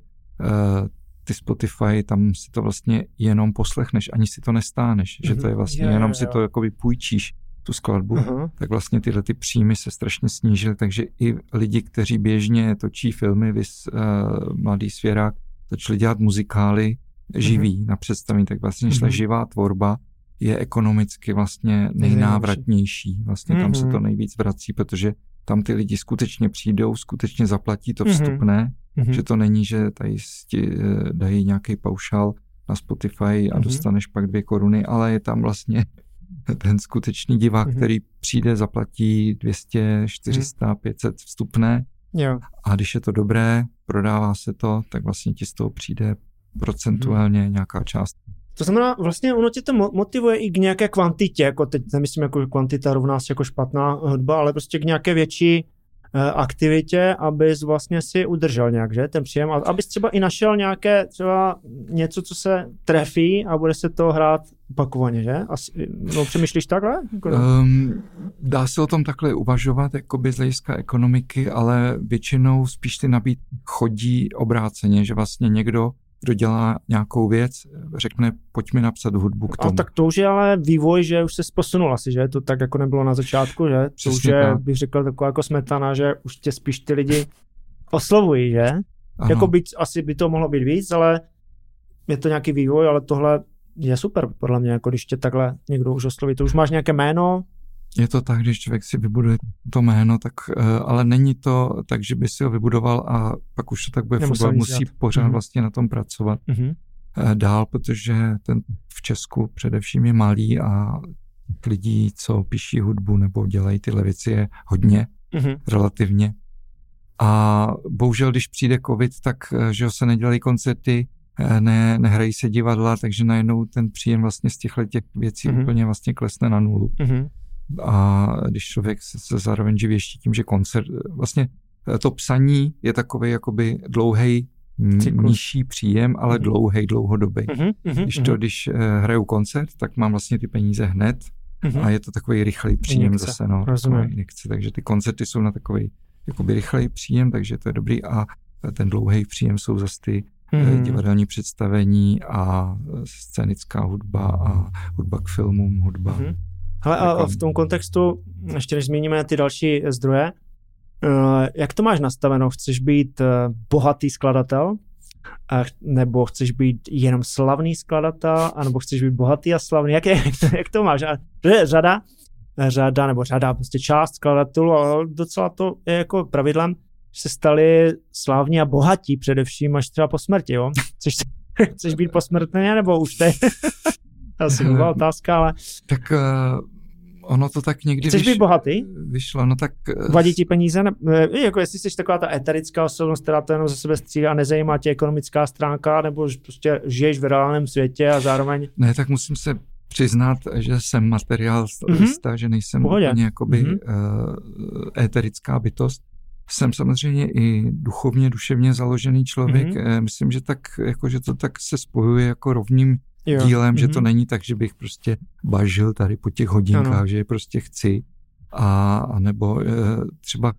ty Spotify, tam si to vlastně jenom poslechneš, ani si to nestáneš, že to je vlastně, jenom si to jako vypůjčíš, tu skladbu, tak vlastně tyhle ty příjmy se strašně snížily, takže i lidi, kteří běžně točí filmy, Mladý svěrák, začali dělat muzikály živý na představení, tak vlastně šla živá tvorba je ekonomicky vlastně nejnávratnější. Vlastně tam se to nejvíc vrací, protože tam ty lidi skutečně přijdou, skutečně zaplatí to vstupné, že to není, že tady dají nějaký paušál na Spotify a dostaneš pak 2 koruny, ale je tam vlastně ten skutečný divák, který přijde, zaplatí 200, 400, 500 vstupné. Jo. A když je to dobré, prodává se to, tak vlastně ti z toho přijde procentuálně nějaká část. To znamená, vlastně ono tě to motivuje i k nějaké kvantitě, jako teď nemyslím, jako kvantita rovná se jako špatná hudba, ale prostě k nějaké větší aktivitě, abys vlastně si udržel nějak, že, ten příjem, abys třeba i našel nějaké, třeba něco, co se trefí a bude se to hrát opakovaně, že? Přemýšlíš takhle? Dá se o tom takhle uvažovat, jakoby z hlediska ekonomiky, ale většinou spíš ty nabídky chodí obráceně, že vlastně někdo, kdo dělá nějakou věc, řekne, pojď mi napsat hudbu k tomu. A tak to už je ale vývoj, že už se posunul asi, že? To tak jako nebylo na začátku, že? To už je, bych řekl, taková jako smetana, že už tě spíš ty lidi oslovují, že? Ano. Jako asi by to mohlo být víc, ale je to nějaký vývoj, ale tohle je super, podle mě, jako když tě takhle někdo už osloví. To už máš nějaké jméno? Je to tak, když člověk si vybuduje to jméno, tak, ale není to tak, že by si ho vybudoval a pak už to tak bude fungovat, musí pořád vlastně na tom pracovat dál, protože ten v Česku především je malý a lidí, co píší hudbu nebo dělají tyhle věci, je hodně, relativně. A bohužel, když přijde covid, tak že se nedělají koncerty, nehrají se divadla, takže najednou ten příjem vlastně z těchto věcí úplně vlastně klesne na nulu. A když člověk se zároveň živí ještě tím, že koncert, vlastně to psaní je takový jakoby dlouhej, nižší příjem, ale dlouhej, dlouhodobý. Když hraju koncert, tak mám vlastně ty peníze hned a je to takový rychlý příjem injekce. Zase, no. Injekce, takže ty koncerty jsou na takový jakoby rychlej příjem, takže to je dobrý a ten dlouhej příjem jsou zase ty divadelní představení a scénická hudba a hudba k filmům, hudba. Hele, a v tom kontextu, ještě než zmíníme ty další zdroje, jak to máš nastaveno? Chceš být bohatý skladatel? nebo chceš být jenom slavný skladatel, anebo chceš být bohatý a slavný, jak to máš? A to je řada, prostě část skladatelů, ale docela to je jako pravidlem, že se stali slávní a bohatí především až třeba po smrti, jo? Chceš být posmrtný, nebo už teď? To asi byla otázka, ale... Tak ono to tak někdy chceš být bohatý? Vyšlo, no tak... Vadí ti peníze? Jako jestli jsi taková ta eterická osobnost, která to jenom ze sebe střílí a nezajímá tě ekonomická stránka, nebo prostě žiješ v reálném světě a zároveň... Ne, tak musím se přiznat, že jsem materialista, že nejsem úplně jakoby eterická bytost. Jsem samozřejmě i duchovně, duševně založený člověk. Myslím, že tak, jako, že to tak se spojuje jako rovným dílem, že to není tak, že bych prostě bažil tady po těch hodinkách, že je prostě chci. A nebo třeba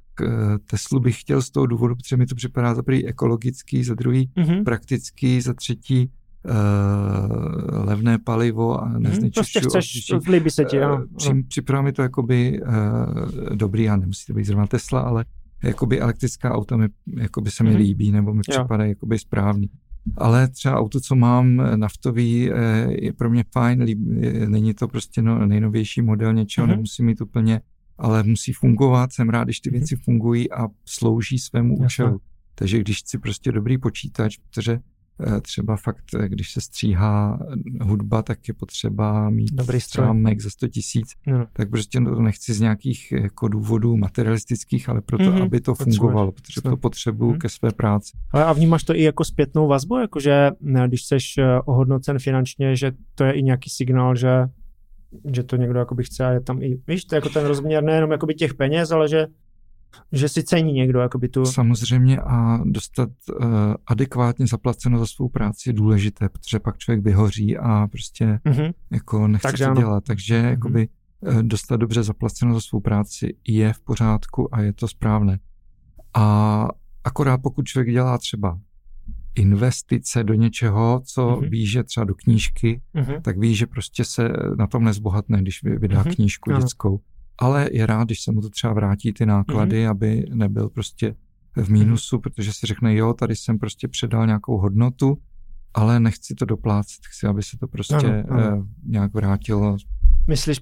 Teslu bych chtěl z toho důvodu, protože mi to připadá za prvý ekologický, za druhý praktický, za třetí levné palivo a neznečišťuju ovzduší. Připadá mi to jakoby dobrý, a nemusí to být zrovna Tesla, ale jakoby elektrická auta mi, jakoby se mi líbí, nebo mi připadá jakoby správný. Ale třeba auto, co mám, naftový, je pro mě fajn, není to prostě nejnovější model něčeho, nemusí mít úplně, ale musí fungovat, jsem rád, když ty věci fungují a slouží svému účelu. Takže když chci prostě dobrý počítač, protože třeba fakt, když se stříhá hudba, tak je potřeba mít dobrý třeba Mac za 100 000, tak prostě to nechci z nějakých jako důvodů materialistických, ale proto, aby to fungovalo, protože to potřebuju ke své práci. A vnímáš to i jako zpětnou vazbu, jakože ne, když seš ohodnocen finančně, že to je i nějaký signál, že to někdo jakoby chce a je tam i, víš, to jako ten rozměr nejenom jakoby těch peněz, ale že si cení někdo jakoby tu... Samozřejmě a dostat adekvátně zaplaceno za svou práci je důležité, protože pak člověk vyhoří a prostě jako nechce to dělat. Takže jakoby dostat dobře zaplaceno za svou práci je v pořádku a je to správné. A akorát pokud člověk dělá třeba investice do něčeho, co ví, že třeba do knížky, tak ví, že prostě se na tom nezbohatne, když vydá knížku dětskou. Ale je rád, když se mu to třeba vrátí ty náklady, aby nebyl prostě v mínusu, protože si řekne, jo, tady jsem prostě předal nějakou hodnotu, ale nechci to doplácet, chci, aby se to prostě nějak vrátilo.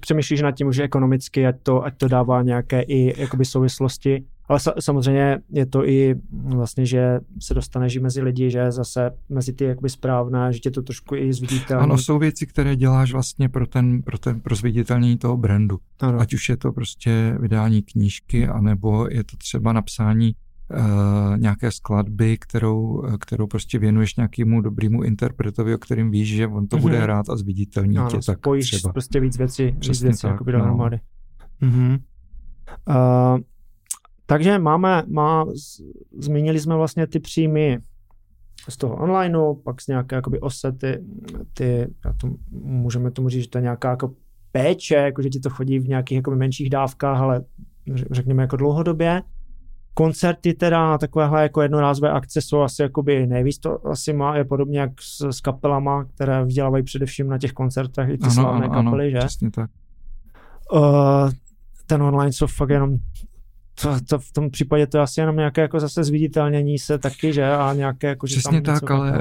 Přemýšlíš nad tím, že ekonomicky, ať to dává nějaké i jakoby souvislosti, ale samozřejmě je to i vlastně, že se dostaneš i mezi lidi, že zase mezi ty jakoby správná, že tě to trošku i zviditelní. Ano, jsou věci, které děláš vlastně pro zviditelnění toho brandu. Ano. Ať už je to prostě vydání knížky, anebo je to třeba napsání nějaké skladby, kterou prostě věnuješ nějakému dobrému interpretovi, o kterém víš, že on to bude rád a zviditelní tě. Ano, spojíš tak třeba prostě víc věcí tak, jakoby dohromady. Takže zmínili jsme vlastně ty příjmy z toho onlineu, pak z nějaké jakoby OSA, můžeme tomu říct, že to je nějaká jako péče, jako že ti to chodí v nějakých jakoby menších dávkách, ale řekněme jako dlouhodobě. Koncerty teda, takovéhle jako jednorázové akce jsou asi jakoby nejvíc, to asi je podobně jak s kapelama, které vydělávají především na těch koncertech, i ty slavné kapely, že? Ano, přesně tak. Ten online jsou fakt jenom to v tom případě to je asi jenom nějaké jako zase zviditelnění se taky, že? A nějaké jako, že přesně tam tak, ale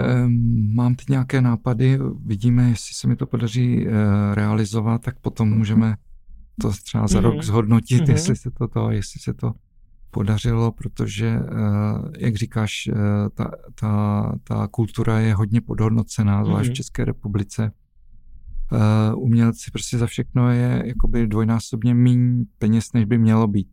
mám teď nějaké nápady, vidíme, jestli se mi to podaří realizovat, tak potom můžeme to třeba za rok zhodnotit, jestli se to podařilo, protože, jak říkáš, ta kultura je hodně podhodnocená, zvlášť v České republice. Umělci prostě za všechno je jakoby dvojnásobně míň peněz, než by mělo být,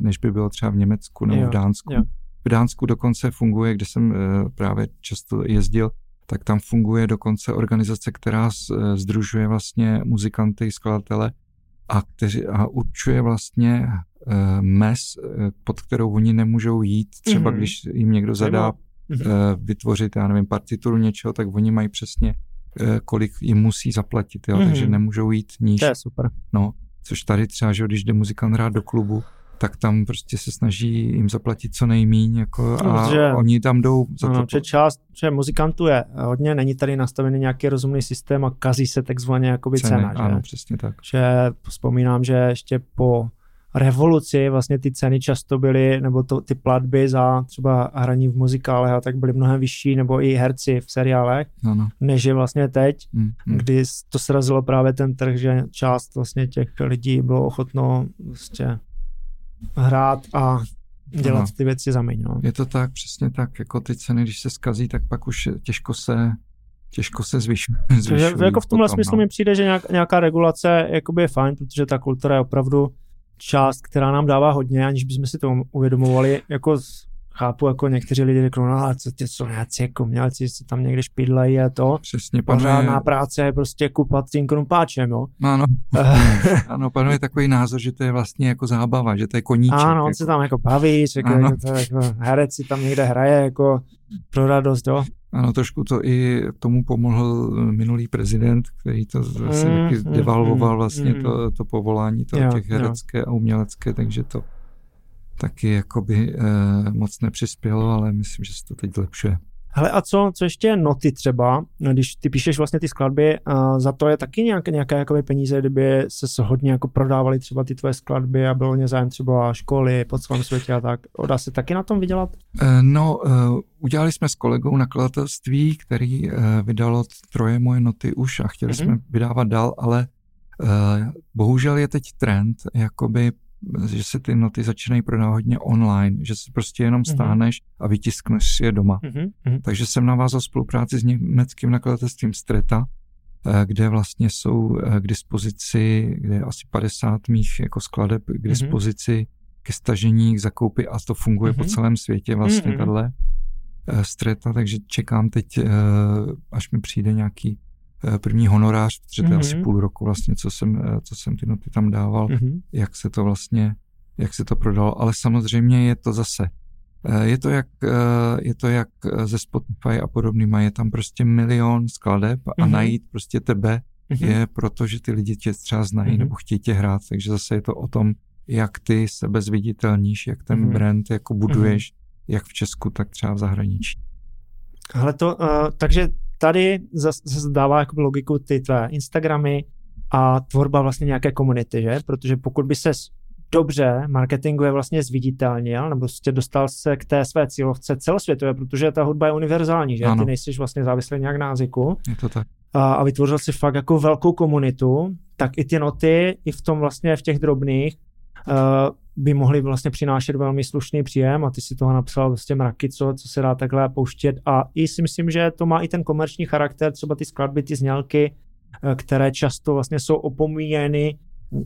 než by bylo třeba v Německu nebo v Dánsku. Jo. V Dánsku dokonce funguje, kde jsem právě často jezdil, tak tam funguje dokonce organizace, která sdružuje vlastně muzikanty, skladatele a určuje vlastně mez, pod kterou oni nemůžou jít. Třeba když jim někdo zadá vytvořit, já nevím, partituru něčeho, tak oni mají přesně kolik jim musí zaplatit, jo? Takže nemůžou jít níž. To je super. No, což tady třeba, že když jde muzikant rád do klubu, tak tam prostě se snaží jim zaplatit co nejmíň, jako, a oni tam jdou za to. Že muzikantů je hodně, není tady nastavený nějaký rozumný systém a kazí se takzvaně jakoby cena. Ano, přesně tak. Že vzpomínám, že ještě po revoluci vlastně ty ceny často byly, nebo ty platby za třeba hraní v muzikálech a tak byly mnohem vyšší, nebo i herci v seriálech, než je vlastně teď, kdy to srazilo právě ten trh, že část vlastně těch lidí bylo ochotno vlastně hrát a dělat ty věci za míň. No. Je to tak, přesně tak, jako ty ceny, když se zkazí, tak pak už těžko se zvyšují. Jako v tomhle smyslu mi přijde, že nějaká regulace jakoby je fajn, protože ta kultura je opravdu část, která nám dává hodně, aniž bychom si to uvědomovali. Jako chápu, jako někteří lidi řeknou, no ale co nějací jako umělci si tam někde špidlají a to. Přesně, pořádná práce je prostě kupat tím krumpáčem, jo. Ano, ano, panuje takový názor, že to je vlastně jako zábava, že to je koníček. Ano, on jako se tam jako baví, jako herec si tam někde hraje jako pro radost, jo. Ano, trošku to i tomu pomohl minulý prezident, který to vlastně devalvoval vlastně to povolání těch herecké a umělecké, takže to taky jakoby moc nepřispělo, ale myslím, že se to teď zlepšuje. Hele, a co ještě noty třeba, když ty píšeš vlastně ty skladby, za to je taky nějaké jakoby peníze, kdyby se hodně jako prodávaly třeba ty tvoje skladby a bylo mě zájem třeba školy po celém světě a tak. Dá se taky na tom vydělat? Udělali jsme s kolegou nakladatelství, který vydalo 3 moje noty už a chtěli jsme vydávat dál, ale bohužel je teď trend, jakoby že se ty noty začínají prodávat hodně online, že se prostě jenom stáhneš a vytiskneš si je doma. Takže jsem navázal spolupráci s německým nakladatelstvím Streta, kde vlastně jsou k dispozici, kde je asi 50 mých jako skladeb k dispozici ke stažení, k zakoupi a to funguje po celém světě vlastně tahle Streta, takže čekám teď, až mi přijde nějaký první honorář, protože to je asi půl roku vlastně, co jsem ty noty tam dával, jak se to prodalo, ale samozřejmě je to zase, je to jak ze Spotify a podobnýma, je tam prostě milion skladeb a najít prostě tebe je proto, že ty lidi tě třeba znají nebo chtějí tě hrát, takže zase je to o tom, jak ty sebe zviditelníš, jak ten brand jako buduješ, jak v Česku, tak třeba v zahraničí. Hele to, takže tady zase dává jakoby logiku ty tvé Instagramy a tvorba vlastně nějaké komunity, že? Protože pokud by ses dobře marketingově vlastně zviditelnil, nebo jste dostal se k té své cílovce celosvětové, protože ta hudba je univerzální, že? Ano. Ty nejsiš vlastně závislý nějak na jazyku. Je to tak. A vytvořil si fakt jako velkou komunitu, tak i ty noty, i v tom vlastně v těch drobných, by mohly vlastně přinášet velmi slušný příjem a ty si toho napsal vlastně mraky, co se dá takhle pouštět a i si myslím, že to má i ten komerční charakter, třeba ty skladby, ty znělky, které často vlastně jsou opomíjeny,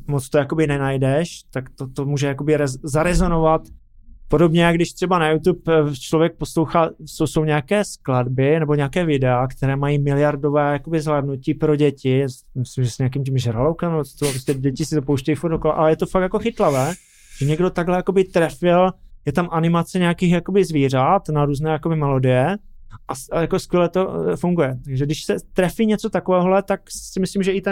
moc to jakoby nenajdeš, tak to může jakoby zarezonovat. Podobně jak když třeba na YouTube člověk poslouchá, jsou nějaké skladby nebo nějaké videa, které mají miliardové jakoby zhlédnutí pro děti, myslím, že s nějakým tím žralokem, prostě děti si zapouštějí furt dokola, ale je to fakt jako chytlavé, že někdo takhle jakoby trefil, je tam animace nějakých jakoby zvířat na různé jakoby melodie a jako skvěle to funguje. Takže když se trefí něco takovéhohle, tak si myslím, že i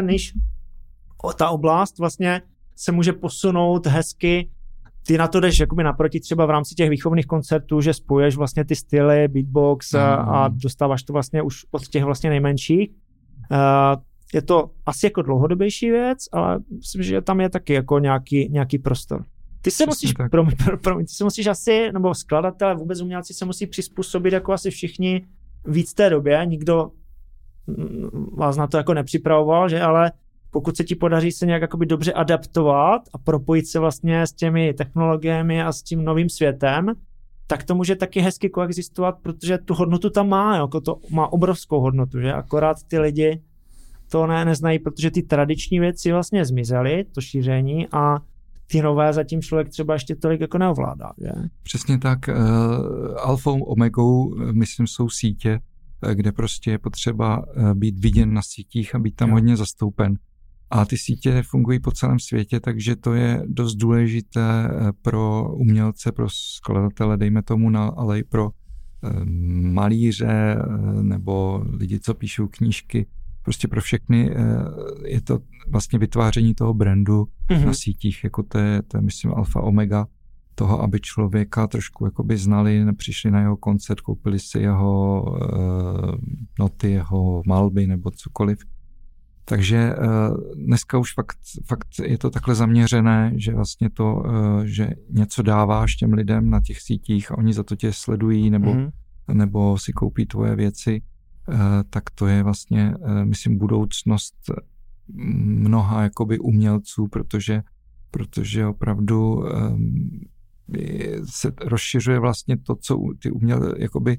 ta oblast vlastně se může posunout hezky. Ty na to jdeš jakoby naproti třeba v rámci těch výchovných koncertů, že spojuješ vlastně ty styly, beatbox a dostáváš to vlastně už od těch vlastně nejmenších. Je to asi jako dlouhodobější věc, ale myslím, že tam je taky jako nějaký prostor. Ty se musíš, ty se musíš asi, nebo skladatelé, vůbec umělci se musí přizpůsobit jako asi všichni víc té době, nikdo vás na to jako nepřipravoval, že, ale pokud se ti podaří se nějak jakoby dobře adaptovat a propojit se vlastně s těmi technologiemi a s tím novým světem, tak to může taky hezky koexistovat, protože tu hodnotu tam má, jako to má obrovskou hodnotu, že, akorát ty lidi to neznají, protože ty tradiční věci vlastně zmizely, to šíření a ty nové zatím člověk třeba ještě tolik jako neovládá, že? Přesně tak. Alfou, omegou, myslím, jsou sítě, kde prostě je potřeba být viděn na sítích a být tam hodně zastoupen. A ty sítě fungují po celém světě, takže to je dost důležité pro umělce, pro skladatele, dejme tomu, ale i pro malíře nebo lidi, co píšou knížky. Prostě pro všechny je to vlastně vytváření toho brandu na sítích, jako to je myslím alfa omega toho, aby člověka trošku jakoby znali, přišli na jeho koncert, koupili si jeho noty, jeho malby nebo cokoliv. Takže dneska už fakt je to takhle zaměřené, že vlastně to, že něco dáváš těm lidem na těch sítích a oni za to tě sledují nebo si koupí tvoje věci, tak to je vlastně, myslím, budoucnost mnoha jakoby umělců, protože opravdu se rozšiřuje vlastně to, co ty umělci, jakoby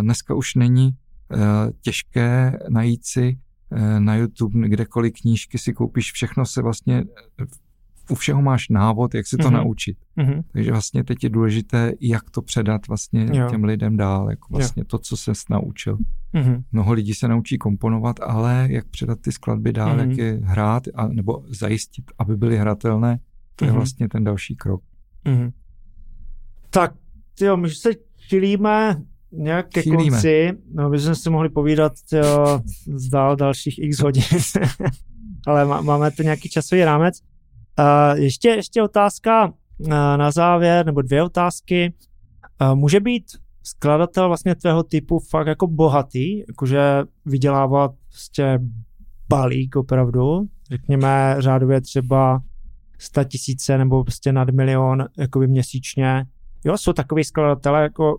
dneska už není těžké najít si na YouTube, kdekoliv knížky si koupíš, všechno se vlastně, u všeho máš návod, jak si to naučit. Mm-hmm. Takže vlastně teď je důležité, jak to předat vlastně těm lidem dál, jako vlastně to, co ses naučil. Mm-hmm. Mnoho lidí se naučí komponovat, ale jak předat ty skladby dál, jak je hrát, nebo zajistit, aby byly hratelné, to je vlastně ten další krok. Mm-hmm. Tak, jo, my se chýlíme nějak ke konci, no by jsme si mohli povídat zdál dalších x hodin, ale máme tu nějaký časový rámec. Ještě otázka na závěr, nebo dvě otázky. Může být skladatel vlastně tvého typu fakt jako bohatý, jakože vydělávat prostě balík opravdu, řekněme řádově třeba 100 000 nebo prostě nad 1 000 000 jakoby měsíčně. Jo, jsou takový skladatelé jako.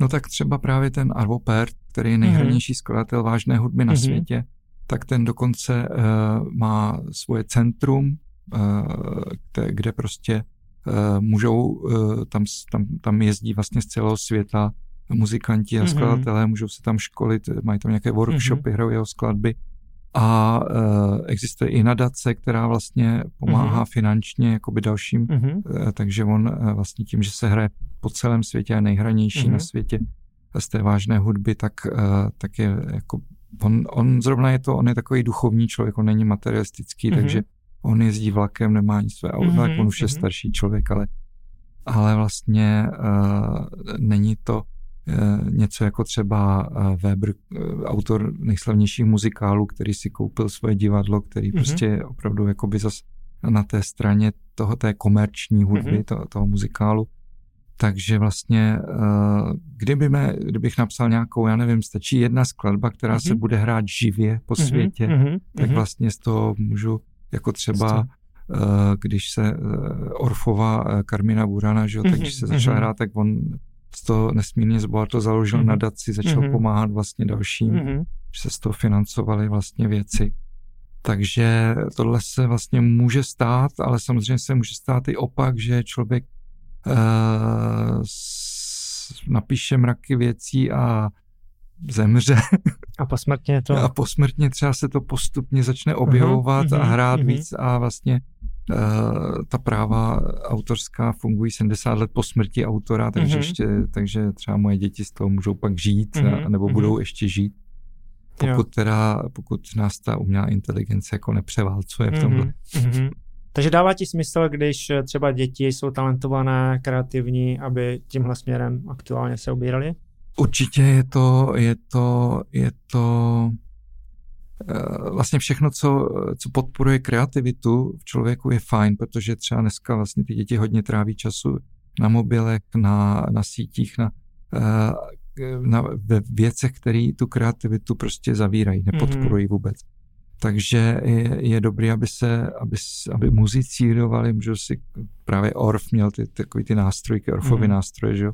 No tak třeba právě ten Arvo Pärt, který je nejhranější skladatel vážné hudby na světě, tak ten dokonce má svoje centrum, kde prostě můžou, tam jezdí vlastně z celého světa muzikanti a skladatelé, můžou se tam školit, mají tam nějaké workshopy, hrajou jeho skladby. A existuje i nadace, která vlastně pomáhá finančně jakoby dalším, takže on vlastně tím, že se hraje po celém světě a nejhranější na světě z té vážné hudby, tak je jako, on zrovna je to, on je takový duchovní člověk, on není materialistický, takže on jezdí vlakem, nemá ani své auto, tak on už je starší člověk, ale vlastně není to něco jako třeba Weber, autor nejslavnějších muzikálů, který si koupil svoje divadlo, který prostě opravdu jakoby zas na té straně toho, té komerční hudby, toho muzikálu. Takže vlastně, kdybych napsal nějakou, já nevím, stačí jedna skladba, která se bude hrát živě po světě, tak vlastně z toho můžu, jako třeba když se Orfova Carmina Burana, že jo, tak když se začala hrát, tak on z toho nesmírně zbohatl, založil nadaci, začal pomáhat vlastně dalším, že se z toho financovaly vlastně věci. Takže tohle se vlastně může stát, ale samozřejmě se může stát i opak, že člověk napíše mraky věcí a zemře. A posmrtně to. A posmrtně třeba se to postupně začne objevovat a hrát víc a vlastně ta práva autorská fungují 70 let po smrti autora, takže takže třeba moje děti z toho můžou pak žít, nebo budou ještě žít. Pokud nás ta umělá inteligence jako nepřeválcuje v tomhle. Takže dává ti smysl, když třeba děti jsou talentované, kreativní, aby tímhle směrem aktuálně se obírali? Určitě je to vlastně všechno, co podporuje kreativitu v člověku, je fajn, protože třeba dneska vlastně ty děti hodně tráví času na mobilech, na sítích, ve věcech, které tu kreativitu prostě zavírají, nepodporují vůbec. Takže je dobré, aby muzicírovali, můžu si, právě Orf měl takový ty nástrojky, Orfovy nástroje, že jo?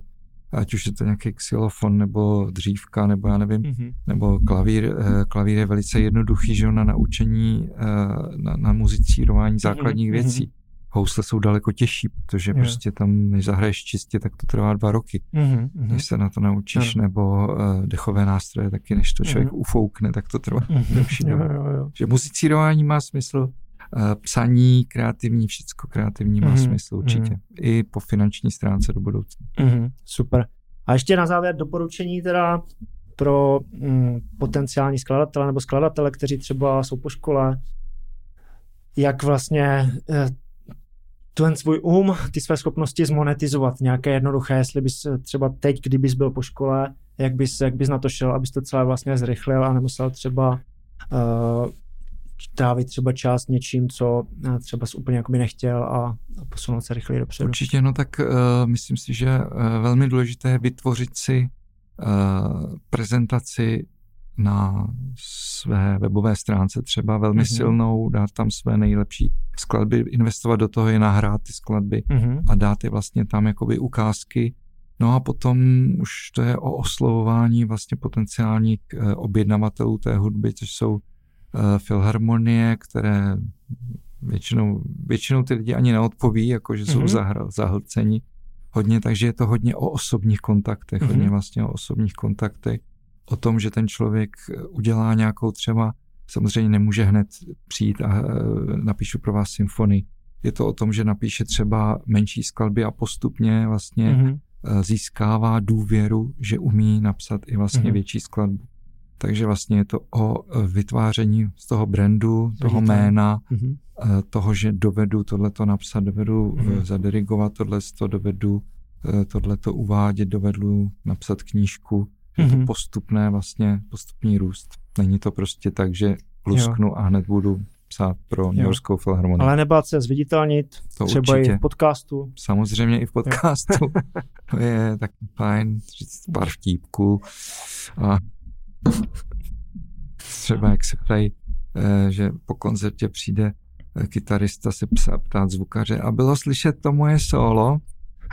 Ať už je to nějaký xylofon, nebo dřívka, nebo já nevím, nebo klavír. Klavír je velice jednoduchý, že jo, na naučení, na muzicírování základních věcí. Housle jsou daleko těžší, protože prostě tam, než zahraješ čistě, tak to trvá 2 roky, než se na to naučíš, nebo dechové nástroje taky, než to člověk ufoukne, tak to trvá delší dobu. Že muzicírování má smysl, psaní, kreativní, všecko kreativní má smysl určitě. I po finanční stránce do budoucna. Super. A ještě na závěr doporučení teda pro potenciální skladatele nebo skladatele, kteří třeba jsou po škole, jak vlastně ten svůj ty své schopnosti zmonetizovat. Nějaké jednoduché, jestli bys třeba teď, kdybys byl po škole, jak bys na to šel, abys to celé vlastně zrychlil a nemusel třeba trávit třeba čas něčím, co třeba úplně jakoby nechtěl a posunout se rychleji dopředu. Určitě, no tak myslím si, že velmi důležité je vytvořit si prezentaci na své webové stránce třeba velmi silnou, dát tam své nejlepší skladby, investovat do toho i nahrát ty skladby a dát je vlastně tam jakoby ukázky. No a potom už to je o oslovování vlastně potenciálních objednavatelů té hudby, což jsou filharmonie, které většinou ty lidi ani neodpoví, jakože jsou zahlceni hodně, takže je to hodně o osobních kontaktech, hodně vlastně o osobních kontaktech, o tom, že ten člověk udělá nějakou třeba, samozřejmě nemůže hned přijít a napíšu pro vás symfonii. Je to o tom, že napíše třeba menší skladby a postupně vlastně získává důvěru, že umí napsat i vlastně větší skladbu. Takže vlastně je to o vytváření z toho brandu, toho jména, toho, že dovedu tohleto napsat, dovedu zadirigovat tohleto, dovedu tohleto uvádět, dovedu napsat knížku. Je to postupné vlastně, postupný růst. Není to prostě tak, že lusknu a hned budu psát pro New Yorkskou filharmonii. Ale nebát se zviditelnit, to třeba určitě. I v podcastu. Samozřejmě i v podcastu. To je tak fajn, říct pár vtípků a třeba jak se ptají, že po koncertě přijde kytarista se ptát zvukaře a bylo slyšet to moje solo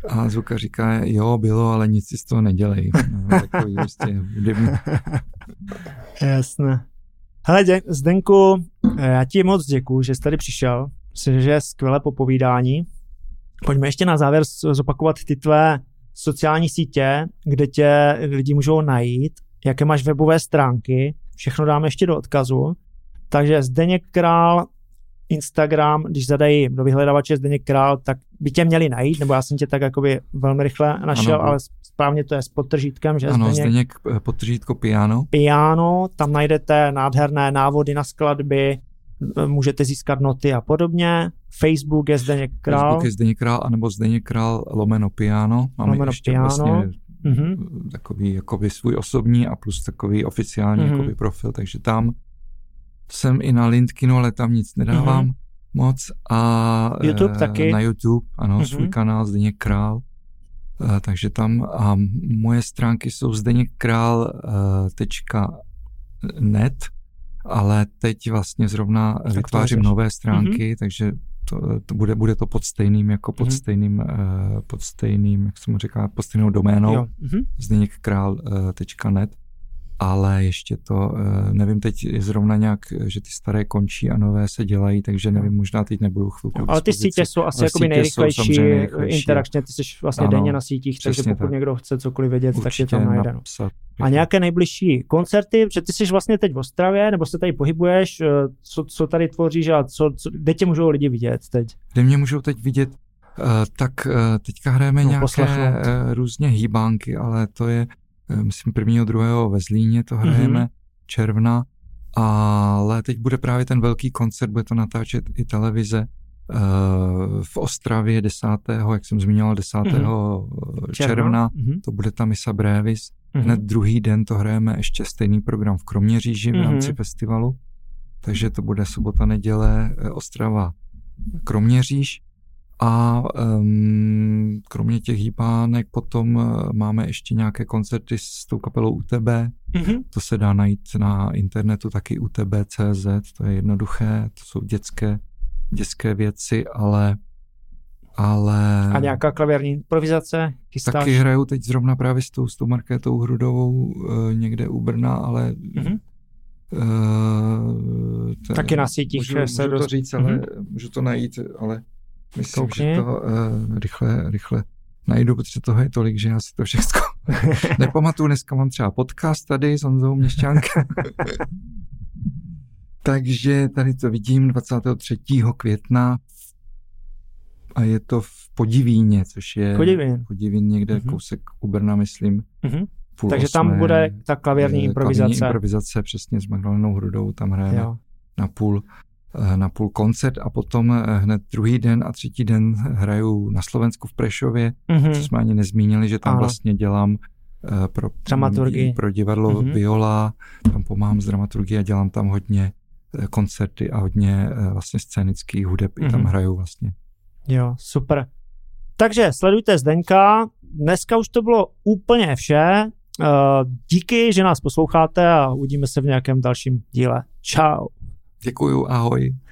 a zvukař říká, jo, bylo, ale nic si z toho nedělej. No, takový prostě divný. Jasné. Hele, Zdenku, já ti moc děkuju, že jsi tady přišel. Myslím, že je skvělé popovídání. Pojďme ještě na závěr zopakovat ty tvé sociální sítě, kde tě lidi můžou najít, jaké máš webové stránky, všechno dáme ještě do odkazu. Takže Zdeněk Král, Instagram, když zadají do vyhledavače Zdeněk Král, tak by tě měli najít, nebo já jsem tě tak jakoby velmi rychle našel, ano, ale správně to je s podtržítkem, že ano, Zdeněk podtržítko piano. Piano, tam najdete nádherné návody na skladby, můžete získat noty a podobně. Facebook je Zdeněk Král, anebo Zdeněk Král /piano. Máme lomeno ještě piano. Vlastně takový jakoby svůj osobní a plus takový oficiální jakoby profil, takže tam jsem i na LinkedInu, ale tam nic nedávám moc. A YouTube taky. Na YouTube, ano, svůj kanál Zdeněk Král. Takže tam a moje stránky jsou zdeněkkrál.net, ale teď vlastně zrovna tak vytvářím nové stránky, takže to bude to pod stejným, jako pod stejnou doménou zdeněkkrál.net. Ale ještě to, nevím, teď je zrovna nějak, že ty staré končí a nové se dělají, takže nevím, možná teď nebudou chvilku. Ale ty sítě jsou asi jakoby nejrychlejší interakčně, ty jsi vlastně denně na sítích, takže pokud někdo chce cokoliv vědět, tak je to najde. A nějaké nejbližší koncerty, protože ty jsi vlastně teď v Ostravě, nebo se tady pohybuješ, co tady tvoříš a kde tě můžou lidi vidět teď? Kde mě můžou teď vidět, tak teďka hrajeme nějaké různě hýbánky, ale to je myslím 1. 2. ve Zlíně to hrajeme, června, ale teď bude právě ten velký koncert, bude to natáčet i televize v Ostravě 10., jak jsem zmiňoval, 10. června, to bude ta Missa Brevis, hned druhý den to hrajeme ještě stejný program v Kroměříži v rámci festivalu, takže to bude sobota, neděle, Ostrava, Kroměříž. A kromě těch hýbánek potom máme ještě nějaké koncerty s tou kapelou UTB. To se dá najít na internetu taky utb.cz, to je jednoduché, to jsou dětské věci, ale... A nějaká klavírní improvizace? Chystáš? Taky hraju teď zrovna právě s tou Markétou Hrudovou někde u Brna, ale... Taky na sítích se dost... Můžu to najít, ale... Myslím, že to rychle najdu, protože toho je tolik, že já si to všechno nepamatuju. Dneska mám třeba podcast tady s Ondrou Měšťánkem. Takže tady to vidím 23. května a je to v Podivíně, což je Podivín někde kousek u Brna, myslím. Takže 8. tam bude ta klavírní improvizace. Klavírní improvizace, přesně, s Magdalenou Hrudou, tam hrajeme na půl koncert a potom hned druhý den a třetí den hraju na Slovensku v Prešově, co jsme ani nezmínili, že tam vlastně dělám pro divadlo Viola, tam pomáhám s dramaturgií a dělám tam hodně koncerty a hodně vlastně scénických hudeb i tam hraju vlastně. Jo, super. Takže sledujte Zdeňka, dneska už to bylo úplně vše, Díky, že nás posloucháte a uvidíme se v nějakém dalším díle. Čau. Děkuju, ahoj.